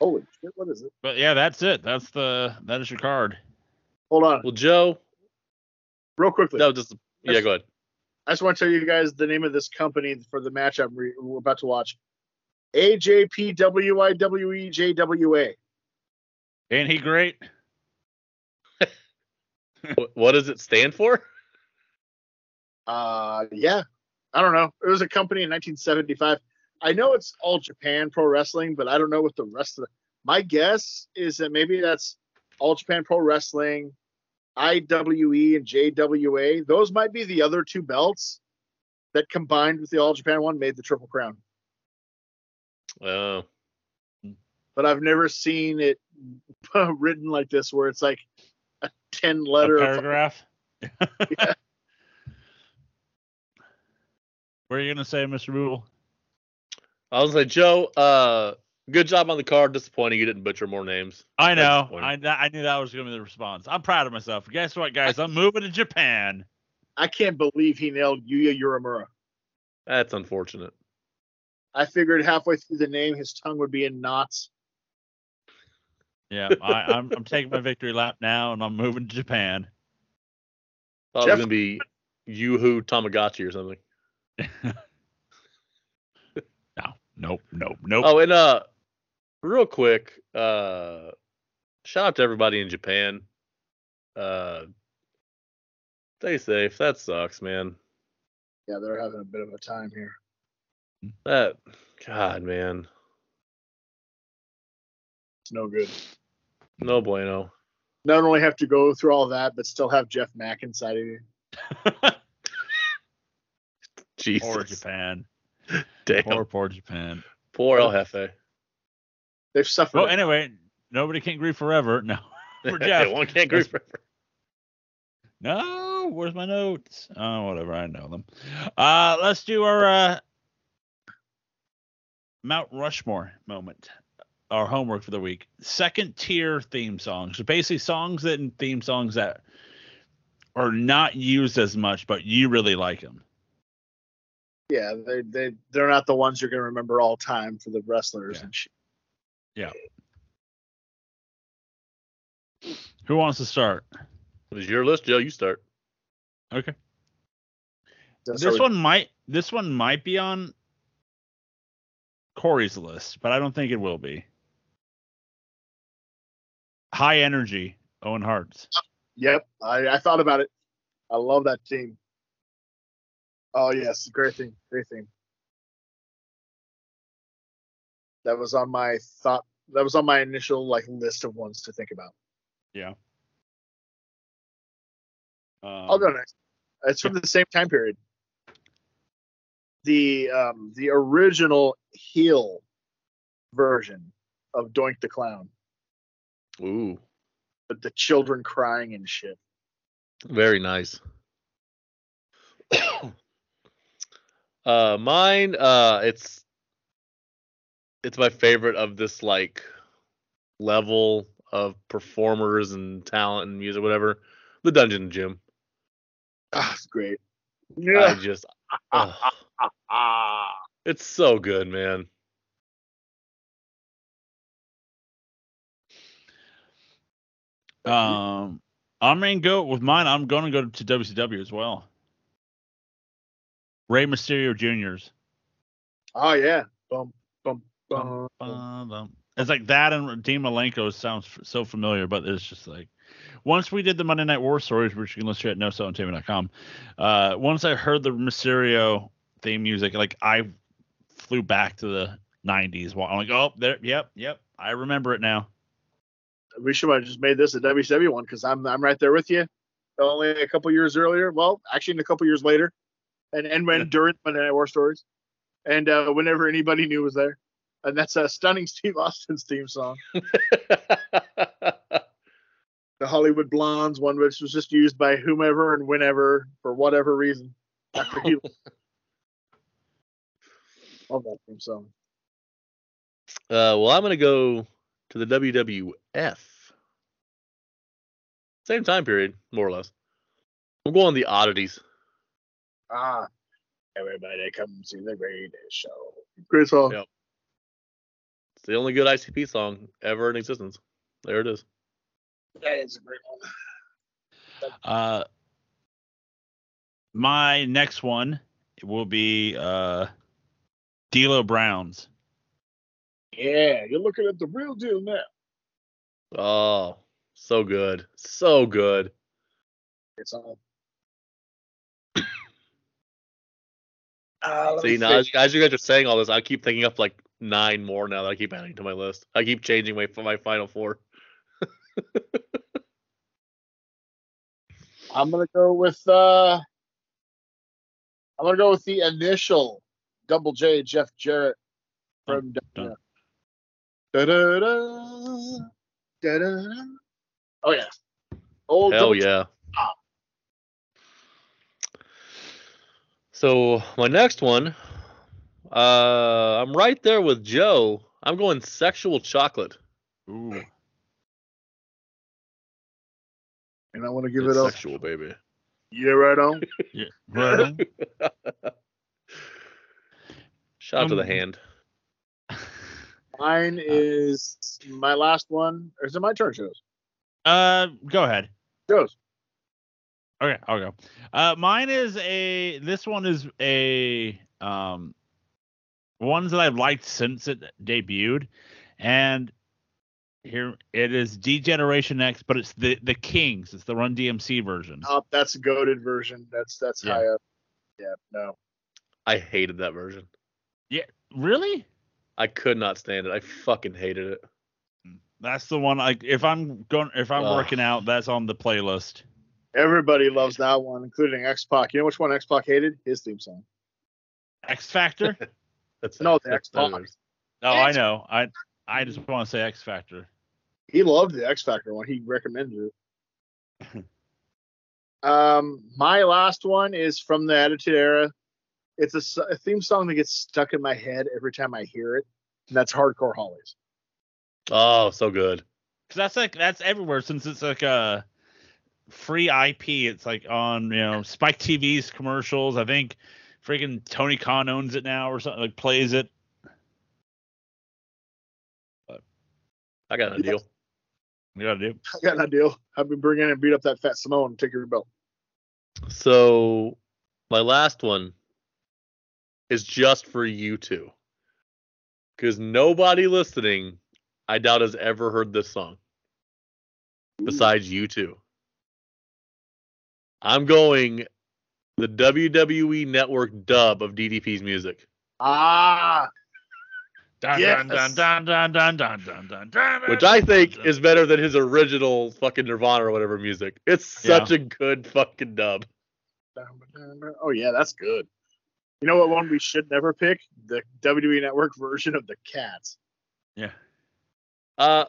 Holy shit! What is it? But yeah, that's it. That's the that is your card. Hold on. Well, Joe. Real quickly. No, just, yeah, just, go ahead. I just want to tell you guys the name of this company for the match I'm re- we're about to watch. A J P W I W E J W A. Ain't he great? What does it stand for? Uh, yeah. I don't know. It was a company in nineteen seventy-five. I know it's All Japan Pro Wrestling, but I don't know what the rest of the... My guess is that maybe that's All Japan Pro Wrestling... I W E and J W A, those might be the other two belts that combined with the All Japan one made the Triple Crown. Oh. But I've never seen it written like this, where it's like a ten letter paragraph. Yeah. What are you gonna say, Mister Booble? I was like, Joe, uh, good job on the card. Disappointing you didn't butcher more names. I know. I, I knew that was going to be the response. I'm proud of myself. Guess what, guys? I'm moving to Japan. I can't believe he nailed Yuya Uemura. That's unfortunate. I figured halfway through the name, his tongue would be in knots. Yeah, I, I'm, I'm taking my victory lap now, and I'm moving to Japan. Thought Jeff- it was going to be Yuhu Tamagotchi or something. No, nope, nope, nope. Oh, and uh. Real quick, uh, shout out to everybody in Japan. Uh, stay safe. That sucks, man. Yeah, they're having a bit of a time here. That, God, man. It's no good. No bueno. Not only have to go through all that, but still have Jeff Mack inside of you. Jesus. Poor Japan. Damn. Poor, poor Japan. Poor El Jefe. They've suffered. Well, anyway, nobody can grieve forever. No. For Jeff. One can't grieve forever. No, where's my notes? Oh, whatever. I know them. Uh, let's do our uh, Mount Rushmore moment, our homework for the week. Second tier theme songs. So basically songs that and theme songs that are not used as much, but you really like them. Yeah, they, they, they're not the ones you're going to remember all time for the wrestlers yeah. and shit. Yeah. Who wants to start? It was your list, Joe. You start. Okay. That's this one might this one might be on Corey's list, but I don't think it will be. High Energy, Owen Hart's. Yep. I, I thought about it. I love that team. Oh, yes. Great thing. Great thing. That was on my thought. That was on my initial like list of ones to think about. Yeah. Um, I'll go next. It's from yeah. the same time period. The um, the original heel version of Doink the Clown. Ooh. But the children crying and shit. Very nice. uh, mine. Uh, it's it's my favorite of this like level of performers and talent and music, whatever. The Dungeon Gym. That's great. Yeah. I just. Uh, it's so good, man. Um, I'm gonna go with mine. I'm gonna go to W C W as well. Rey Mysterio Junior's. Oh yeah, bum bum bum. bum, bum. It's like that, and Dean Malenko sounds f- so familiar, but it's just like once we did the Monday Night War stories, which you can listen to at no sell entertainment dot com. Uh, once I heard the Mysterio theme music, like I flew back to the nineties. I'm like, oh, there, yep, yep, I remember it now. We should have just made this a W C W one because I'm I'm right there with you. Only a couple years earlier, well, actually, a couple years later, and and when during Monday Night War stories, and uh, whenever anybody knew was there, and that's a stunning Steve Austin's theme song. The Hollywood Blondes one, which was just used by whomever and whenever for whatever reason. After he love that theme song. Uh, well, I'm gonna go to the W W F. Same time period, more or less. We'll go on the oddities. Ah, everybody come see the greatest show. Great song. Yep. It's the only good I C P song ever in existence. There it is. That is a great one. Uh, my next one will be uh, D'Lo Brown's. Yeah, you're looking at the real deal now. Oh, so good. So good. It's all. Uh, See, now, as, as you guys are saying all this, I keep thinking up like nine more now that I keep adding to my list. I keep changing my, my final four. I'm gonna go with uh, I'm gonna go with the initial Double J Jeff Jarrett from da da da da da. Oh yeah, old. Hell yeah. Ah. So my next one, uh, I'm right there with Joe. I'm going Sexual Chocolate. Ooh. And I want to give it's it up. Sexual, baby. Yeah, right on. Yeah, right on. Shout out um, to the hand. Mine is uh, my last one. Or is it my turn, Joe's? Uh, go ahead. Joe's. Okay, I'll go. Uh, mine is a. This one is a. Um, ones that I've liked since it debuted, and. Here it is, D-Generation X, but it's the the Kings. It's the Run D M C version. Oh, that's a goated version. That's that's yeah. high up. Yeah, no. I hated that version. Yeah, really? I could not stand it. I fucking hated it. That's the one. Like, if I'm going, if I'm Ugh. working out, that's on the playlist. Everybody loves that one, including X-Pac. You know which one X-Pac hated? His theme song. X Factor. That's no, the X-Pac. No, oh, I know. I I just want to say X Factor. He loved the X Factor one. He recommended it. um, my last one is from the Attitude Era. It's a, a theme song that gets stuck in my head every time I hear it, and that's Hardcore Hollies. Oh, so good. Because that's like that's everywhere since it's like a free I P. It's like on you know Spike T V's commercials. I think freaking Tony Khan owns it now or something. Like plays it. I got a deal. You got a deal. I got a deal. I've been bringing and beat up that fat Samoan and take your belt. So my last one is just for you two, because nobody listening, I doubt, has ever heard this song besides Ooh. you two. I'm going The W W E Network dub of D D P's music. Ah. Dun, yes. dun, dun, dun, dun, dun, dun, dun, dun, Which I think dun, dun. is better than his original fucking Nirvana or whatever music. It's such yeah. a good fucking dub. Oh, yeah, that's good. You know what one we should never pick? The W W E Network version of The Cats. Yeah. Uh,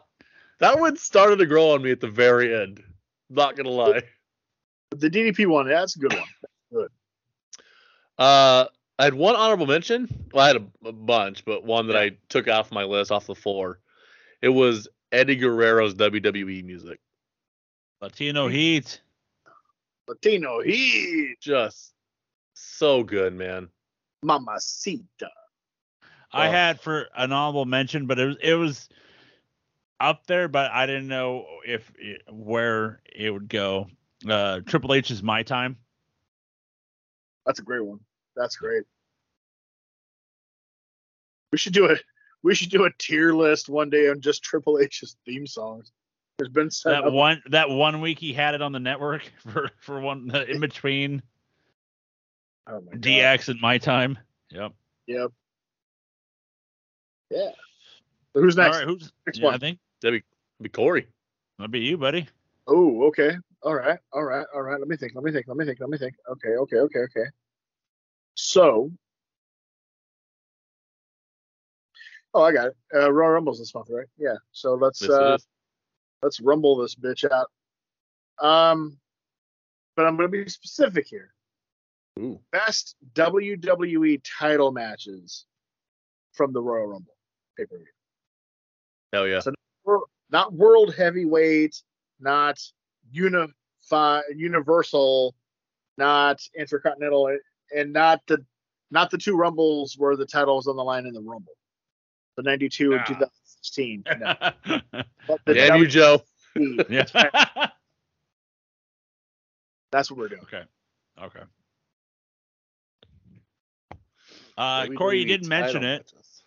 that one started to grow on me at the very end. Not going to lie. The D D P one, yeah, that's a good one. That's good. Uh, I had one honorable mention. Well, I had a, a bunch, but one that yeah. I took off my list, off the floor. It was Eddie Guerrero's W W E music. Latino Heat. Latino Heat. Just so good, man. Mamacita. I oh. had for an honorable mention, but it was it was up there, but I didn't know if it, where it would go. Uh, Triple H is My Time. That's a great one. That's great. We should do a we should do a tier list one day on just Triple H's theme songs. There's been that up. one that one week he had it on the network for for one uh, in between oh my D X God. and My Time. Yep. Yep. Yeah. So who's next? All right, who's next yeah, one? I think that'd be, that'd be Corey. That'd be you, buddy. Oh, okay. All right. All right. All right. Let me think. Let me think. Let me think. Let me think. Okay. Okay. Okay. Okay. So, oh, I got it. Uh, Royal Rumble's this month, right? Yeah. So let's yes, uh, let's rumble this bitch out. Um, but I'm going to be specific here. Ooh. Best W W E title matches from the Royal Rumble pay-per-view. Hell yeah! So not, not World Heavyweight, not Unifi- Universal, not Intercontinental. And not the not the two Rumbles where the title was on the line in the Rumble. The ninety-two nah. and two thousand sixteen. No. But the Damn you, Joe. Yeah. That's what we're doing. Okay. Okay. Uh, so Corey, you didn't mention it. Matches.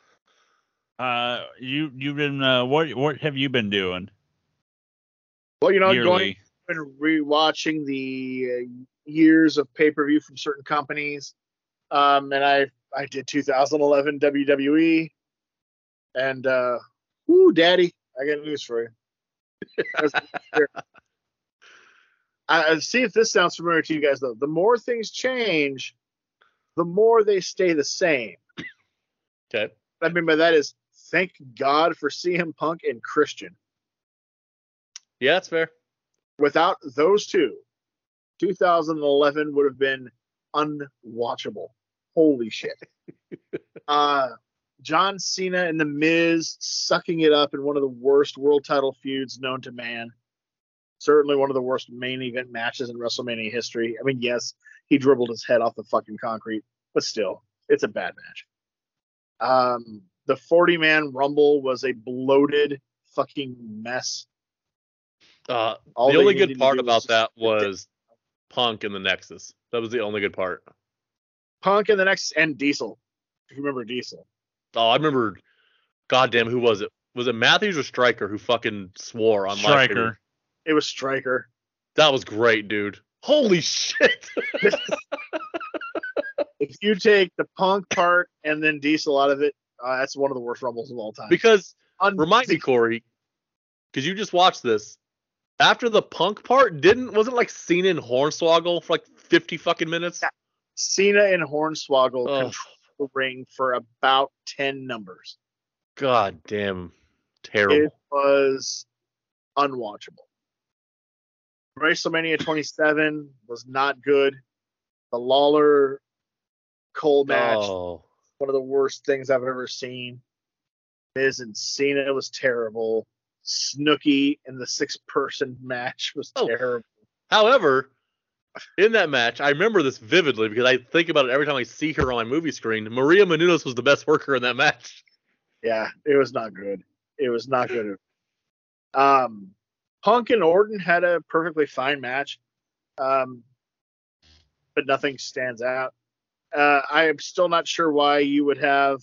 Uh, you, you've been, uh, what, what have you been doing? Well, you know, I'm going and rewatching the... Uh, years of pay-per-view from certain companies, um, and I I did two thousand eleven W W E, and uh, woo, daddy, I got news for you. I see if this sounds familiar to you guys though. The more things change, the more they stay the same. Okay. What I mean by that is thank God for C M Punk and Christian. Yeah, that's fair. Without those two, two thousand eleven would have been unwatchable. Holy shit. uh, John Cena and The Miz sucking it up in one of the worst world title feuds known to man. Certainly one of the worst main event matches in WrestleMania history. I mean, yes, he dribbled his head off the fucking concrete, but still, it's a bad match. Um, the forty-man Rumble was a bloated fucking mess. Uh, All the only good part about was that was... Punk and the Nexus. That was the only good part. Punk and the Nexus and Diesel. If you remember Diesel. Oh, I remember. Goddamn, who was it? Was it Matthews or Stryker who fucking swore on Stryker. my Stryker. It was Stryker. That was great, dude. Holy shit. If you take the Punk part and then Diesel out of it, uh, that's one of the worst Rumbles of all time. Because, Un- remind me, Corey, because you just watched this. After the Punk part, didn't wasn't like Cena and Hornswoggle for like fifty fucking minutes? Yeah. Cena and Hornswoggle oh. control the ring for about ten numbers. God damn, terrible. It was unwatchable. WrestleMania twenty-seven was not good. The Lawler Cole match, oh. one of the worst things I've ever seen. Miz and Cena was terrible. Snooki and the six-person match was oh. terrible. However, in that match, I remember this vividly because I think about it every time I see her on my movie screen. Maria Menounos was the best worker in that match. Yeah, it was not good. It was not good. Um, Punk and Orton had a perfectly fine match, um, but nothing stands out. Uh, I am still not sure why you would have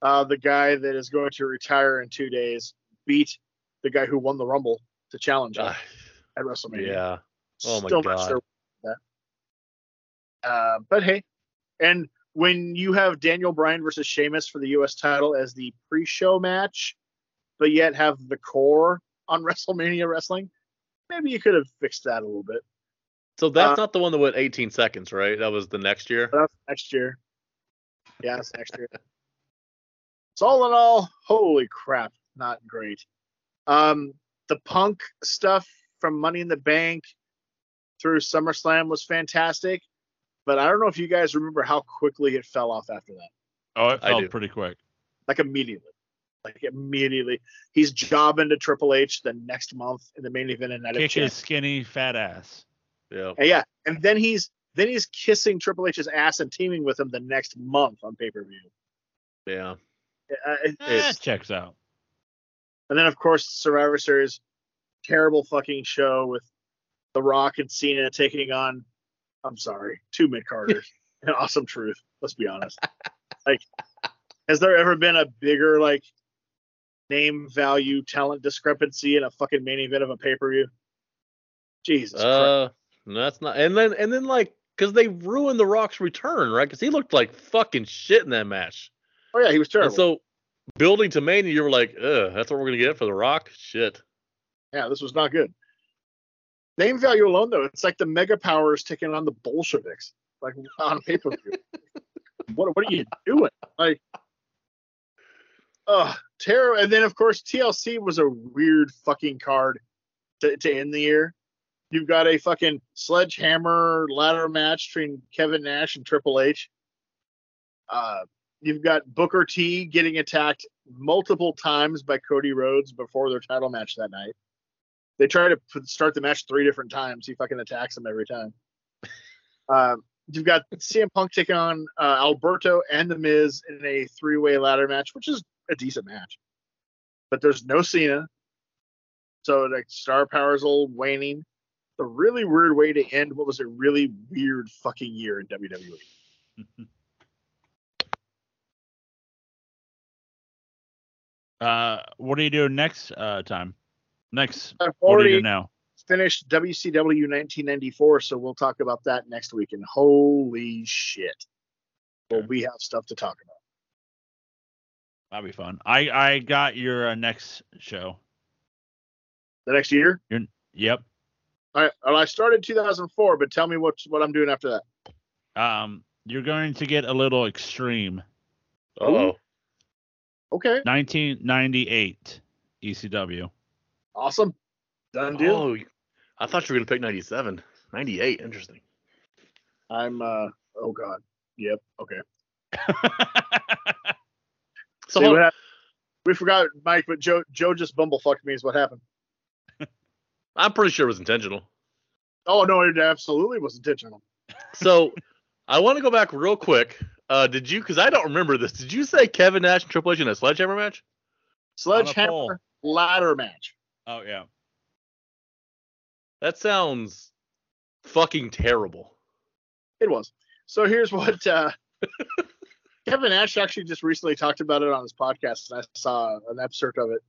uh, the guy that is going to retire in two days beat the guy who won the Rumble to challenge him uh, at WrestleMania. Yeah. Oh my Still God. Not sure that. Uh, but hey, and when you have Daniel Bryan versus Sheamus for the U S title as the pre-show match, but yet have the core on WrestleMania Wrestling, maybe you could have fixed that a little bit. So that's uh, not the one that went eighteen seconds, right? That was the next year? That was next year. Yeah, that's next year. So all in all, holy crap, not great. Um, the Punk stuff from Money in the Bank through SummerSlam was fantastic, but I don't know if you guys remember how quickly it fell off after that. Oh, it fell pretty quick. Like immediately. Like immediately. He's jobbing to Triple H the next month in the main event. And kick his skinny fat ass. Yeah. And yeah. And then he's then he's kissing Triple H's ass and teaming with him the next month on pay-per-view. Yeah. Uh, it, eh, it checks out. And then, of course, Survivor Series, terrible fucking show with The Rock and Cena taking on, I'm sorry, two mid-carders and Awesome Truth. Let's be honest. Like, has there ever been a bigger, like, name, value, talent discrepancy in a fucking main event of a pay-per-view? Jesus uh, Christ. No, that's not. And then, and then, like, because they ruined The Rock's return, right? Because he looked like fucking shit in that match. Oh yeah, he was terrible. And so, building to Mania, you were like, "Ugh, that's what we're gonna get for The Rock." Shit. Yeah, this was not good. Name value alone, though, it's like the Mega Powers taking on the Bolsheviks, like on pay per view. What What are you doing? Like, oh, terrible. And then, of course, T L C was a weird fucking card to to end the year. You've got a fucking sledgehammer ladder match between Kevin Nash and Triple H. Uh, you've got Booker T getting attacked multiple times by Cody Rhodes before their title match that night. They try to put, start the match three different times. He fucking attacks them every time. Uh, you've got C M Punk taking on uh, Alberto and The Miz in a three-way ladder match, which is a decent match. But there's no Cena. So like star power's a little waning. A really weird way to end what was a really weird fucking year in W W E. Uh, what are you doing next uh, time? Next, I've what are you doing now? Finished W C W nineteen ninety-four, so we'll talk about that next week. And holy shit, okay. Well, we have stuff to talk about. That'll be fun. I I got your uh, next show. The next year? Your, yep. I, I started two thousand four, but tell me what what I'm doing after that. Um, you're going to get a little extreme. Oh. Okay. nineteen ninety-eight E C W. Awesome. Done deal. Oh, I thought you were going to pick ninety-seven. ninety-eight, interesting. I'm, uh, oh, God. Yep, okay. So See, what we forgot, Mike, but Joe, Joe just bumblefucked me is what happened. I'm pretty sure it was intentional. Oh, no, it absolutely was intentional. So I want to go back real quick. Uh, did you, because I don't remember this, did you say Kevin Nash and Triple H in a sledgehammer match? Sledgehammer ladder match. Oh, yeah. That sounds fucking terrible. It was. So here's what uh, Kevin Nash actually just recently talked about it on his podcast, and I saw an excerpt of it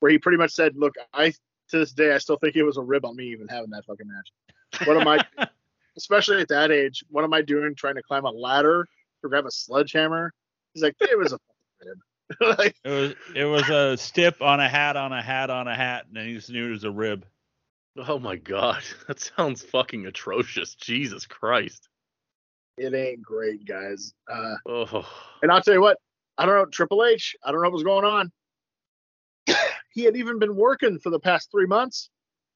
where he pretty much said, look, I. To this day, I still think it was a rib on me even having that fucking match. What am I, especially at that age, what am I doing trying to climb a ladder to grab a sledgehammer? He's like, it was a fucking rib. Like, it was it was a stip on a hat on a hat on a hat, and he just knew it was a rib. Oh my God, that sounds fucking atrocious. Jesus Christ. It ain't great, guys. Uh, oh. And I'll tell you what, I don't know, Triple H, I don't know what was going on. He had even been working for the past three months,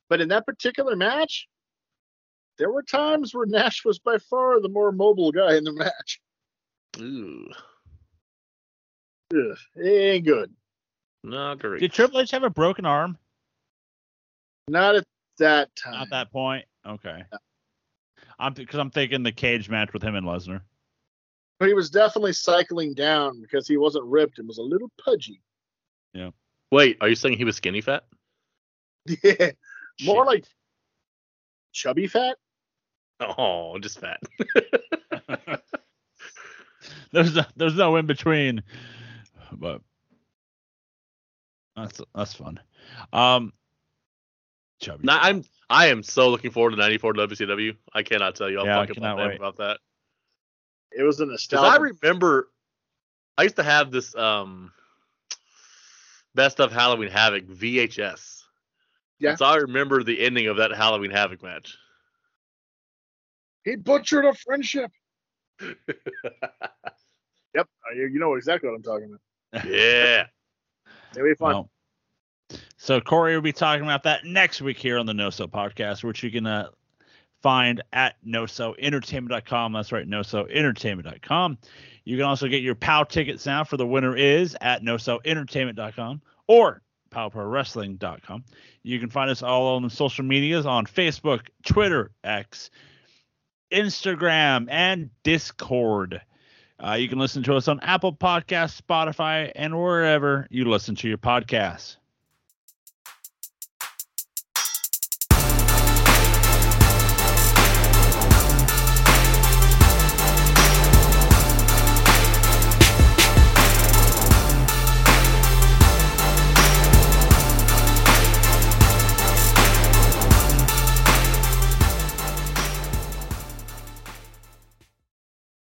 but in that particular match, there were times where Nash was by far the more mobile guy in the match. Ooh. Ugh, it ain't good. Not great. Did Triple H have a broken arm? Not at that time. Not at that point? Okay. Yeah. I'm because I'm thinking the cage match with him and Lesnar. But he was definitely cycling down because he wasn't ripped and was a little pudgy. Yeah. Wait, are you saying he was skinny fat? Yeah, more Shit. Like chubby fat. Oh, just fat. there's no, there's no in between, but that's that's fun. Um, chubby. Now, I'm I am so looking forward to ninety-four W C W. I cannot tell you how yeah, fucking pumped I am about that. It was a nostalgia. I remember I used to have this um, Best of Halloween Havoc V H S. Yeah. So I remember the ending of that Halloween Havoc match. He butchered a friendship. Yep. You know exactly what I'm talking about. Yeah. It'll be fun. Well, so Corey will be talking about that next week here on the No-So Podcast, which you can uh, find at no so entertainment dot com. That's right, no so entertainment dot com. You can also get your P O W tickets now for the winner is at no so entertainment dot com or pow pro wrestling dot com. You can find us all on the social medias on Facebook, Twitter, X, Instagram, and Discord. Uh, you can listen to us on Apple Podcasts, Spotify, and wherever you listen to your podcasts.